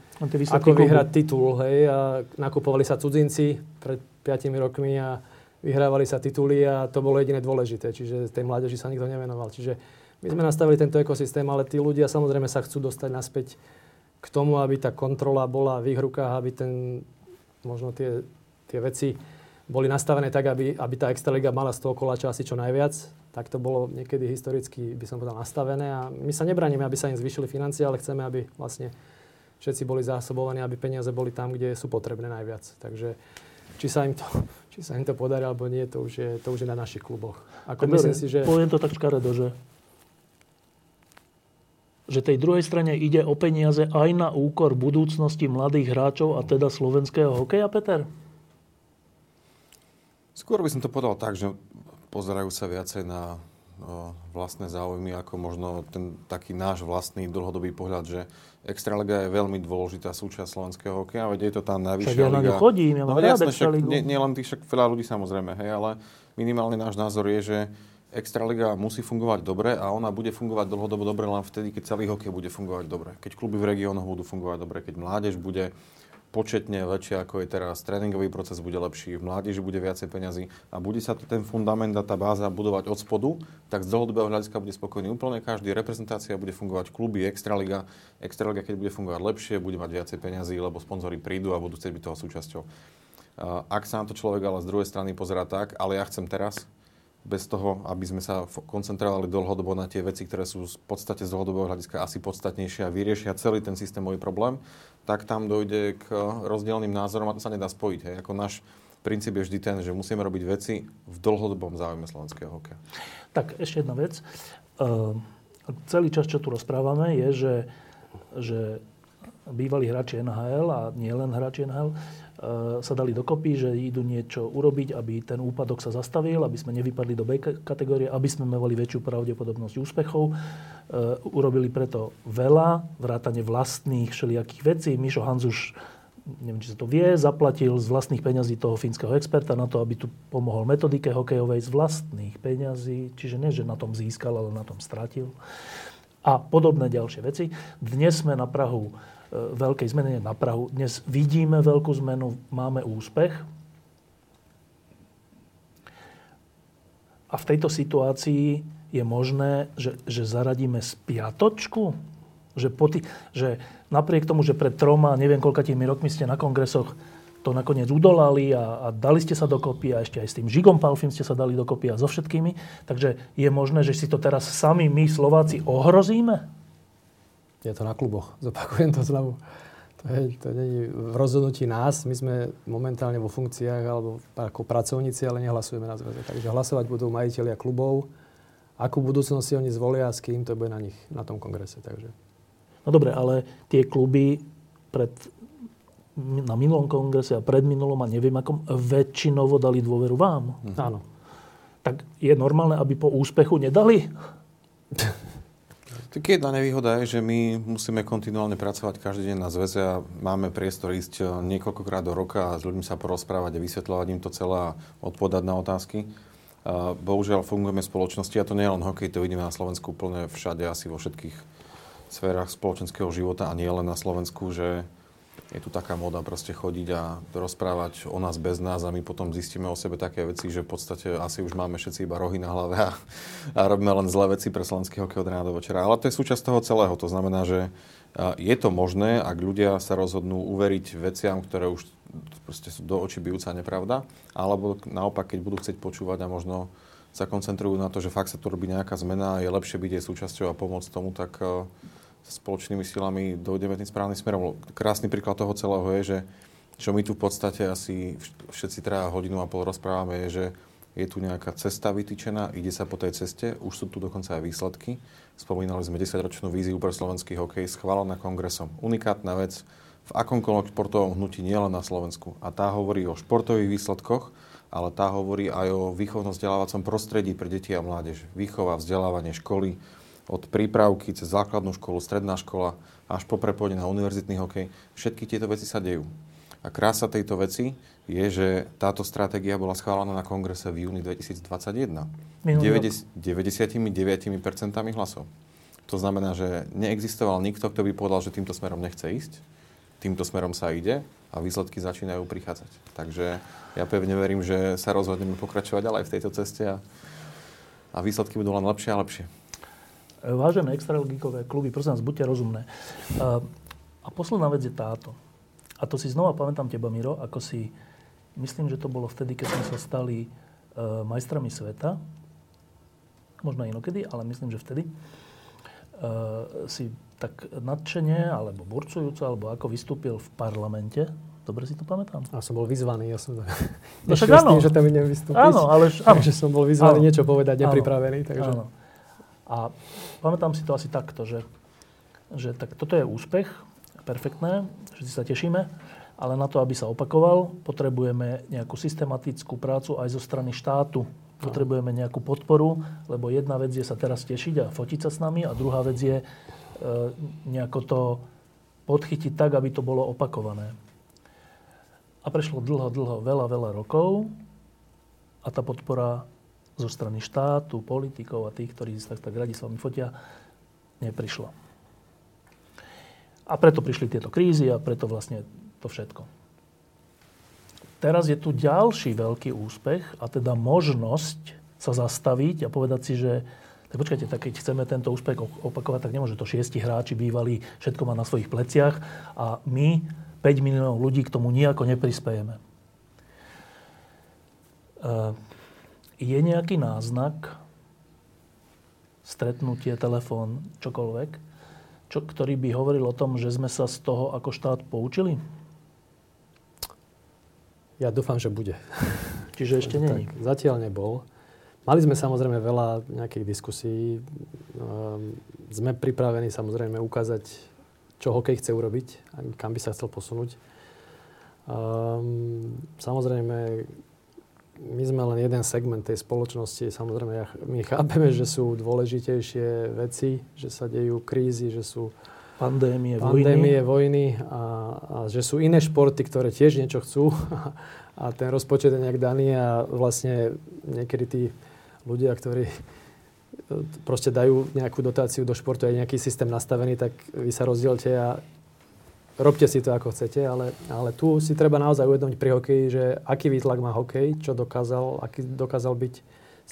ako vyhrať titul, hej, a nakupovali sa cudzinci pred piatimi rokmi a vyhrávali sa tituly a to bolo jediné dôležité, čiže tej mládeži sa nikto nevenoval. Čiže my sme nastavili tento ekosystém, ale tí ľudia samozrejme sa chcú dostať naspäť k tomu, aby tá kontrola bola v ich rukách, aby ten, možno tie, tie veci boli nastavené tak, aby, aby tá extraliga mala z toho koláča asi čo najviac. Tak to bolo niekedy historicky, by som povedal, nastavené. A my sa nebraníme, aby sa im zvýšili financie, ale chceme, aby vlastne všetci boli zásobovaní, aby peniaze boli tam, kde sú potrebné najviac. Takže či sa im to, či sa im to podarí, alebo nie, to už je, to už je na našich kluboch. Ako myslím si, že... Poviem to tak škaredo, že, že tej druhej strane ide o peniaze aj na úkor budúcnosti mladých hráčov a teda slovenského hokeja, Peter? Skôr by som to povedal tak, že pozerajú sa viacej na no, vlastné záujmy, ako možno ten taký náš vlastný dlhodobý pohľad, že extraliga je veľmi dôležitá súčasť slovenského hokeja, veď je to tá najvyššia liga. Však ja na ňu chodím, ja mám no, rád extraligu. Nielen tých, však veľa ľudí samozrejme, hej, ale minimálne náš názor je, že extraliga musí fungovať dobre a ona bude fungovať dlhodobo dobre len vtedy, keď celý hokej bude fungovať dobre. Keď kluby v regiónoch budú fungovať dobre, keď mládež bude početne väčšie, ako je teraz. Tréningový proces bude lepší, v mládeži bude viacej peňazí a bude sa ten fundament a tá báza budovať od spodu, tak z dlhodobého hľadiska bude spokojný úplne každý. Reprezentácia bude fungovať, kluby, extraliga. Extraliga, keď bude fungovať lepšie, bude mať viacej peňazí, lebo sponzori prídu a budú chcieť byť toho súčasťou. Ak sa na to človek ale z druhej strany pozerá tak, ale ja chcem teraz, bez toho, aby sme sa koncentrovali dlhodobo na tie veci, ktoré sú v podstate z dlhodobého hľadiska asi podstatnejšie a vyriešia celý ten systémový problém, tak tam dojde k rozdielnym názorom a to sa nedá spojiť. Hej. Ako náš princíp je vždy ten, že musíme robiť veci v dlhodobom záujme slovenského hokeja. Tak, ešte jedna vec. Uh, celý čas, čo tu rozprávame, je, že, že bývalí hráči en há el a nielen hráči en há el sa dali dokopy, že idú niečo urobiť, aby ten úpadok sa zastavil, aby sme nevypadli do B kategórie, aby sme mali väčšiu pravdepodobnosť úspechov. Uh, urobili preto veľa, vrátane vlastných všelijakých vecí. Mišo Handzuš, neviem, či sa to vie, zaplatil z vlastných peňazí toho fínskeho experta na to, aby tu pomohol metodike hokejovej z vlastných peňazí. Čiže nie, že na tom získal, ale na tom stratil. A podobné ďalšie veci. Dnes sme na prahu veľkej zmeny, na prahu. Dnes vidíme veľkú zmenu, máme úspech. A v tejto situácii je možné, že, že zaradíme spiatočku? Že, tý, že napriek tomu, že pred troma, neviem koľkatými rokmi ste na kongresoch to nakoniec udolali a, a dali ste sa dokopy a ešte aj s tým Žigom Palfim ste sa dali dokopy a so všetkými. Takže je možné, že si to teraz sami my Slováci ohrozíme? Je to na kluboch, zopakujem to znovu. To je, to nie je v rozhodnutí nás, my sme momentálne vo funkciách alebo ako pracovníci, ale nehlasujeme na zväze. Takže hlasovať budú majitelia klubov, akú budúcnosť si oni zvolia a s kým to bude na nich, na tom kongrese. Takže. No dobre, ale tie kluby pred, na minulom kongrese a pred minulom a neviem akom, väčšinovo dali dôveru vám. Mhm. Áno. Tak je normálne, aby po úspechu nedali? Tak jedna nevýhoda je, že my musíme kontinuálne pracovať každý deň na zväze a máme priestor ísť niekoľkokrát do roka a s ľuďmi sa porozprávať a vysvetľovať im to celé a odpovedať na otázky. Bohužiaľ fungujeme v spoločnosti a to nie je len hokej, to vidíme na Slovensku úplne všade, asi vo všetkých sférach spoločenského života a nie len na Slovensku, že je tu taká móda proste chodiť a rozprávať o nás bez nás a my potom zistíme o sebe také veci, že v podstate asi už máme všetci iba rohy na hlave a, a robíme len zlé veci pre slovenský hokej od rána do večera. Ale to je súčasť toho celého. To znamená, že je to možné, ak ľudia sa rozhodnú uveriť veciam, ktoré už proste sú do očí bijúca nepravda, alebo naopak, keď budú chcieť počúvať a možno sa koncentrujú na to, že fakt sa tu robí nejaká zmena, je lepšie byť jej súčasťou a pomôcť tomu, tak spoločnými silami dojdeme tým správnym smerom. Krásny príklad toho celého je, že čo my tu v podstate asi všetci traja hodinu a pol rozprávame, je, že je tu nejaká cesta vytýčená, ide sa po tej ceste, už sú tu dokonca aj výsledky. Spomínali sme desaťročnú víziu pre slovenský hokej, schválená kongresom. Unikátna vec v akomkoľvek športovom hnutí, nielen na Slovensku. A tá hovorí o športových výsledkoch, ale tá hovorí aj o výchovno-vzdelávacom prostredí pre deti a mládež. Výchova, vzdelávanie, školy, od prípravky cez základnú školu, stredná škola až po prepojenie na univerzitný hokej. Všetky tieto veci sa dejú. A krása tejto veci je, že táto stratégia bola schválená na kongrese v júni dvetisícdvadsaťjeden. deväťdesiatdeväť percent hlasov. To znamená, že neexistoval nikto, kto by povedal, že týmto smerom nechce ísť. Týmto smerom sa ide a výsledky začínajú prichádzať. Takže ja pevne verím, že sa rozhodneme pokračovať ďalej v tejto ceste a, a výsledky budú len lepšie a lepšie. Vážené extralígové kluby, prosím vás, buďte rozumné. A, a posledná vec je táto. A to si znova pamätám teba, Miro, ako si, myslím, že to bolo vtedy, keď sme sa stali e, majstrami sveta, možno inokedy, ale myslím, že vtedy, e, si tak nadšene, alebo burcujúco, alebo ako vystúpil v parlamente. Dobre si to pamätám? A som bol vyzvaný, ja som no však áno. S tým, že tam idem vystúpiť. Áno, ale š- áno. Takže som bol vyzvaný áno. niečo povedať, nepripravený, takže... Áno. A pamätám si to asi takto, že, že tak toto je úspech, perfektné, všetci sa tešíme, ale na to, aby sa opakoval, potrebujeme nejakú systematickú prácu aj zo strany štátu. Potrebujeme nejakú podporu, lebo jedna vec je sa teraz tešiť a fotiť sa s nami a druhá vec je e, nejako to podchytiť tak, aby to bolo opakované. A prešlo dlho, dlho, veľa, veľa rokov a tá podpora zo strany štátu, politikov a tých, ktorí sa tak radi s vami fotia, neprišlo. A preto prišli tieto krízy a preto vlastne to všetko. Teraz je tu ďalší veľký úspech a teda možnosť sa zastaviť a povedať si, že tak počkajte, tak keď chceme tento úspech opakovať, tak nemôže to šiesti hráči bývalí, všetko má na svojich pleciach a my, päť miliónov ľudí, k tomu nejako neprispejeme. Uh, Je nejaký náznak, stretnutie, telefón, čokoľvek, čo, ktorý by hovoril o tom, že sme sa z toho ako štát poučili? Ja dúfam, že bude. Čiže ešte nie. Zatiaľ nebol. Mali sme samozrejme veľa nejakých diskusí. Ehm, sme pripravení samozrejme ukázať, čo hokej chce urobiť, kam by sa chcel posunúť. Ehm, samozrejme... My sme len jeden segment tej spoločnosti. Samozrejme, my chápeme, že sú dôležitejšie veci, že sa dejú krízy, že sú pandémie, pandémie vojny, vojny a, a že sú iné športy, ktoré tiež niečo chcú a ten rozpočet je nejak daný a vlastne niekedy tí ľudia, ktorí proste dajú nejakú dotáciu do športu, aj nejaký systém nastavený, tak vy sa rozdielte a robte si to, ako chcete, ale, ale tu si treba naozaj uvedomiť pri hokeji, že aký výtlak má hokej, čo dokázal, aký dokázal byť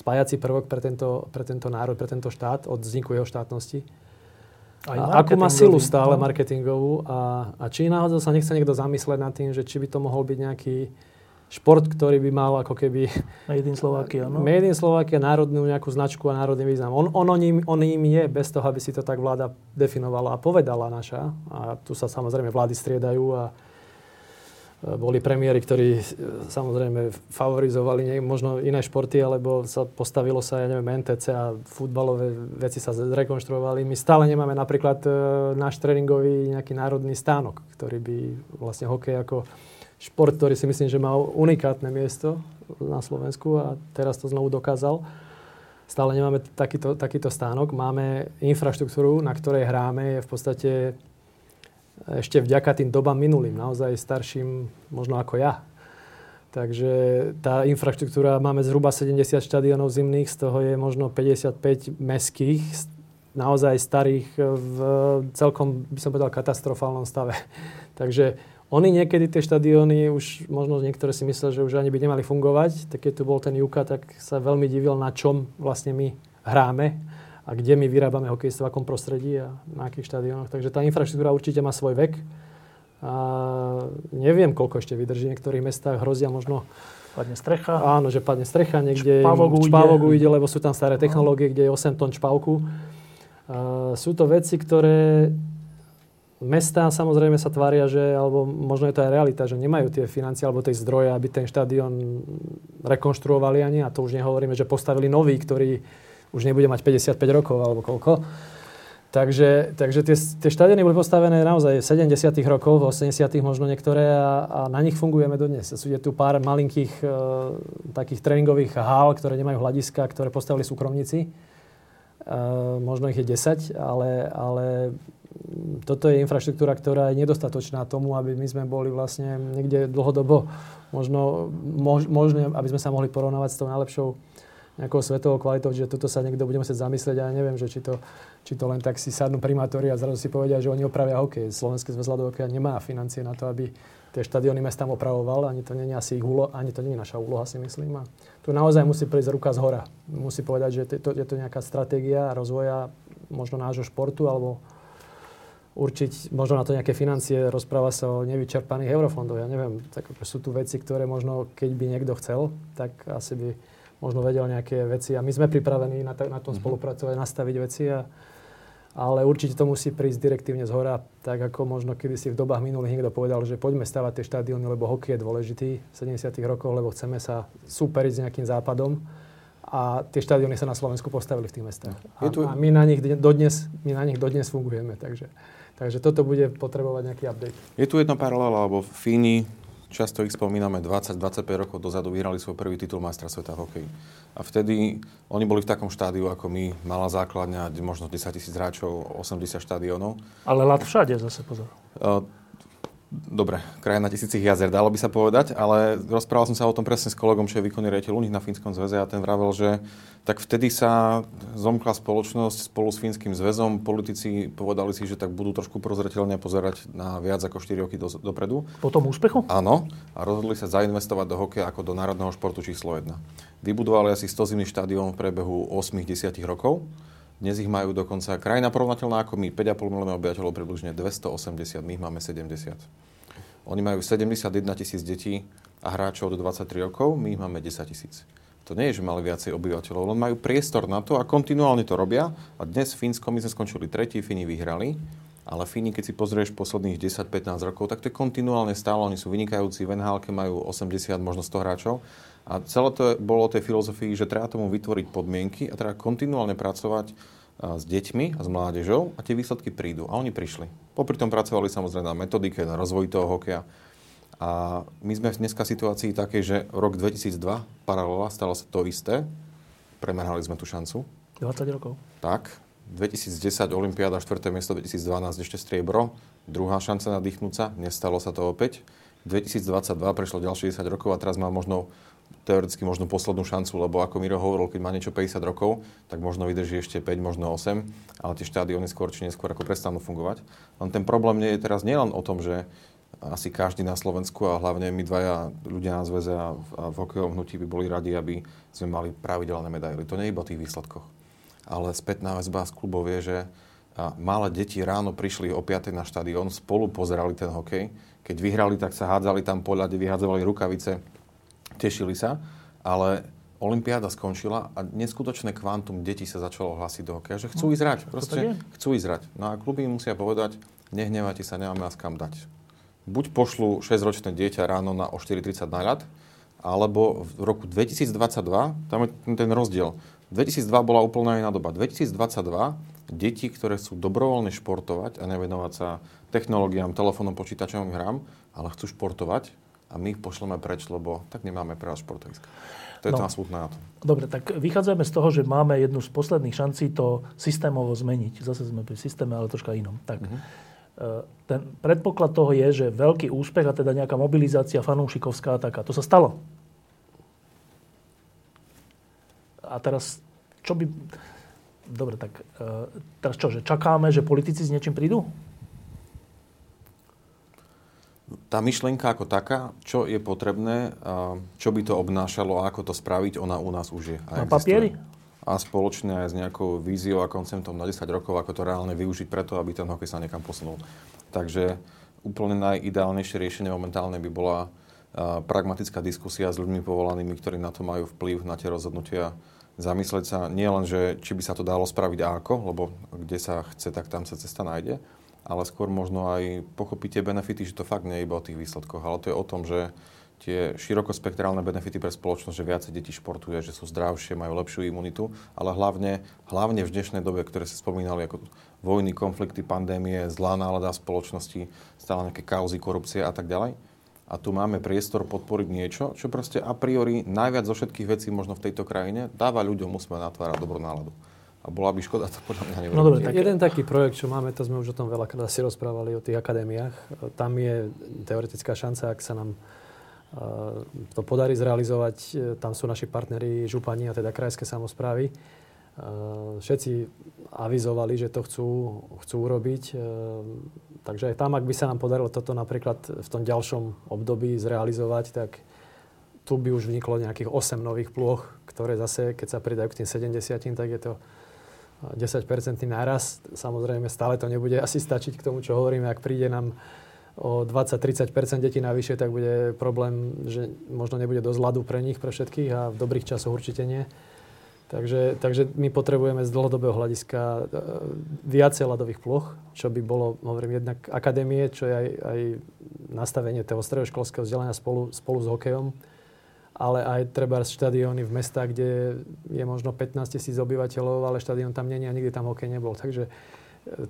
spájací prvok pre tento, pre tento národ, pre tento štát od vzniku jeho štátnosti. A akú má silu stále marketingovú a, a či naozaj sa nechce niekto zamyslieť nad tým, že či by to mohol byť nejaký šport, ktorý by mal ako keby... Made in Slovakia, no? Made in Slovakia, národnú nejakú značku a národný význam. On, on, ním, on ním je, bez toho, aby si to tak vláda definovala a povedala naša. A tu sa samozrejme vlády striedajú a boli premiéry, ktorí samozrejme favorizovali možno iné športy, alebo sa postavilo sa, ja neviem, en té cé a futbalové veci sa zrekonštruovali. My stále nemáme napríklad náš tréningový nejaký národný stánok, ktorý by vlastne hokej ako... šport, ktorý si myslím, že má unikátne miesto na Slovensku a teraz to znovu dokázal. Stále nemáme takýto, takýto stánok. Máme infraštruktúru, na ktorej hráme, je v podstate ešte vďaka tým dobám minulým, naozaj starším možno ako ja. Takže tá infraštruktúra, máme zhruba sedemdesiat štadiónov zimných, z toho je možno päťdesiatpäť mestských, naozaj starých v celkom, by som povedal, katastrofálnom stave. Takže Oni niekedy tie štadióny, už možno niektoré si mysleli, že už ani by nemali fungovať. Tak keď tu bol ten Jukka, tak sa veľmi divil, na čom vlastne my hráme a kde my vyrábame hokejistov, v akom prostredí a na akých štadiónoch. Takže tá infraštruktúra určite má svoj vek. A neviem, koľko ešte vydrží. V niektorých mestách hrozia možno... Padne strecha. Áno, že padne strecha. Niekde čpávok ujde, lebo sú tam staré technológie, kde je osem tón čpavku. A sú to veci, ktoré... Mestá samozrejme sa tvária, že, alebo možno je to aj realita, že nemajú tie financie alebo tie zdroje, aby ten štadión rekonštruovali ani. A to už nehovoríme, že postavili nový, ktorý už nebude mať päťdesiatpäť rokov alebo koľko. Takže, takže tie, tie štadióny boli postavené naozaj v sedemdesiatych rokoch, v osemdesiatych možno niektoré a, a na nich fungujeme dodnes. Sú tu pár malinkých e, takých tréningových hál, ktoré nemajú hľadiska, ktoré postavili súkromníci. E, možno ich je desať, ale... ale toto je infraštruktúra, ktorá je nedostatočná tomu, aby my sme boli vlastne niekde dlhodobo možno, mož, možné, aby sme sa mohli porovnávať s tou najlepšou nejakou svetovou kvalitou, že toto sa niekto bude musieť zamyslieť a ja neviem, že či to, či to len tak si sadnú primátori a zrazu si povedia, že oni opravia hokej. Slovenský zväz ľadohokeja nemá financie na to, aby tie štadióny mestám opravoval, ani to nie je asi ich úloha, ani to nie je naša úloha, si myslím. A tu naozaj musí prísť ruka z hora. Musí povedať, že to, je to nejaká stratégia rozvoja možno nášho športu alebo určiť možno na to nejaké financie, rozpráva sa o nevyčerpaných eurofondoch. Ja neviem, tak sú tu veci, ktoré možno, keď by niekto chcel, tak asi by možno vedel nejaké veci. A my sme pripravení na, t- na tom mm-hmm. spolupracovať, nastaviť veci, a, ale určite to musí prísť direktívne zhora, tak ako možno kedysi v dobách minulých niekto povedal, že poďme stavať tie štadióny, lebo hokej je dôležitý v sedemdesiatych rokoch, lebo chceme sa superiť s nejakým západom. A tie štadióny sa na Slovensku postavili v tých mestách. A, tu... a my, na nich dodnes, my na nich dodnes fungujeme, takže... Takže toto bude potrebovať nejaký update. Je tu jedna paralela, lebo Fíni, často ich spomíname, dvadsať až dvadsaťpäť rokov dozadu vyhrali svoj prvý titul majstra sveta v hokeji. A vtedy oni boli v takom štádiu ako my, malá základňa, možno desaťtisíc hráčov, osemdesiat štadiónov. Ale ľad všade zase, pozor. Dobre, krajina tisícich jazer, dalo by sa povedať, ale rozprával som sa o tom presne s kolegom, čo je výkonný riaditeľ u nich na Fínskom zväze a ten vravel, že tak vtedy sa zomkla spoločnosť spolu s Fínskym zväzom, politici povedali si, že tak budú trošku prozreteľne pozerať na viac ako štyri roky do, dopredu. Po tom úspechu? Áno, a rozhodli sa zainvestovať do hokeja ako do národného športu číslo jedna. Vybudovali asi sto zimných štadión v priebehu osem až desať rokov. Dnes ich majú dokonca krajina porovnateľná ako my, päť a pol milióna obyvateľov, približne dvestoosemdesiat, my ich máme sedemdesiat. Oni majú sedemdesiatjeden tisíc detí a hráčov do dvadsaťtri rokov, my ich máme desať tisíc. To nie je, že mali viacej obyvateľov, len majú priestor na to a kontinuálne to robia. A dnes v Fínsko my sme skončili tretí, Fíni vyhrali, ale Fíni, keď si pozrieš posledných desať až pätnásť rokov, tak to je kontinuálne stále, oni sú vynikajúci, v en há elke majú osemdesiat, možno sto hráčov. A celé to bolo o tej filozofii, že treba tomu vytvoriť podmienky a treba kontinuálne pracovať s deťmi a s mládežou a tie výsledky prídu. A oni prišli. Popri tom pracovali samozrejme na metodike, na rozvoji toho hokeja. A my sme dneska v situácii takej, že rok dvetisícdva, paralela, stalo sa to isté. Premerhali sme tú šancu. dvadsať rokov. Tak. dvetisícdesať, olympiáda, štvrté miesto, dvetisícdvanásť, ešte striebro. Druhá šanca nadýchnúť sa, nestalo sa to opäť. dvetisícdvadsaťdva, prešlo ďalších desať rokov a teraz má možno teoreticky možno poslednú šancu, lebo ako Miro hovoril, keď má niečo päťdesiat rokov, tak možno vydrží ešte päť, možno osem, ale tie štádióny skôr či neskôr ako prestanú fungovať. Len ten problém nie je teraz nielen o tom, že asi každý na Slovensku a hlavne my dvaja ľudia na zväze a v hokejovom hnutí by boli radi, aby sme mali pravidelné medaily. To nie je iba o tých výsledkoch. Ale spätná väzba z klubov je, že malé deti ráno prišli o piatej na štadión, spolu pozerali ten hokej. Keď vyhrali, tak sa hádzali tam po ľade, vyhádzovali rukavice. Tešili sa, ale olympiáda skončila a neskutočné kvantum detí sa začalo hlásiť do hokeja, že chcú ísť hrať, proste chcú ísť hrať. No a kluby musia povedať, nehnevajte sa, nemáme vás kam dať. Buď pošlu šesťročné dieťa ráno na o štyri tridsať na ľad, alebo v roku dvetisícdvadsaťdva, tam je ten rozdiel, dvetisícdva bola úplná iná doba, dvetisícdvadsaťdva deti, ktoré chcú dobrovoľne športovať a nevenovať sa technológiám, telefónom, počítačom, hrám, ale chcú športovať, a my ich pošleme preč, lebo tak nemáme práve športoviska. To je no, tá smutná na to. Dobre, tak vychádzame z toho, že máme jednu z posledných šancí to systémovo zmeniť. Zase sme pri systéme, ale troška inom. Tak, mm-hmm. Ten predpoklad toho je, že veľký úspech a teda nejaká mobilizácia fanúšikovská taká. To sa stalo. A teraz, čo by... Dobre, tak teraz čo, že čakáme, že politici s niečím prídu? Tá myšlienka ako taká, čo je potrebné, čo by to obnášalo a ako to spraviť, ona u nás už je. A na papieri? A spoločne aj s nejakou víziou a konceptom na desať rokov, ako to reálne využiť preto, aby ten hokej sa niekam posunul. Takže úplne najideálnejšie riešenie momentálne by bola pragmatická diskusia s ľuďmi povolanými, ktorí na to majú vplyv, na tie rozhodnutia. Zamyslieť sa nie len, že či by sa to dalo spraviť a ako, lebo kde sa chce, tak tam sa cesta nájde, ale skôr možno aj pochopiť tie benefity, že to fakt nie je iba o tých výsledkoch, ale to je o tom, že tie širokospektrálne benefity pre spoločnosť, že viacej detí športuje, že sú zdravšie, majú lepšiu imunitu, ale hlavne, hlavne v dnešnej dobe, ktoré ste spomínali, ako vojny, konflikty, pandémie, zlá nálada spoločnosti, stále nejaké kauzy, korupcie a tak ďalej. A tu máme priestor podporiť niečo, čo proste a priori najviac zo všetkých vecí možno v tejto krajine dáva ľuďom, musíme natvárať dobrú náladu. A bola by škoda, to podľa mňa nevrúť. No dobre, tak jeden taký projekt, čo máme, to sme už o tom veľakrát asi rozprávali, o tých akadémiách. Tam je teoretická šanca, ak sa nám to podarí zrealizovať. Tam sú naši partneri župani, a teda krajské samosprávy. Všetci avizovali, že to chcú, chcú urobiť. Takže aj tam, ak by sa nám podarilo toto napríklad v tom ďalšom období zrealizovať, tak tu by už vniklo nejakých osem nových plôch, ktoré zase, keď sa pridajú k tým sedemdesiatim, tak je to desaťpercentný nárast. Samozrejme, stále to nebude asi stačiť k tomu, čo hovoríme. Ak príde nám o dvadsať až tridsať percent detí navyše, tak bude problém, že možno nebude dosť ľadu pre nich, pre všetkých a v dobrých časoch určite nie. Takže, takže my potrebujeme z dlhodobého hľadiska viacej ľadových ploch, čo by bolo, hovorím, jednak akadémie, čo je aj, aj nastavenie toho stredoškolského vzdelania spolu, spolu s hokejom, ale aj treba štadióny v mestách, kde je možno pätnásť tisíc obyvateľov, ale štadión tam nie je a nikdy tam hokej nebol. Takže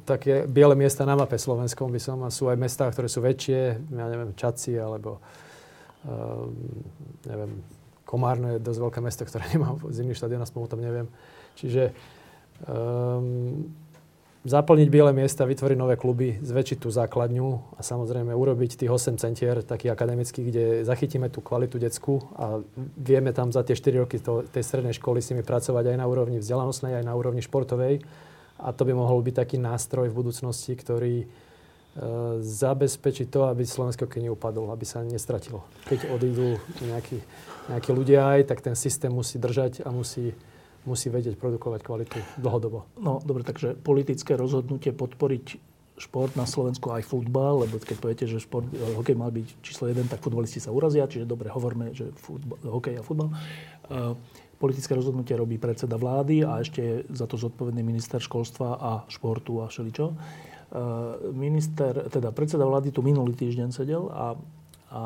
také biele miesta na mape slovenskom by som, a sú aj mestá, ktoré sú väčšie, ja neviem, Čaci alebo uh, neviem, Komárno je dosť veľké mesto, ktoré nemá zimný štadión, aspoň tam neviem. Čiže um, zaplniť biele miesta, vytvoriť nové kluby, zväčšiť tú základňu a samozrejme urobiť tých osem centier, takých akademických, kde zachytíme tú kvalitu detskú a vieme tam za tie štyri roky to, tej strednej školy s nimi pracovať aj na úrovni vzdelanostnej, aj na úrovni športovej. A to by mohol byť taký nástroj v budúcnosti, ktorý e, zabezpečí to, aby slovenské hokej neupadlo, aby sa nestratilo. Keď odídu nejakí, nejakí ľudia aj, tak ten systém musí držať a musí, musí vedieť produkovať kvalitu dlhodobo. No, dobre, takže politické rozhodnutie podporiť šport na Slovensku aj futbal, lebo keď poviete, že šport, hokej mal byť číslo jeden, tak futbalisti sa urazia, čiže dobre, hovorme, že futbal, hokej a futbal. E, Politické rozhodnutie robí predseda vlády a ešte za to zodpovedný minister školstva a športu a všeličo. Minister, teda predseda vlády tu minulý týždeň sedel a, a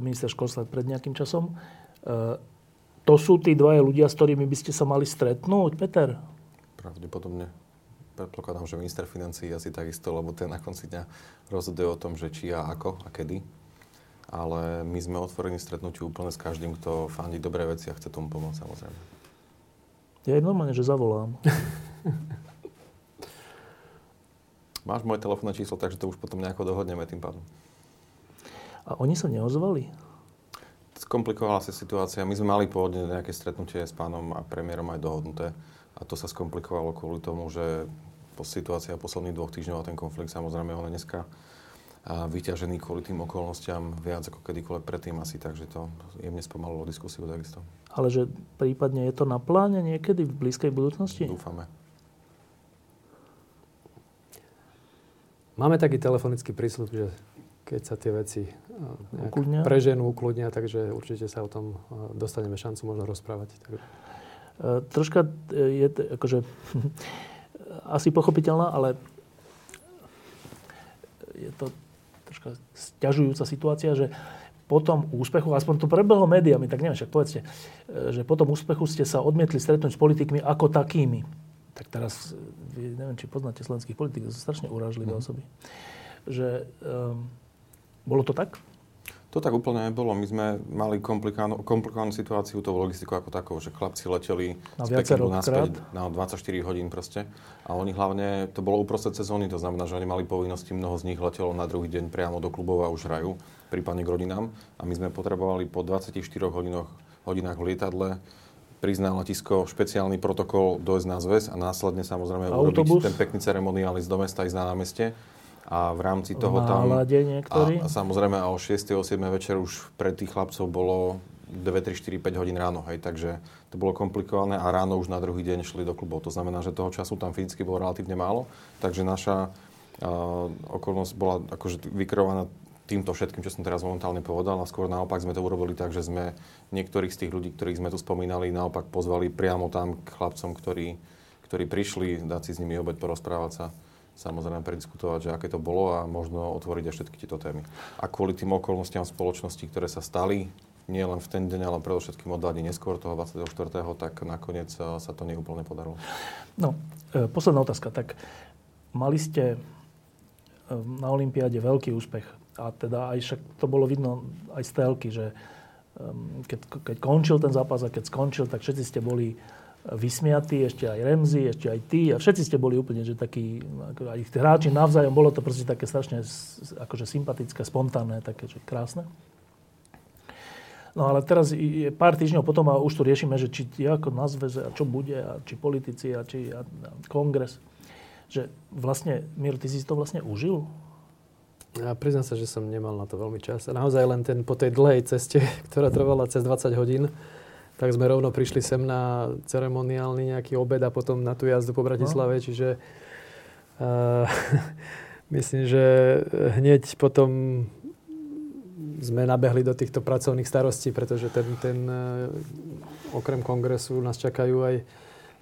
minister školstva pred nejakým časom. To sú tí dvaja ľudia, s ktorými by ste sa mali stretnúť, Peter? Pravdepodobne. Predpokladám, že minister financií asi takisto, lebo ten na konci dňa rozhoduje o tom, že či a ako a kedy. Ale my sme otvorení stretnutiu úplne s každým, kto fandí dobré veci a chce tomu pomôcť, samozrejme. Ja je normálne, že zavolám. Máš moje telefónne číslo, takže to už potom nejako dohodneme tým pádom. A oni sa neozvali? Skomplikovala sa situácia. My sme mali pôvodne nejaké stretnutie s pánom a premiérom aj dohodnuté. A to sa skomplikovalo kvôli tomu, že situácia posledných dvoch týždňov a ten konflikt, samozrejme, on je dneska a vyťažený kvôli tým okolnostiam viac ako kedykoľvek predtým asi, takže to jemne spomalilo diskusiu takisto. Ale že prípadne je to na pláne niekedy v blízkej budúcnosti? Dúfame. Máme taký telefonický prísľub, že keď sa tie veci ukludnia, preženú, ukludnia, takže určite sa o tom dostaneme šancu možno rozprávať. Takže. Uh, troška je t- akože asi pochopiteľná, ale je to troška sťažujúca situácia, že po tom úspechu, aspoň to prebehlo médiami, tak neviem, však povedzte, že po tom úspechu ste sa odmietli stretnúť s politikmi ako takými. Tak teraz, neviem, či poznáte slovenských politik, to sú strašne urážlivé mm. osoby. Že, um, bolo to tak? To tak úplne nebolo. My sme mali komplikovanú situáciu tou logistikou ako takou, že chlapci leteli z Pekingu naspäť na dvadsaťštyri hodín proste. A oni hlavne, to bolo uprostred sezóny, to znamená, že oni mali povinnosti, mnoho z nich letelo na druhý deň priamo do klubov a už hrajú, prípadne k rodinám. A my sme potrebovali po dvadsaťštyroch hodinách, hodinách v lietadle prísť na letisko, špeciálny protokol, dojsť na zväz a následne samozrejme autobus. Urobiť ten pekný ceremoniál, ísť do mesta, ísť na námestie. a v rámci toho tam... A, a samozrejme a o šesť o siedmej večer už pre tých chlapcov bolo dve, tri, štyri, päť hodín ráno, hej, takže to bolo komplikované a ráno už na druhý deň šli do klubov. To znamená, že toho času tam fyzicky bolo relatívne málo, takže naša uh, okolnosť bola akože vykrovaná týmto všetkým, čo som teraz momentálne povedal, a skôr naopak sme to urobili tak, že sme niektorých z tých ľudí, ktorých sme tu spomínali, naopak pozvali priamo tam k chlapcom, ktorí, ktorí prišli, dať si s nimi obed, porozprávať sa, samozrejme prediskutovať, že aké to bolo a možno otvoriť aj všetky tieto témy. A kvôli tým okolnostiam spoločnosti, ktoré sa stali, nie len v ten deň, ale predovšetkým o dva dní neskôr, toho dvadsiateho štvrtého tak nakoniec sa to neúplne podarilo. No, e, posledná otázka. Tak mali ste na olympiáde veľký úspech a teda aj však to bolo vidno aj z telky, že um, keď, keď končil ten zápas a keď skončil, tak všetci ste boli vysmiatí, ešte aj Remzi, ešte aj ty a všetci ste boli úplne, že takí aj hráči navzájom, bolo to proste také strašne akože sympatické, spontánne, také, že krásne. No ale teraz je pár týždňov potom a už tu riešime, že či ako nazve, a čo bude, a či politici, a či a, a kongres. Že vlastne, Miro, ty si to vlastne užil? Ja priznám sa, že som nemal na to veľmi čas. A naozaj len ten, po tej dlhej ceste, ktorá trvala cez dvadsať hodín, tak sme rovno prišli sem na ceremoniálny nejaký obed a potom na tú jazdu po Bratislave. No. Čiže uh, myslím, že hneď potom sme nabehli do týchto pracovných starostí, pretože ten, ten okrem kongresu nás čakajú aj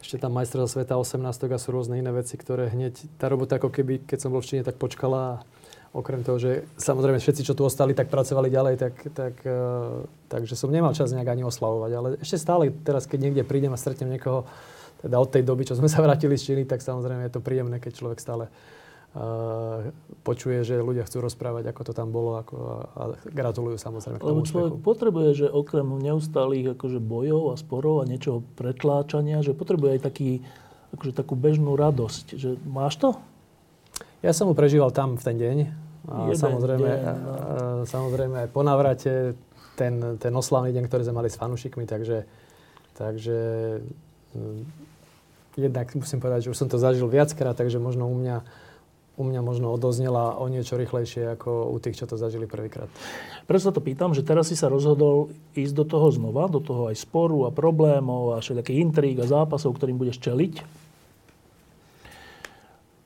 ešte tam majstrovstvá sveta osemnástok a sú rôzne iné veci, ktoré hneď, tá robota ako keby, keď som bol v Číne, tak počkala. Okrem toho, že samozrejme všetci, čo tu ostali, tak pracovali ďalej, tak, tak, takže som nemal čas nejak ani oslavovať. Ale ešte stále teraz, keď niekde prídem a stretnem niekoho, teda od tej doby, čo sme sa vrátili z Číny, tak samozrejme je to príjemné, keď človek stále Uh, počuje, že ľudia chcú rozprávať, ako to tam bolo, ako, a gratulujú samozrejme k tomu úspechu. Človek potrebuje, že okrem neustálých akože bojov a sporov a niečoho pretláčania, že potrebuje aj taký, akože takú bežnú radosť. Že máš to? Ja som ho prežíval tam v ten deň. A samozrejme, deň. A, a samozrejme aj po navrate ten, ten oslavný deň, ktorý sme mali s fanúšikmi, takže, takže jednak musím povedať, že už som to zažil viackrát, takže možno u mňa u mňa možno odoznela o niečo rýchlejšie ako u tých, čo to zažili prvýkrát. Preto sa to pýtam, že teraz si sa rozhodol ísť do toho znova, do toho aj sporu a problémov a všelijakých intríg a zápasov, ktorým budeš čeliť.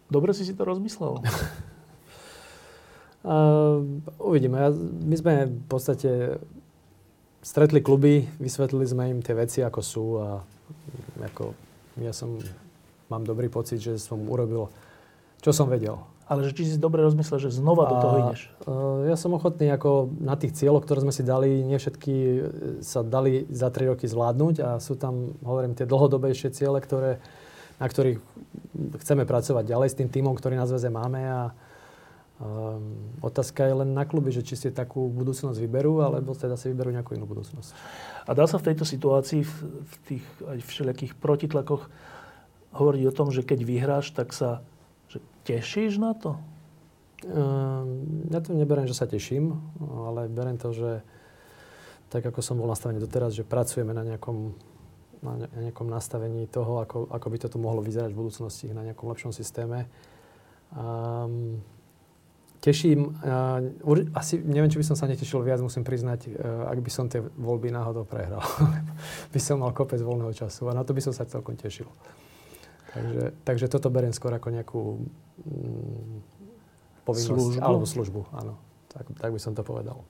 Dobre si si to rozmyslel. uh, uvidíme. Ja, my sme v podstate stretli kluby, vysvetlili sme im tie veci, ako sú a ako ja som, mám dobrý pocit, že som urobil čo som vedel. Ale že či si dobre rozmyslel, že znova a, do toho ideš? Ja som ochotný ako na tých cieľoch, ktoré sme si dali, nie všetky sa dali za tri roky zvládnuť a sú tam, hovorím, tie dlhodobejšie ciele, ktoré, na ktorých chceme pracovať ďalej s tým tímom, ktorý na zväze máme a um, otázka je len na kluby, že či si takú budúcnosť vyberú, alebo teda si vyberú nejakú inú budúcnosť. A dá sa v tejto situácii, v, v tých aj všelijakých protitlakoch hovoriť o tom, že keď vyhráš, tak sa tešíš na to? Uh, ja to neberiem, že sa teším, ale beriem to, že tak ako som bol nastavený doteraz, že pracujeme na nejakom, na nejakom nastavení toho, ako, ako by to tu mohlo vyzerať v budúcnosti, na nejakom lepšom systéme. Um, teším, uh, asi neviem, či by som sa netešil viac, musím priznať, uh, ak by som tie voľby náhodou prehral. By som mal kopec voľného času a na to by som sa celkom tešil. Takže, takže toto beriem skôr ako nejakú mm, povinnosť, alebo službu, áno. Tak, tak by som to povedal.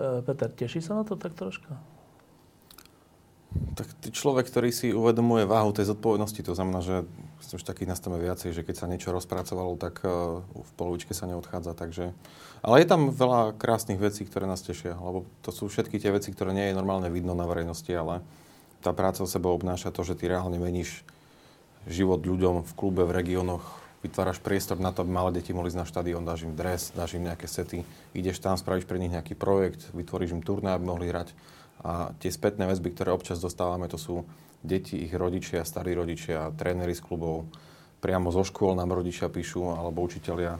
E, Peter, teší sa na to tak troška? Tak človek, ktorý si uvedomuje váhu tej zodpovednosti, to znamená, že už takých nastavíme viacej, že keď sa niečo rozpracovalo, tak uh, v polovičke sa neodchádza, takže... Ale je tam veľa krásnych vecí, ktoré nás tešia, lebo to sú všetky tie veci, ktoré nie je normálne vidno na verejnosti, ale... Tá práca s sebou obnáša to, že ty reálne meníš život ľuďom v klube, v regiónoch, vytváraš priestor na to, aby malé deti mohli ísť na štadión, dáš im dres, dáš im nejaké sety, ideš tam, spravíš pre nich nejaký projekt, vytvoríš im turné, aby mohli hrať. A tie spätné väzby, ktoré občas dostávame, to sú deti, ich rodičia, starí rodičia, tréneri z klubov, priamo zo škôl nám rodičia píšu, alebo učitelia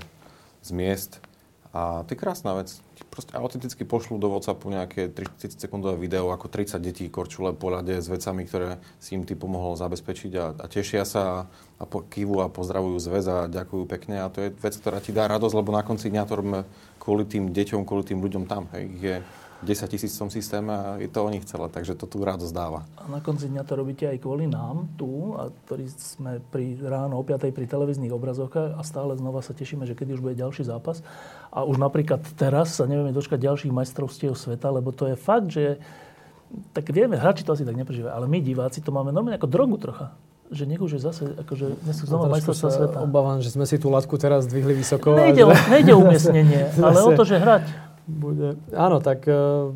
z miest. A to je krásna vec. Proste autenticky pošlú do WhatsAppu nejaké tridsaťsekundové video, ako tridsať detí korčule po ľade s vecami, ktoré si im ty pomohol zabezpečiť a, a tešia sa a po, kývu a pozdravujú zväz a ďakujú pekne. A to je vec, ktorá ti dá radosť, lebo na konci dňa to robíme kvôli tým deťom, kvôli tým ľuďom tam. Hej, je desaťtisíc v tom systéme a je to o nich celé, takže to tu radosť dáva. A na konci dňa to robíte aj kvôli nám tu, a ktorí sme pri ráno o piatej pri televíznych obrazovkách a stále znova sa tešíme, že kedy už bude ďalší zápas. A už napríklad teraz sa nevieme dočkať ďalších majstrovstiev sveta, lebo to je fakt, že tak vieme, hráči to asi tak neprežívajú, ale my diváci to máme normálne ako drogu trocha. Že nech už je zase, akože dnes sú znova majstrovstvá sveta. Obávam, že sme si tú latku teraz dvihli vysoko. Nejde, že... nejde umiestnenie, ale o to, že hrať. Bude. Áno, tak... Uh,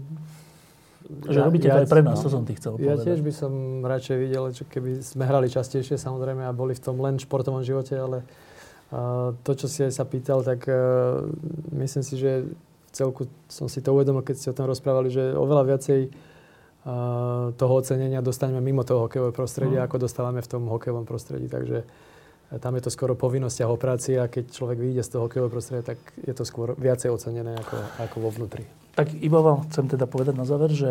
že robíte ja, to aj pre nás, no, to som ti chcel ja povedať. Ja tiež by som radšej videl, že keby sme hrali častejšie, samozrejme, a boli v tom len športovom živote, ale uh, to, čo si aj sa pýtal, tak uh, myslím si, že v celku som si to uvedomil, keď ste o tom rozprávali, že oveľa viacej uh, toho ocenenia dostaneme mimo toho hokejového prostredia, mm. ako dostávame v tom hokejovom prostredí, takže tam je to skoro povinnosť o práci a keď človek vyjde z toho hokejového prostredia, tak je to skôr viacej ocenené ako, ako vo vnútri. Tak iba vám chcem teda povedať na záver, že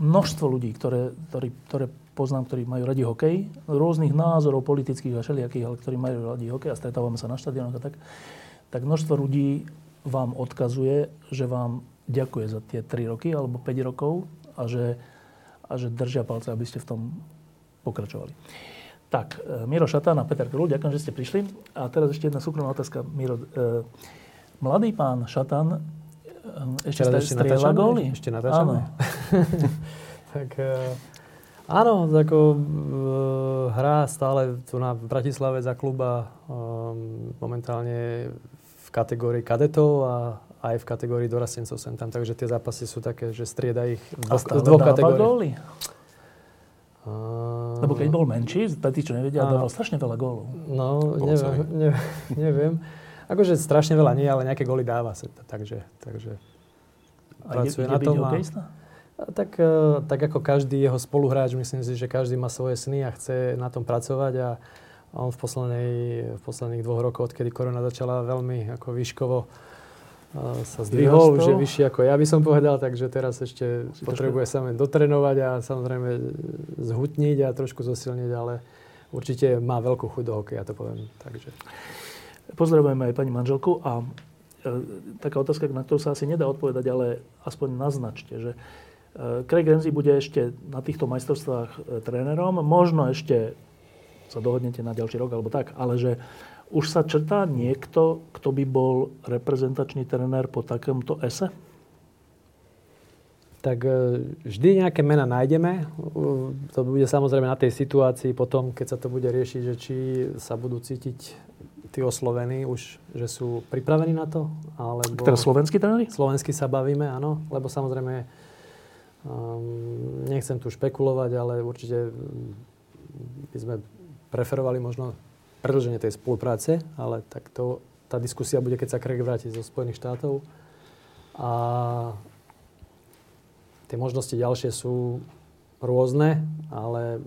množstvo ľudí, ktoré, ktoré, ktoré poznám, ktorí majú radi hokej, rôznych názorov politických a všelijakých, ale ktorí majú radi hokej a stretávame sa na štadiónoch a tak, tak množstvo ľudí vám odkazuje, že vám ďakuje za tie tri roky alebo päť rokov a že, a že držia palce, aby ste v tom pokračovali. Tak, Miro Šatan a Peter Krul, ďakujem, že ste prišli. A teraz ešte jedna súkromná otázka. Miro, e, mladý pán Šatan e, ešte strieľa góly? Ešte natáčame? Áno. Tak, e, áno, tako, e, hrá stále tu na Bratislave za klub a e, momentálne v kategórii kadetov a aj v kategórii dorastencov sem tam. Takže tie zápasy sú také, že strieda ich dvo, z dvoch kategórií. Uh, Lebo keď bol menší, pre tí, čo nevedia, dával strašne veľa gólov. No, neviem, neviem, neviem. Akože strašne veľa nie, ale nejaké góly dáva sa. Takže, takže a pracuje na tom. A, a tak, tak ako každý jeho spoluhráč, myslím si, že každý má svoje sny a chce na tom pracovať. A on v, v posledných dvoch rokoch, odkedy korona začala, veľmi ako výškovo sa zdvihol, už je vyšší ako ja by som povedal, takže teraz ešte potrebuje sa len dotrénovať a samozrejme zhutniť a trošku zosilniť, ale určite má veľkú chuť do hokeja, to poviem. Takže. Pozdravujeme aj pani manželku a e, taká otázka, na ktorú sa asi nedá odpovedať, ale aspoň naznačte, že e, Craig Ramsey bude ešte na týchto majstrovstvách e, trénerom, možno ešte sa dohodnete na ďalší rok alebo tak, ale že už sa črtá niekto, kto by bol reprezentačný trenér po takomto ese? Tak vždy nejaké mená nájdeme. To bude samozrejme na tej situácii potom, keď sa to bude riešiť, že či sa budú cítiť tí oslovení už, že sú pripravení na to. Alebo... Teraz slovenskí trenéri? Slovenskí sa bavíme, áno. Lebo samozrejme, um, nechcem tu špekulovať, ale určite by sme preferovali možno predĺženie tej spolupráce, ale tak to, tá diskusia bude, keď sa Craig vráti zo Spojených štátov. A tie možnosti ďalšie sú rôzne, ale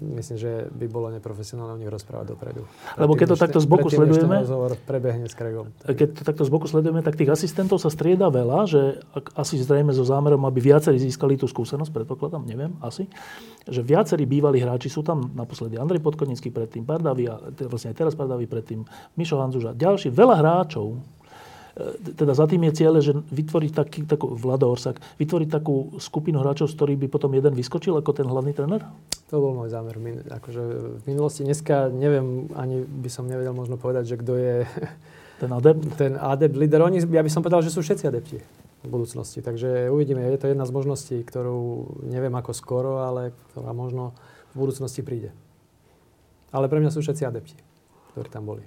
myslím, že by bolo neprofesionálne o nich rozprávať dopredu. Lebo keď to takto z boku sledujeme, prebehne s Craigom. Keď to takto z boku sledujeme, tak tých asistentov sa strieda veľa, že asi zrejme so zámerom, aby viacerí získali tú skúsenosť, predpokladám, neviem, asi, že viacerí bývalí hráči sú tam, naposledy Andrej Podkonický, predtým Pardavy, vlastne aj teraz Pardavy, predtým Mišo Handzuš a ďalší, veľa hráčov. Teda za tým je cieľe, že vytvoriť taký, takú, Vlado Orsák, vytvoriť takú skupinu hráčov, z ktorých by potom jeden vyskočil ako ten hlavný trenér? To bol môj zámer. Min, akože v minulosti dneska neviem, ani by som nevedel možno povedať, že kto je ten adept. Ten adept, líder. Oni, ja by som povedal, že sú všetci adepti v budúcnosti. Takže uvidíme. Je to jedna z možností, ktorú neviem ako skoro, ale ktorá možno v budúcnosti príde. Ale pre mňa sú všetci adepti, ktorí tam boli.